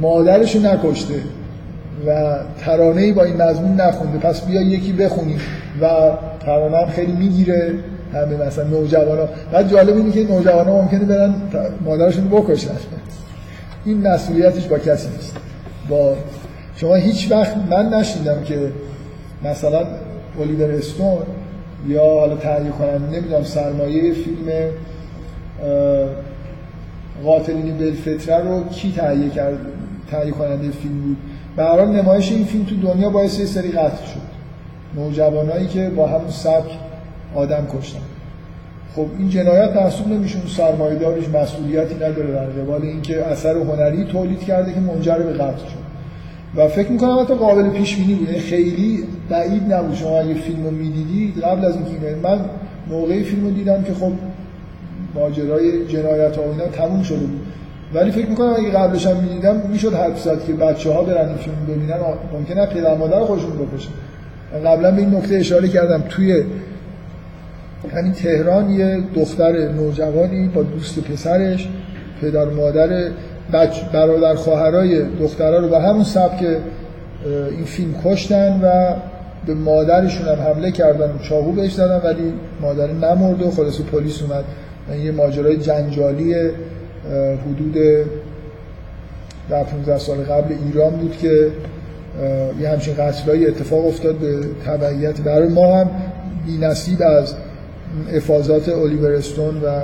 مادرشو نکشته و ترانه‌ای با این مضمون نخونده، پس بیا یکی بخونیم و ترانه هم خیلی میگیره همه مثلا نوجوانا. بعد جالب اینه که نوجوانا ممکنه برن مادرشون رو بکشن، این مسئولیتش با کسی نیست. با شما هیچ وقت من نشیدم که مثلا اولیور استون یا حالا تهیه کننده نمیدونم سرمایه فیلم قاتلینی بالفطره رو کی تهیه کرد، تهیه کننده فیلم بود. به هر حال نمایش این فیلم تو دنیا باعث یه سری قتل شد، نوجوانایی که با همون سبک آدم کشتن. خب این جنایت محسوب نمیشه، اون سرمایه‌دارش مسئولیتی نداره در قبال اینکه اثر هنری تولید کرده که منجر به قتل شد. و فکر میکنم حتی قابل پیش بینی بوده، خیلی بعید نبود. شما اگه فیلم رو میدیدی قبل از اینکه، من موقع فیلم رو دیدم که خب ماجرای جنایت ها و اینا تموم شده بود، ولی فکر میکنم اگه قبلش هم میدیدم میشد حد زد که بچه ها برن این فیلم ببینن، ممکنه پدر مادر خودشون بکشن. قبلا به این نکته اشاره کردم، توی همین تهران یه دختر نوجوانی با دوست پسرش، پدر مادر برادر خواهرای دخترها رو به همون سبک این فیلم کشتن و به مادرشون هم حمله کردن و چاقو بهش زدن، ولی مادر نمرد و خلاص پلیس اومد. یه ماجرای جنجالی حدود در پانزده سال قبل ایران بود که یه همچین قتلایی اتفاق افتاد به تبعیت. برای ما هم بی‌نصیب از افاضات اولیور استون و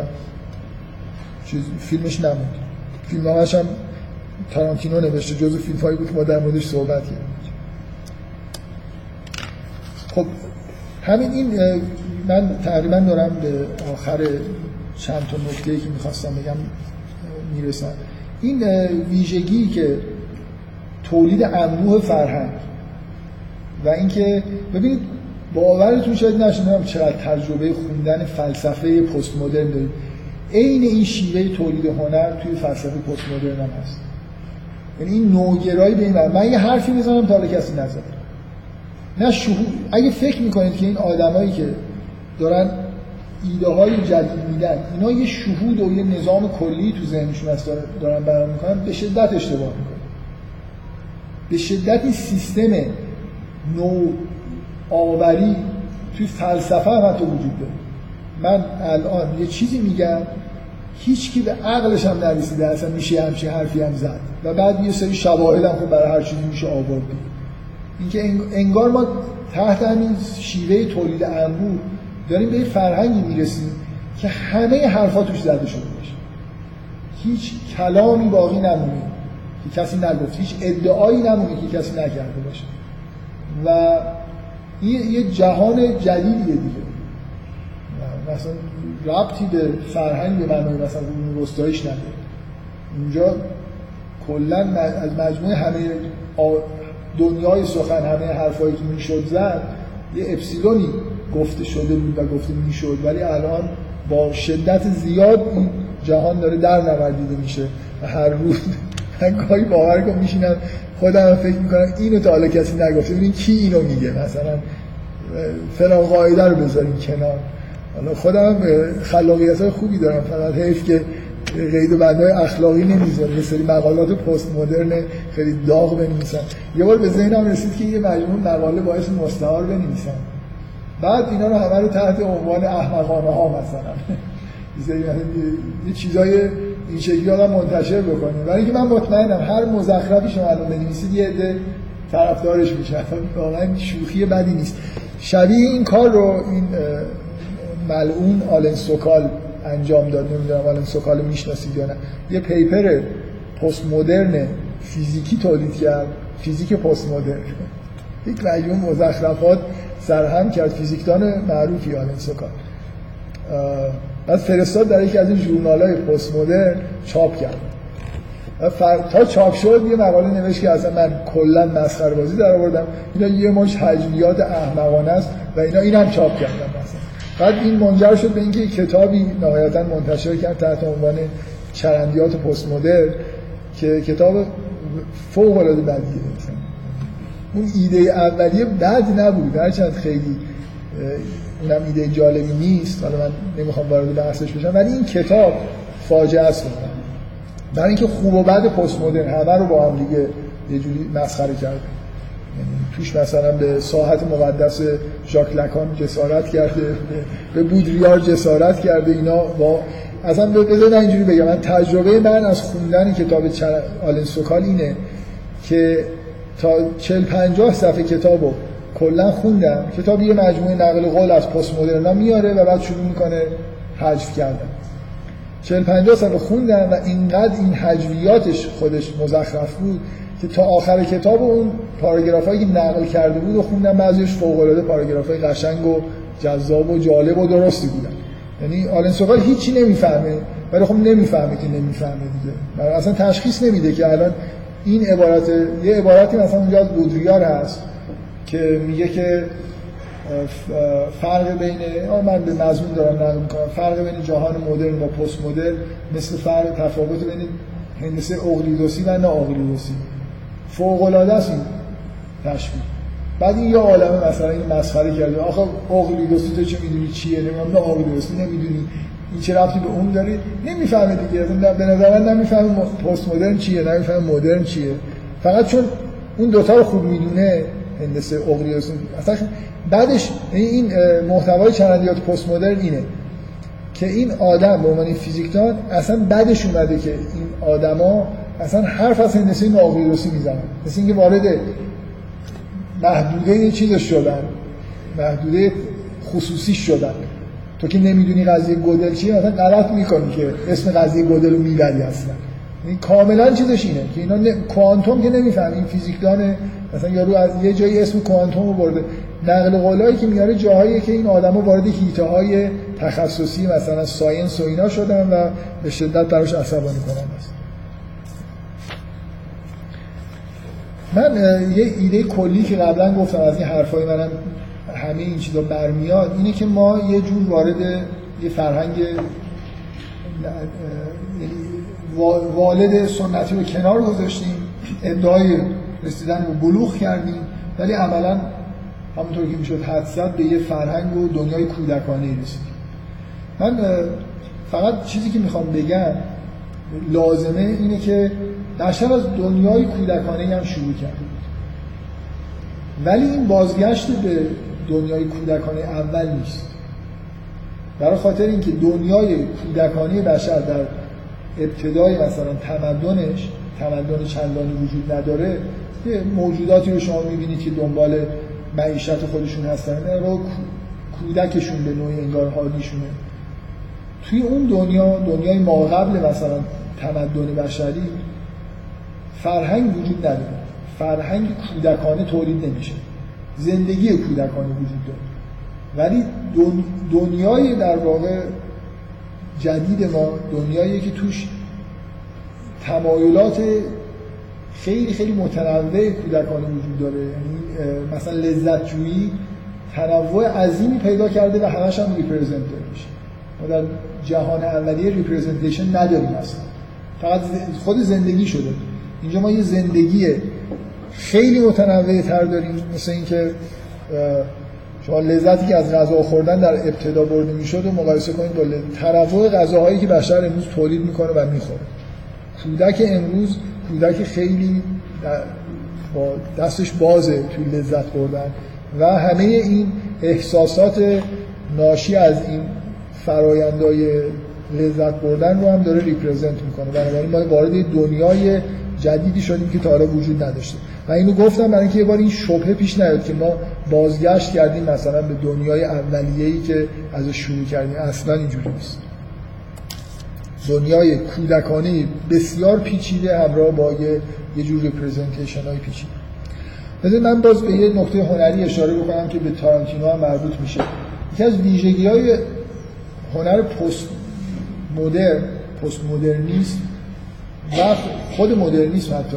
چیز فیلمش نموند. فیلم هاش هم تارانتینو نوشته، جزو فیلم هایی بود که ما در موردش صحبت کردیم. خب همین این من تقریبا دارم به آخر چند تا نکته‌ای که میخواستم بگم میرسم. این ویژگی که تولید انبوه فرهنگ و اینکه ببینید باورتون شاید نشه، من چقدر تجربه خوندن فلسفه پست مدرن داریم، این این شیوه تولید هنر توی فلسفه پست مدرن هم هست. یعنی این نوگرایی به این معنی، من یه حرفی میزنم تا حالا کسی نزده، نه شهود. اگه فکر میکنید که این آدمایی که دارن ایده های جدید میدن اینا یه شهود و یه نظام کلی تو ذهنشون هست دارن برام میکنن، به شدت اشتباه میکنن. به شدت این سیستم نوآوری توی فلسفه هم حتی وجود داره. من الان یه چیزی میگم، هیچکی به عقلش هم نرسیده اصلا میشه همچین حرفی هم زد، و بعد یه سری شواهد هم خب برای هر چیزی میشه آورد. اینکه انگار ما تحت همین شیوه تولید انبوه داریم به یه فرهنگی میرسیم که همه حرفا توش زده شده باشه، هیچ کلامی باقی نمونه که کسی نگفت، هیچ ادعایی نمونه که کسی نکرده باشه. و یه جهان جدیدیه دیگه، مثلا ربطی به فرهنگ به معنای مثلا اون رستایش نداره. اونجا کلا از مجموعه همه دنیای سخن، همه حرفایی که میشد زد، یه اپسیلونی گفته شده بود و گفته میشد، ولی الان با شدت زیاد این جهان داره در نوردیده میشه هر روز گاهی باور کن میشینم خودم فکر میکنم اینو تا حالا کسی نگفته، ببین کی اینو میگه، مثلا فلان قاعده رو بذاریم کنار. حالا خودم خلاقیت‌های خوبی دارم، فقط حیف که قید و بندهای اخلاقی نمیذارم، یه سری مقالات پست مدرن خیلی داغ بنویسم. یه بار به ذهنم رسید که یه مجموعه مقاله با اسم مستعار بنویسم، بعد اینا رو همه رو تحت عنوان احمقانه ها مثلا یه چیزای این شکلی آدم منتشر بکنیم، ولی که من مطمئنم هر مزخرفی شما الان بنویسید یه عده طرفدارش میشه، واقعا شوخی بدی نیست. شبیه این کار رو این ملعون آلن سوکال انجام داد، نمیدونم آلن سوکال رو میشناسید یا نه، یه پیپر پست مدرن فیزیکی تولید کرد، فیزیک پست مدرن، یک مجموعه مزخرفات سرهم کرد، فیزیکدان معروفی آلن سوکال، بعد فرستاد در یکی از این ژورنال‌های پست مدرن چاپ کرد. فر... تا چاپ شد یه مقاله نوشت که اصلا من کلا مسخره بازی در آوردم، اینا یه مش حجمیات احمقانه است و اینا اینم چاپ کردن مثلا. بعد این منجر شد به اینکه کتابی نهایتاً منتشر کرد تحت عنوان چرندیات پست مدرن که کتاب فوق العاده بدیه. اون ایده اولیه بد نبود، هرچند خیلی اونم ایده جالبی نیست، حالا من نمیخوام وارد بحثش بشم، ولی این کتاب فاجعه است برای اینکه خوب و بد پست مدرن همه رو با هم دیگه یه جوری مسخره کرده. توش مثلا به ساحت مقدس ژاک لاکان جسارت کرده، به بودریار جسارت کرده، اینا با اصلا بذارید اینجوری بگم، من تجربه من از خوندن کتاب چر... آلن سوکال اینه که تا چهل پنجاه صفحه کتابو کلا خوندم، کتاب یه مجموعه نقل قول از پست مدرن میاره و بعد شروع میکنه حذف کردن. چهل پنجاه صفحه خوندم و اینقدر این حجویاتش خودش مزخرف بود که تا آخر کتاب اون پاراگرافایی که نقل کرده بود و خوندم، بعضیش فوق‌العاده پاراگرافای قشنگ و جذاب و جالب و درستی بودن. یعنی آلن سوکال هیچی نمیفهمه، ولی خب نمیفهمه که نمیفهمه دیگه، اصلا تشخیص نمیده که الان این عبارت، یه عبارتی مثلا اونجا بودریار هست که میگه که فرق بین من به مضمون دارم نقل میکنم، فرق بین جهان مدرن و پست مدرن مثل فرق تفاوت بین هندسه اقلیدوسی و نه اقلیدوسی، فوق‌العاده است این تشبیه. بعد این یه عالمه مثلا این مسخره کرده، آخه اقلیدوسی تو چه میدونی چیه، نمیدونم نه اقلیدوسی نمیدونی، این چه ربطی به اون داره، نمیفهمه دیگه، اصلا به نظر من نمیفهمه پست مدرن چیه، نمیفهمه مدرن چیه، فقط چون اون دو تا رو خوب میدونه هندسه اقلیدوسی. اصلا بعدش این محتوای چرندیات پست مدرن اینه که این آدم به عنوان فیزیکدان اصلا بعدش اومده که این آدما اصلا حرف از هندسه اقلیدوسی میزنن، مثل اینکه وارد محدوده یه چیز شدن، محدوده خصوصی شدن. تو که نمیدونی قضیه گودل چیه مثلا غلط میکنی که اسم قضیه گودل رو میبری، اصلا این کاملا چیزش اینه که اینا ن... کوانتوم که نمیفهمن، این فیزیکدان مثلا یارو از یه جایی اسم کوانتوم رو برده، نقل قولایی که میاره جاهایی که این آدما وارد هیته‌های تخصصی مثلا ساینس و اینا شدن و به شدت براش عصبانی کننده است. من یه ایده کلی که قبلا گفتم از این حرفای منم همه این چیزا برمیاد، اینه که ما یه جور وارد یه فرهنگ والد سنتی رو کنار گذاشتیم، ادعای رسیدن رو بلوغ کردیم، ولی عملا همونطور که میشد حدس‌زد به یه فرهنگ و دنیای کودکانه رسیدیم. من فقط چیزی که میخوام بگم لازمه اینه که داشتم از دنیای کودکانه هم شروع کردیم، ولی این بازگشت به دنیای کودکانه اول نیست، برای خاطر اینکه دنیای کودکانه بشر در ابتدای مثلا تمدنش تمدن چندانی وجود نداره، یه موجوداتی رو شما می‌بینید که دنبال معیشت خودشون هستن، و کودکشون به نوعی انگار حالیشونه. توی اون دنیا، دنیای ما قبل مثلا تمدن بشری، فرهنگ وجود نداره، فرهنگ کودکانه تولید نمیشه، زندگی کودکانه وجود داره، ولی دن... دنیای در واقع جدید ما دنیایی که توش تمایلات خیلی خیلی متنوع کودکانه وجود داره، یعنی مثلا لذت جویی تنوع عظیمی پیدا کرده و همش هم ریپرزنت میشه. ما در جهان اولیه ریپرزنتیشن نداریم، اصلا فقط خود زندگی شده. اینجا ما یه زندگی خیلی متنوع تر داریم، مثل اینکه شما لذتی که از غذا خوردن در ابتدا برده میشد و مقایسه کنید با تنوع غذاهایی که بشر امروز تولید میکنه و میخوره. کودک امروز کودک خیلی با دستش بازه توی لذت بردن و همه این احساسات ناشی از این فرایندهای لذت بردن رو هم داره ریپرزنت میکنه. بنابراین ما وارد دنیای جدیدی شدیم که تا حالا وجود نداشته و اینو گفتم برای اینکه یه بار این شبهه پیش نیاد که ما بازگشت کردیم مثلا به دنیای اولیه‌ای که ازش شروع کردیم. اصلا اینجوری نیست. دنیای کودکانه بسیار پیچیده همراه با یه, یه جور ریپرزنتیشن های پیچیده. مثلا من باز به یه نکته هنری اشاره بکنم که به تارانتینو هم مربوط میشه. یکی از ویژگی‌های هنر پست مدرن، پست مدرنیسم و خود مدرنیسم حتی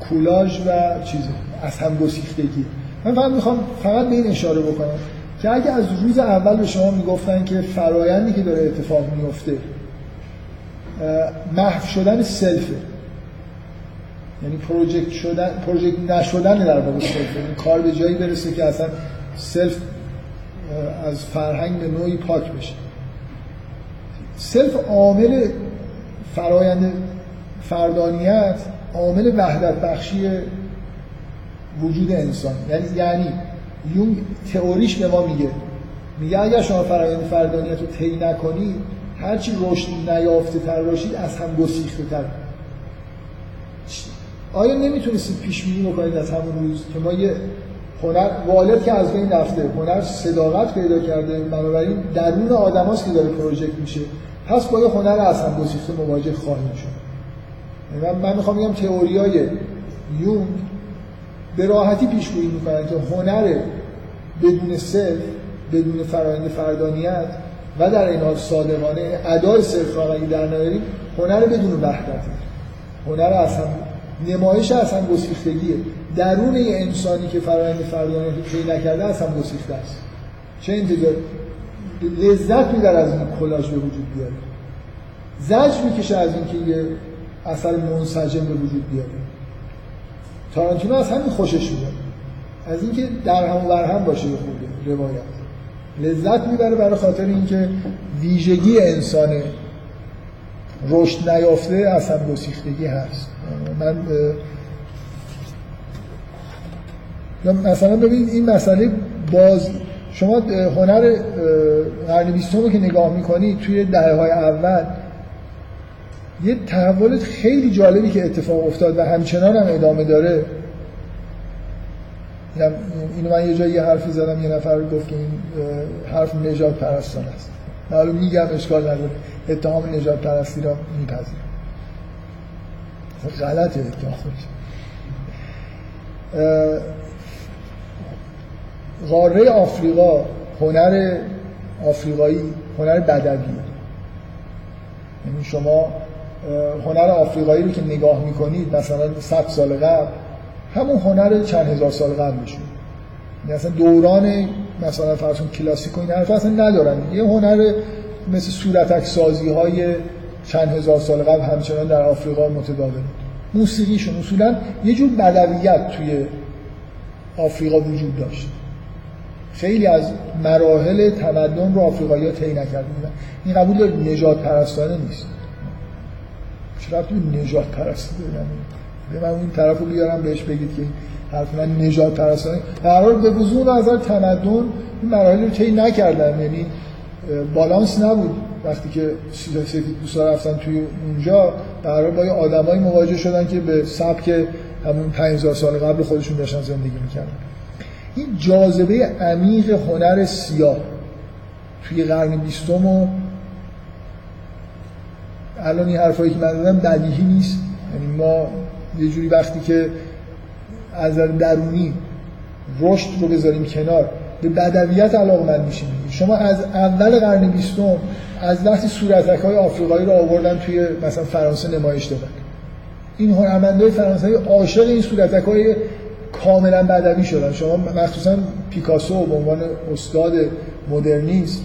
کولاژ و چیز از هم گسیختگی. من فقط میخوام فقط به این اشاره بکنم که اگه از روز اول به شما میگفتن که فرایندی که داره اتفاق میفته محو شدن سلفه، یعنی پروژکت شدن، پروژکت نشدن در واقع سلفه، یعنی کار به جایی برسه که اصلا سلف از فرهنگ به نوعی پاک بشه، سلف عامل فرایند فردانیت، عامل وحدت بخشی وجود انسان. یعنی یعنی یونگ تئوریش به ما میگه میگه اگر شما فرایند فردانیت رو طی نکنید، هرچی رشد نیافته تر باشید از هم گسیخته تر. آیا نمیتونستید پیش بینی بکنید از همون روز که ما یه هنر والد که از بین رفته، هنر صداقت پیدا کرده، بنابراین درون آدم هاست که داره پروژکت میشه، پس با یه هنر از هم گسیخته مواجه خواهیم شد. من میخوام بگم تئوریای یونگ به راحتی پیشگویی میکنن که هنر بدون سلف، بدون فرآیند فردانیت و در این حال صادقانه ادای سلف را اگه در نیاریم، هنر بدون وحدت، هنر از هم نمایش از هم گسیختگیه. درون یه انسانی که فرآیند فردانیت رو طی نکرده از هم گسیخته است. چه انتظاری لذت میبره از این کلاژ به وجود بیاره؟ زجر میکشه از اینکه یه اثر منسجم به وجود بیاره. تارانتینو از همین خوشش میاد، از اینکه در هم و بر هم باشه یه خورده روایت، لذت میبره برای خاطر اینکه ویژگی انسان رشد نیافته از هم گسیختگی هست. من مثلا ببینید این مسئله باز شما هنر قرن بیستم که نگاه میکنید توی دهه‌های اول یه تحول خیلی جالبی که اتفاق افتاد و همچنان هم ادامه داره. اینو من یه جایی یه حرفی زدم، یه نفر گفت که این حرف نجات پرستان است. معلوم میگم اشکال نداره، اتهام نجات پرستی را میپذیرم. غلطه اتهام. قاره آفریقا، هنر آفریقایی هنر بدویه. یعنی شما هنر آفریقایی رو که نگاه میکنید مثلا صد سال قبل، همون هنر چند هزار سال قبل میشون. یعنی اصلا دوران مثلا فرسون کلاسیک و این حرف اصلا ندارن. یه هنر مثل صورتک سازی های چند هزار سال قبل همچنان در آفریقا متداول بود. موسیقیشون اصولا یه جور بدویت توی آفریقا وجود داشت. خیلی از مراحل تمدن رو آفریقایی‌ها طی نکرده بودن. این قبول دارید نجات پرستانه نیست. چرا تو نجات پرستی دارید؟ من اون طرف رو بیارم بهش بگید که حرف من نجات پرستانه. در حال به وضوع نظر تمدن این مراحل رو طی نکردن، یعنی بالانس نبود. وقتی که سفیدپوستا رفتن توی اونجا در حال با یه آدمایی مواجه شدن که به سبک همون پنج هزار سال قبل خودشون داشتن زندگی میکردن. این جاذبه عمیق هنر سیاه توی قرن بیستم و الان این حرفایی که من دادم بدیهی نیست. یعنی ما یه جوری وقتی که از درونی رشد رو بذاریم کنار، به بدویت علاقه‌مند میشیم. شما از اول قرن بیستم از دست صورتک‌های آفریقایی رو آوردن توی مثلا فرانسه نمایش دادن. این هنرمندای فرانسوی عاشق این صورتک‌های کاملا بدوی شدن. شما مخصوصا پیکاسو به عنوان استاد مدرنیسم،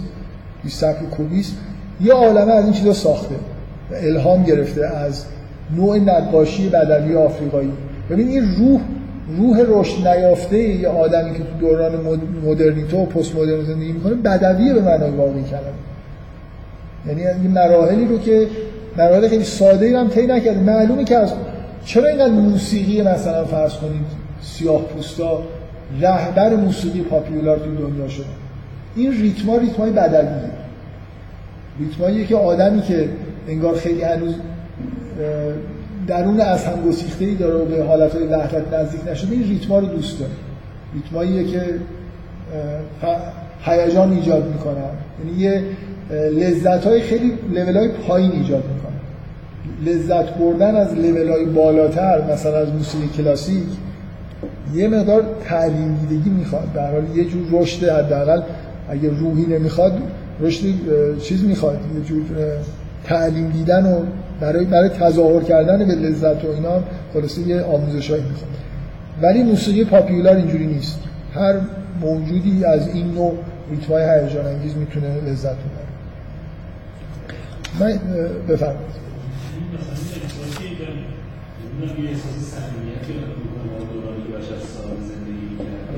سبک کوبیسم، یه عالمه از این چیزا ساخته. و الهام گرفته از نوع نقاشی بدوی آفریقایی. ببین این روح روح رشد نیافته یه آدمی که تو دوران مدرنیته و پست مدرن زندگی می‌کنه بدویه به معنای واقعی کلمه، یعنی این مراحلی رو که مراحل خیلی ساده‌ای هم طی نکرده. معلومه که از چرا اینقدر موسیقی مثلا فرض کنید سیاه‌پوستا رهبر موسیقی پاپیولار تو دنیا شده. این ریتم‌ها ریتم‌های بدویه، ریتم‌هایی که آدمی که انگار خیلی هنوز درون از هم گسیخته‌ای داره و به حالت‌های وحدت نزدیک نشده این ریتم‌ها رو دوست داره، ریتم‌هاییه که هیجان ایجاد می‌کنن، یعنی یه لذت‌های خیلی لول‌های پایین ایجاد می‌کنن. لذت بردن از لول‌های بالاتر مثلا از موسیقی کلاسیک یه مقدار تعلیم دیدگی می‌خواد، به هر حال یه جور رشد، حداقل اگه روحی نمی‌خواد رشد چیز می‌خواد، یه جور تعلیم دیدن و برای برای تظاهر کردن به لذت و اینا خلاصه یه آموزشایی میخواد. ولی موسیقی پاپیولار اینجوری نیست، هر موجودی از این نوع ریتم‌های هیجان انگیز میتونه لذت ببره. من بفرمایید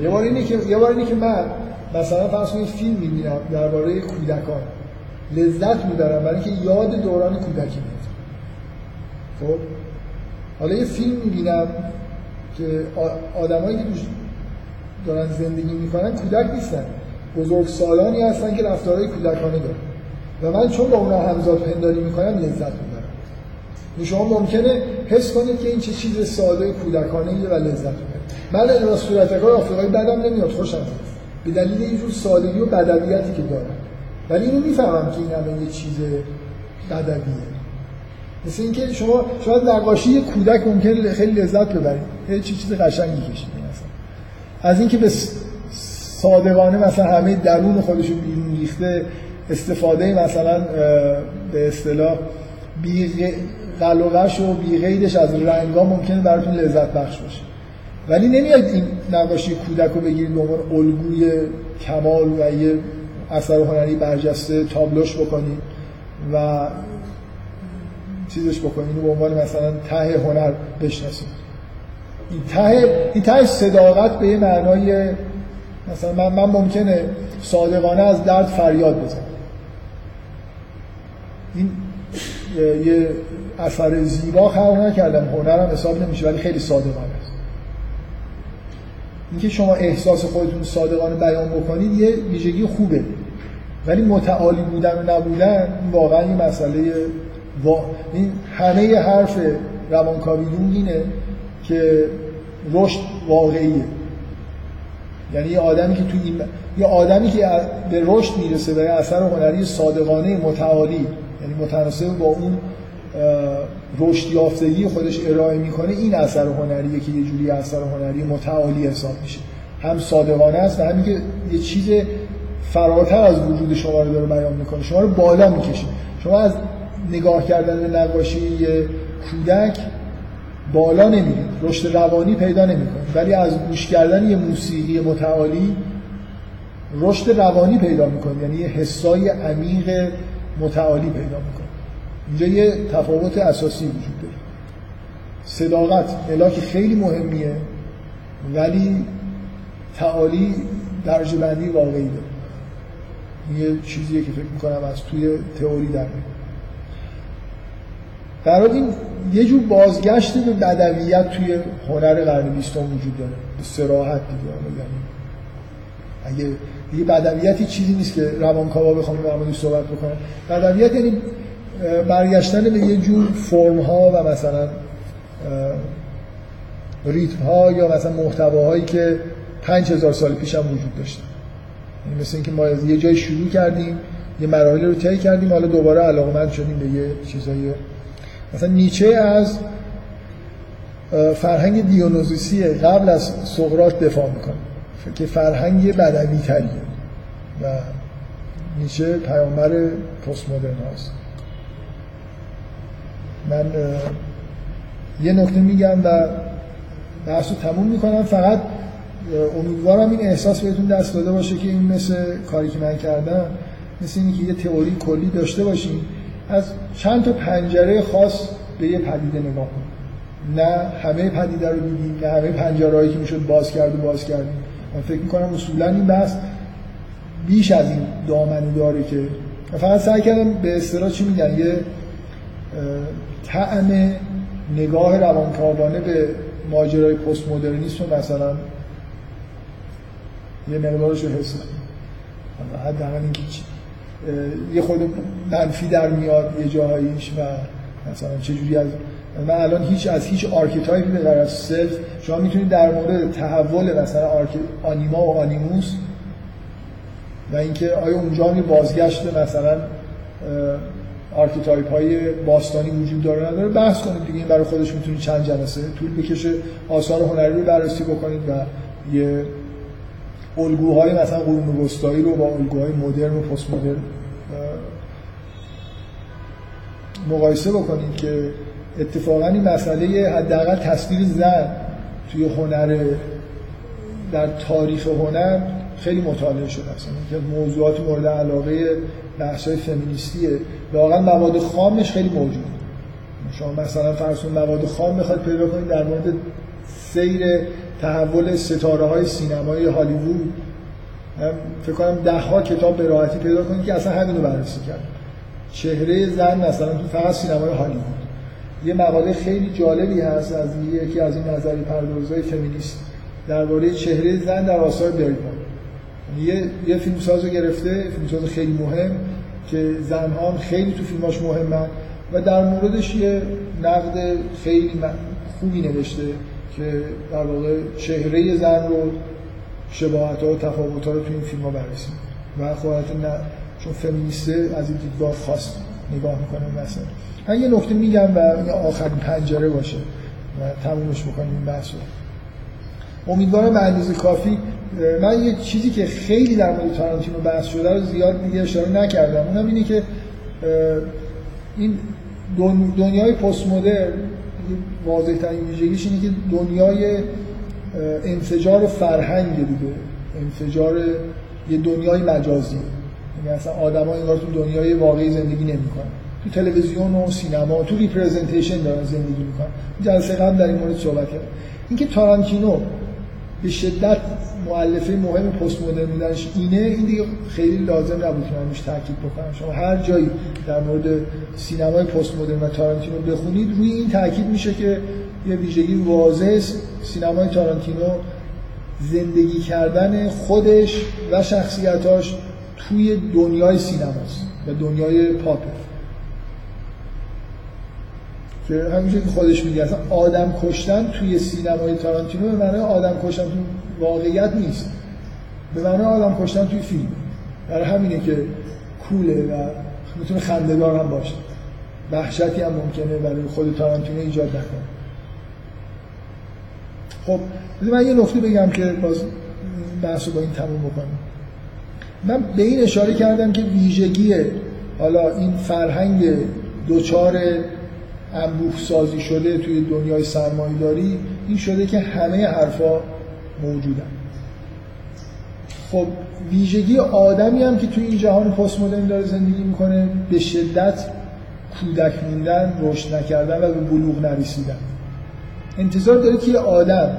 یه بار اینی که یه بار اینی که من مثلا فرض کنید فیلم می‌بینم درباره کودکان لذت می‌برم برای اینکه یاد دوران کودکی میفتم. خب حالا یه فیلم می‌بینم که آدمایی که دارن زندگی می‌کنن کودک نیستن، بزرگسالانی هستن که رفتارهای کودکانه دارن و من چون با اونا همزاد پنداری می‌کنم لذت می‌برم. شما ممکنه حس کنید که این چه چیز ساده کودکانه‌ایه و لذت می‌برید. من از صورتکار آفریقایی بدم نمیاد، خوشم میاد به دلیل این جور سادگی و بدویتی که داره. ولی اینو میفهمم که این همه یه چیز بدویه، مثل این که شما شاید نقاشی کودک ممکنه خیلی لذت ببرید، یه چیز قشنگی کشیده مثلا از اینکه به ساده‌گانه مثلا همه درون خودشو بیرون ریخته، استفاده مثلا به اصطلاح بی قلقش و بی قیدش از رنگا ممکنه براتون لذت بخش باشه. ولی نمیاد این نقاشی کودک رو بگیرید به عنوان الگوی کمال و یه اثر هنری برجسته تابلوش بکنید و چیزش بکنید و به عنوان مثلا ته هنر بشناسید. این ته این ته صداقت به معنای مثلا من, من ممکنه صادقانه از درد فریاد بزنم، این یه اثر زیبا خلق نکردم، هنرم حساب نمیشه ولی خیلی صادقانه است. اینکه شما احساس خودتون صادقانه بیان بکنید یه ویژگی خوبه، ولی متعالی بودن و نبودن واقعا یه مسئله وا... این همه حرف روانکاوی یونگ اینه که رشد واقعیه، یعنی یه آدمی که تو این یه آدمی که به رشد میرسه برای اثر هنری صادقانه متعالی، یعنی متناسب با اون رشد یافتگی خودش ارائه میکنه، این اثر هنریه که یه جوری اثر هنری متعالی حساب میشه، هم صادقانه است و همین که یه چیز فراتر از وجود شما رو داره بیان میکنه، شما رو بالا میکشه. شما از نگاه کردن به نقاشی کودک بالا نمیرید، رشد روانی پیدا نمیکنید، ولی از گوش کردن یه موسیقی متعالی رشد روانی پیدا میکنید، یعنی یه حسای عمیق متعالی پیدا میکنید. اینجا یه تفاوت اساسی وجود داره. صداقت الاکی خیلی مهمیه ولی تعالی درجه بندی واقعی داره، یه چیزیه که فکر میکنم از توی تئوری در میاد. برای این یه جور بازگشت به بدویت توی هنر قرن بیستم وجود داره به صراحت دیگه، یعنی اگه یه بدویتی چیزی نیست که روانکاوا بخوام در موردش صحبت بکنم. بدویت یعنی برگشتن به یه جور فرم ها و مثلا ریتم ها یا مثلا محتواهایی که پنج هزار سال پیش هم وجود داشتن، یعنی مثل اینکه ما از یه جای شروع کردیم یه مراحل رو طی کردیم حالا دوباره علاقمند شدیم به یه چیزایی. مثلا نیچه از فرهنگ دیونوزوسی قبل از سقراط دفاع میکنه که فرهنگ بدوی تریه و نیچه پیامبر پست مدرن هاست. من یه نکته میگم و بحث رو تموم میکنم، فقط امیدوارم این احساس بهتون دست داده باشه که این مثل کاری که من کردم مثل اینکه یه تئوری کلی داشته باشیم. از چند تا پنجره خاص به یه پدیده نگاه کنیم، نه همه پدیده رو دیدیم، نه همه پنجرهایی که میشد باز کرد و باز کردیم. من فکر می‌کنم اصولاً این بحث بیش از این دامنه داره که فقط سعی کردم به اصطلاح چی میگن یه طعم نگاه روانکاوانه به ماجرای پست مدرنیسم مثلا یه مقدارش رو حس کنم، حداقل اینکه یه خود منفی در میاد یه جاهاییش و مثلا چجوری از من الان هیچ از هیچ آرکیتایپی به غیر از سلف شما میتونید در مورد تحول مثلا آرکی... آنیما و آنیموس و اینکه آیا اونجا هم بازگشت مثلا آرکیتایپ های باستانی وجود داره نداره بحث کنید دیگه. این برای خودش میتونید چند جلسه طول بکشه، آثار هنری رو بررسی بکنید و یه الگوهای مثلا قرون وسطایی رو با الگوهای مدرن و پست مدرن مقایسه بکنید که اتفاقا این مسئله حداقل تصویر زن توی هنر در تاریخ هنر خیلی مطالعه شده است، یعنی که موضوعات مورد علاقه بحث‌های فمینیستیه واقعا مواد خامش خیلی موجوده. شما مثلا فرض کنید مواد خام میخواید پیدا کنید در مورد سیر تحول ستاره‌های سینمای هالیوود، فکر کنم ده ها کتاب به راحتی پیدا کنید که اصلا همین رو بررسی کرد، چهره زن مثلا تو فقط سینمای هالیوود. یه مقاله خیلی جالبی هست از یکی از این نظریه پردازهای فمینیست درباره چهره زن در آثار بریمان. یه یه فیلمسازو گرفته، فیلمساز خیلی مهم که زن‌ها هم خیلی تو فیلماش مهمن و در موردش یه نقد خیلی خوبی نوشته که در واقع چهره زن رو شباهت‌ها و تفاوت‌ها رو تو این فیلم‌ها بررسی می‌کنه و خواهد نه چون فمینیسته از این دیدگاه خاص نگاه می‌کنه. مثلا من یه نکته میگم و این آخرین پنجره باشه و تمومش می‌کنیم این بحث رو. امیدوارم به اندازه کافی من یه چیزی که خیلی در مورد تارانتینو بحث شده رو زیاد دیگه اشاره نکردم، اونم اینه که این دنیای پست مدرن واضح ترین ویژگیش اینه که دنیای انفجار فرهنگ دیگه، انفجار یه دنیای مجازی، یعنی اصلا آدم‌ها انگار تو دنیای واقعی زندگی نمی‌کنن، تو تلویزیون و سینما تو ریپرزنتیشن دارن زندگی می‌کنن. جلسه قبل در این مورد صحبت کردم، اینکه تارانتینو به شدت مؤلفه مهم پست مدرن بودنش اینه، این دیگه خیلی لازم نبود که من روش تاکید بکنم. شما هر جایی در مورد سینمای پست مدرن و تارانتینو بخونید روی این تاکید میشه که یه ویژگی واضحه سینمای تارانتینو زندگی کردن خودش و شخصیتاش توی دنیای سینماست و دنیای پاپه که همیشه که خودش میگه اصلا آدم کشتن توی سینمای تارانتینو به معنی آدم کشتن توی واقعیت نیست، به معنی آدم کشتن توی فیلم. برای همینه که کوله و میتونه خنده‌دار هم باشه، وحشتی هم ممکنه برای خود تارانتینو ایجاد نکنه. خب من یه نکته بگم که باز بحث رو با این تموم بکنم. من به این اشاره کردم که ویژگی حالا این فرهنگ دوچار انبوه سازی شده توی دنیای سرمایه‌داری این شده که همه حرفا موجودن. خب ویژگی آدمی هم که توی این جهان پست مدرن داره زندگی میکنه به شدت کودک موندن، رشد نکردن و به بلوغ نرسیدن. انتظار داره که یه آدم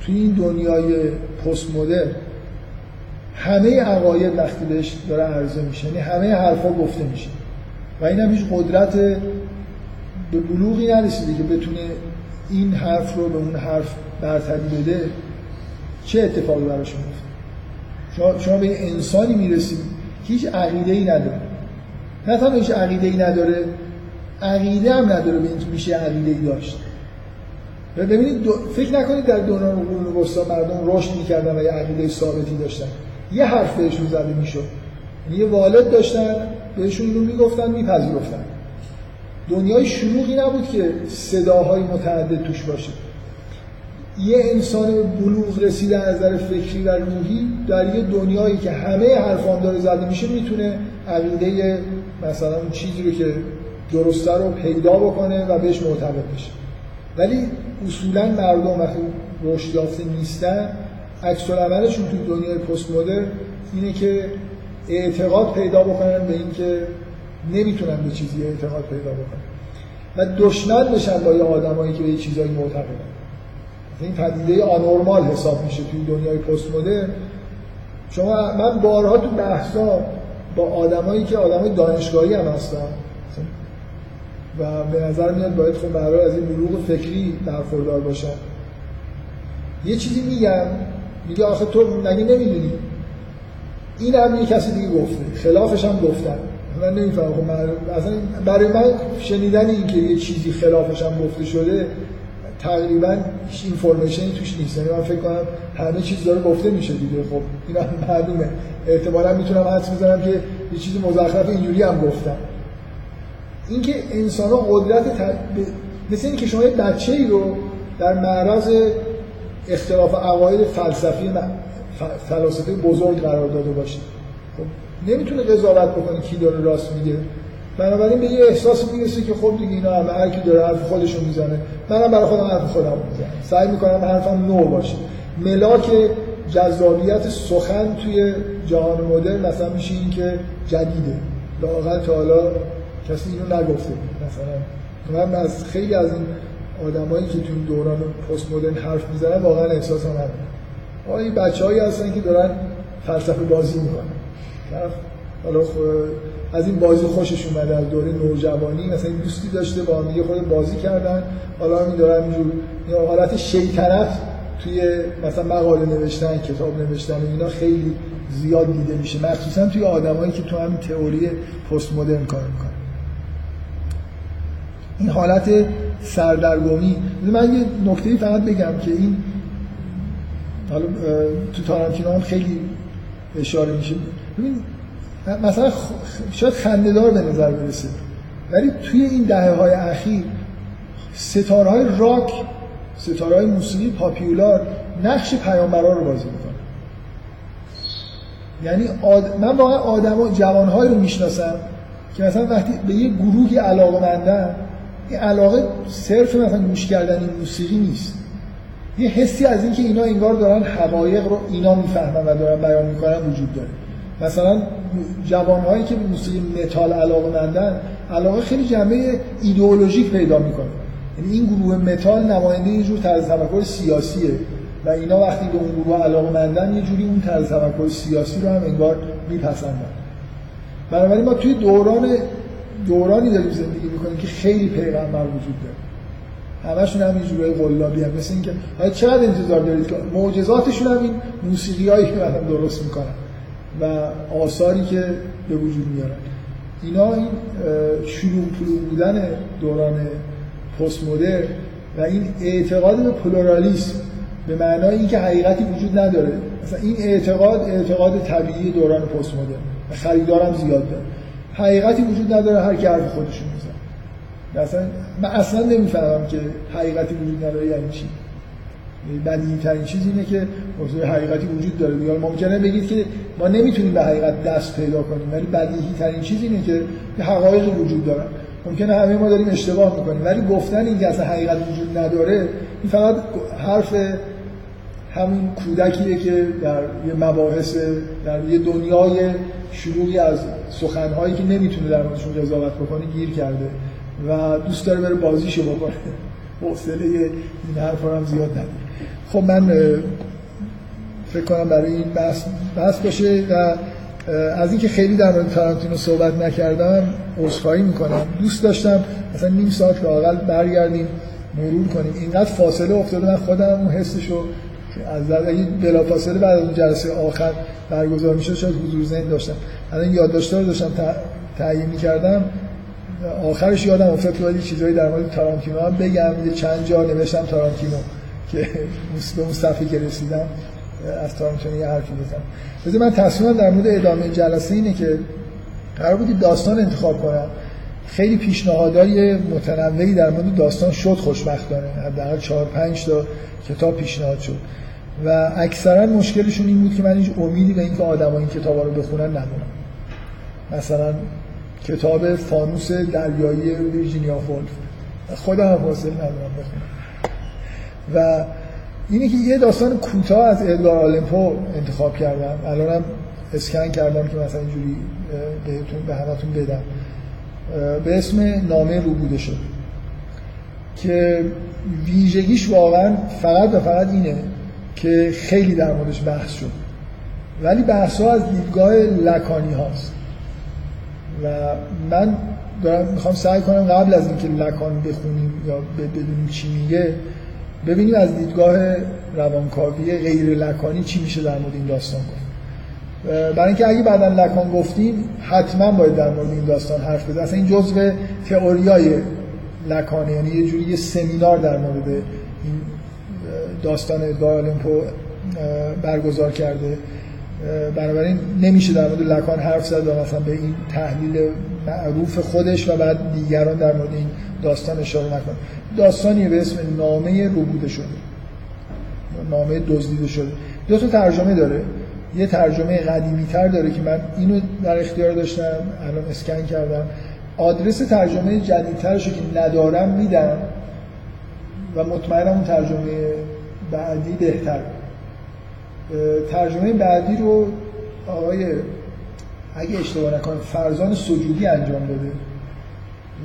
توی این دنیای پست مدرن همه عقاید وقتی بهش داره عرضه میشه، یعنی همه حرفا گفته میشه و این هم هیچ قدرت به بلوغی نرسیده که بتونه این حرف رو به اون حرف برتری بده. چه اتفاقی براش میفته؟ شما به یه انسانی میرسید هیچ عقیده ای نداره، نه تنها هیچ عقیده ای نداره، عقیده هم نداره به اینکه میشه عقیده ای داشت. ببینید دو... فکر نکنید در دوران قرون وسطا مردم رشد میکردن و یه عقیده ثابتی داشتن، یه حرف بهشون زده میشد، یه والد داشتن بهشون اینو میگفتن میپذیرفتن. دنیای شلوغی نبود که صداهای متعدد توش باشه. یه انسان بلوغ رسیده از نظر فکری و روحی در یه دنیایی که همه حرفا داره زده میشه میتونه عقیده مثلا اون چیزی رو که درسته رو پیدا بکنه و بهش معتقد بشه. ولی اصولا مردم وقتی رشد یافته نیستن عکس‌العملشون توی دنیای پست مدرن اینه که اعتقاد پیدا بکنن به اینکه نمیتونن به چیزی اعتقاد پیدا بکنن و دشمن بشن با یه آدمایی که به چیزایی معتقدن. این پدیده آنورمال حساب میشه توی دنیای پست مدرن. شما من بارها تو بحثا با آدمایی که آدمای دانشگاهی هم هستن و به نظر میاد باید خب برای از این بلوغ فکری برخوردار باشن، یه چیزی میگم میگه آخه تو مگه نمیدونی، این هم یه کسی دیگه گفته، خلافش هم گفتن. من نمیفهمم خب اصلا برای من شنیدن این که یه چیزی خلافش هم گفته شده تقریبا هیچ اینفورمیشنی توش نیست، یعنی من فکر کنم همه چیز داره گفته میشه دیگه. خب این هم معلومه، احتمالا میتونم حدس بزنم که یه چیز مزخرف اینجوری هم گفتم. اینکه انسان‌ها قدرت تر... مثل اینکه شما یه بچه‌ای رو در معرض اختلاف عقاید فلسفی م... ف... فلاسفه بزرگ قرار داده باشید، خب نمیتونه قضاوت بکنه کی داره راست میگه. بنابراین به یه احساس میرسه که خب دیگه اینا همه هر کی داره حرف خودش رو میزنه، منم برای خودم حرف خودم میزنم، سعی میکنم حرفم نو باشه. ملاک جذابیت سخن توی جهان مدرن مثلا میشه این که جدیده، لااقل تا حالا کسی اینو نگفته. مثلا من از خیلی از این آدمایی که توی دوران پست مدرن حرف میزنن واقعا احساسم همینه. آ این بچه‌هایی هستن که دارن فلسفه بازی میکنن، طرف حالا از این بازی خوشش اومده، از دوره نوجوانی مثلا این دوستی داشته با هم دیگه خود بازی کردن، حالا هم دارن اینجور این حالت شیطنت توی مثلا مقاله نوشتن، کتاب نوشتن اینا خیلی زیاد دیده میشه، مخصوصا توی آدمایی که تو همین تئوری پست مدرن کار میکنن. این حالت سردرگمی. من یه نکته‌ای فقط بگم که این حالا تو تارانتینو هم خیلی اشاره میشه، ببین مثلا خ... شاید خنده‌دار به نظر برسه ولی توی این دهه‌های اخیر ستاره‌های راک، ستاره‌های موسیقی پاپیولار نقش پیامبرا رو بازی می‌کنه. یعنی آد... من واقعا آدما جوان‌هایی رو می‌شناسم که مثلا وقتی به یه گروهی علاقه‌مندن، این علاقه صرف مثلا گوش کردن این موسیقی نیست، یه حسی از اینکه اینا انگار دارن حقایق رو اینا می‌فهمن و دارن بیان می‌کنن وجود داره. مثلا جوانهایی که به موسیقی متال علاقه‌مندن، علاقه خیلی جنبه ایدئولوژیک پیدا میکنه. یعنی این گروه متال نماینده یه جور طرز تفکر سیاسیه و اینا وقتی به اون گروه علاقه‌مندن یه جوری اون طرز تفکر سیاسی رو هم انگار میپسندن. بنابراین ما توی دوران دورانی داریم زندگی میکنیم که خیلی پیغمبر وجود داره، همشون هم یه جورای قلابی هستن، مثل اینکه چقدر انتظار دارید که معجزاتشون هم این موسیقیایی که بعداً درست میکنن و آثاری که به وجود میارن اینا، این شلوم پلوم بودن دوران پست مدرن و این اعتقاد به پلورالیسم به معنای اینکه حقیقتی وجود نداره، مثلا این اعتقاد اعتقاد طبیعی دوران پست مدرن و خریدارم زیاد داره، حقیقتی وجود نداره، هر کی حرف خودشون میزنه. مثلا من اصلا نمیفهمم که حقیقتی وجود نداره یعنی چی. بدیهی ترین چیز اینه که موضوع حقیقتی وجود داره. میگن ممکنه بگید که ما نمیتونیم به حقیقت دست پیدا کنیم، ولی بدیهی ترین چیز اینه که حقایق وجود دارن. ممکنه همه ما داریم اشتباه میکنیم، ولی گفتن این که اصلا حقیقت وجود نداره این فقط حرف همون کودکیه که در یه مباحث در یه دنیای شلوغی از سخنهایی که نمیتونه در موردشون قضاوت بکنه گیر کرده و دوست داره بره بازیشو بکنه. حوصله این حرفا هم زیاد نداره. خب من فکر کنم برای این بحث بس باشه و از اینکه خیلی در مورد تارانتینو صحبت نکردم عذرخواهی میکنم. دوست داشتم مثلا نیم ساعت لااقل برگردیم مرور کنیم، اینقدر فاصله افتاده من خودم اون حسشو از اگه بلافاصله بعد از اون جلسه آخر برگزار میشه شاید حضور ذهن داشتم، الان یادداشت‌ها رو داشتم تعیین می‌کردم آخرش یادم افتاد که چیزایی در مورد تارانتینو هم بگم. یه چند جا نوشتم تارانتینو که به اون صفحه که رسیدم از تارانتینو یه حرفی بزنم. بذار من تصمیمم در مورد ادامه جلسه اینه که قرار بود داستان انتخاب کنم. خیلی پیشنهادهای متنوعی در مورد داستان شد، خوشبختانه حداقل چهار پنج تا کتاب پیشنهاد شد و اکثرا مشکلشون این بود که من هیچ امیدی به اینکه آدما این کتابا رو بخونن ندارم. مثلا کتاب فانوس دریایی ویرجینیا وولف خودم حوصله ندارم بخونم. و اینه که یه داستان کوتاه از ادگار آلن پو انتخاب کردم، الانم اسکن کردم که مثلا اینجوری بهتون به همتون بدم. به اسم نامه روبوده شد که ویژگیش واقعا فقط و فقط اینه که خیلی در موردش بحث شد، ولی بحث ها از دیدگاه لکانی هاست و من دارم میخوام سعی کنم قبل از اینکه لکان بخونیم یا بدونیم چی میگه ببینیم از دیدگاه روانکاوی غیر لکانی چی میشه در مورد این داستان گفت، برای اینکه اگه بعدا لکان گفتیم حتما باید در مورد این داستان حرف بزنیم. اصلا این جزء تئوریای لکانه، یعنی یه جوری یه سمینار در مورد این داستان دارالمپو برگزار کرده، بنابراین نمیشه در مورد لکان حرف زد و مثلا به این تحلیل معروف خودش و بعد دیگران در مورد این داستان اشاره نکنه. داستانی به اسم نامه ربوده شده، نامه دزدیده شده. دو تا ترجمه داره، یه ترجمه قدیمی تر داره که من اینو در اختیار داشتم الان اسکن کردم، آدرس ترجمه جدیدترشو که ندارم میدم و مطمئنم اون ترجمه بعدی بهتر. ترجمه بعدی رو آقای اگه اشتباه نکنم فرزان سجودی انجام داده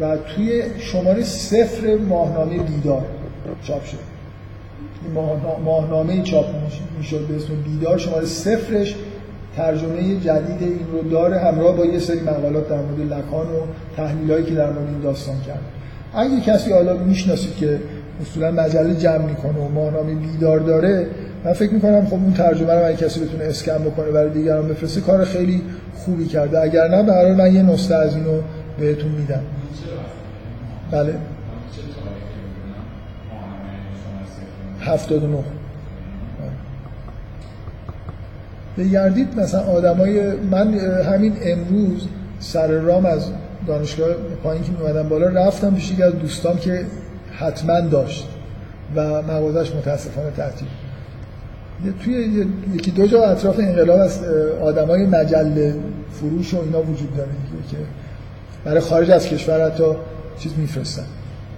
و توی شماره صفر ماهنامه بیدار چاپ شد. ماهنامه چاپ میشد به اسم بیدار، شماره صفرش ترجمه جدید این رو داره همراه با یه سری مقالات در مورد لکان و تحلیلایی که در مورد این داستان کرد. اگه کسی حالا میشناسید که اصولا مجله جمع میکنه و ماهنامه بیدار داره، من فکر میکنم خب اون ترجمه رو اگه کسی بتونه اسکن بکنه برای دیگران بفرسته کار خیلی خوبی کرده، اگر نه به هر حال من یه نسخه از اینو بهتون میدم. بله هفتاد و نه بگردید مثلا آدمای من همین امروز سر رام از دانشگاه پایین که میمدم بالا رفتم پیش یکی از دوستام که حتما داشت و مغازه‌اش متاسفانه تعطیل. توی یکی دو جا اطراف انقلاب از آدمای مجله فروش و اینا وجود داره که برای خارج از کشور حتی چیز میفرستن،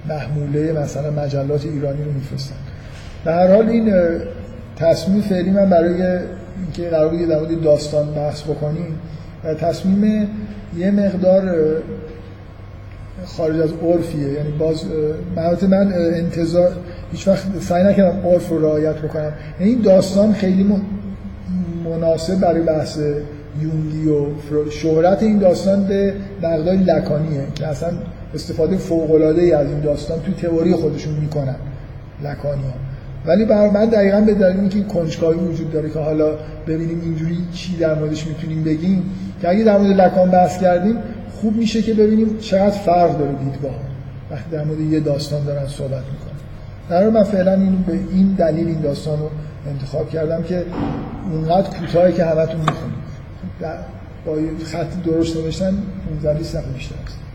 محموله مثلا مجلات ایرانی رو میفرستن. به هر حال این تصمیم فعلی من برای اینکه قرار بود در مورد داستان بحث بکنیم و تصمیم یه مقدار خارج از عرفیه، یعنی باز البته من انتظار هیچ وقت سعی نکردم عرف رو رعایت بکنم، یعنی این داستان خیلی مناسب برای بحث یونگی و فروید. شهرت این داستان به مقدار لکانیه که اصلا استفاده فوق‌العاده‌ای از این داستان توی تئوری خودشون میکنن لکانی‌ها، ولی برای من دقیقاً به دلیل اینکه کنجکاوی وجود داره که حالا ببینیم اینجوری چی در موردش میتونیم بگیم که اگه در مورد لکان بحث کردیم خوب میشه که ببینیم چقدر فرق داره دیدگاه وقتی در مورد یه داستان دارن صحبت میکنن. در من فعلا اینو به این دلیل این داستان رو انتخاب کردم که اونقدر کوتاهی که همتون میخونید با خط درست نوشتن اون دلیل سخت بیشتر است.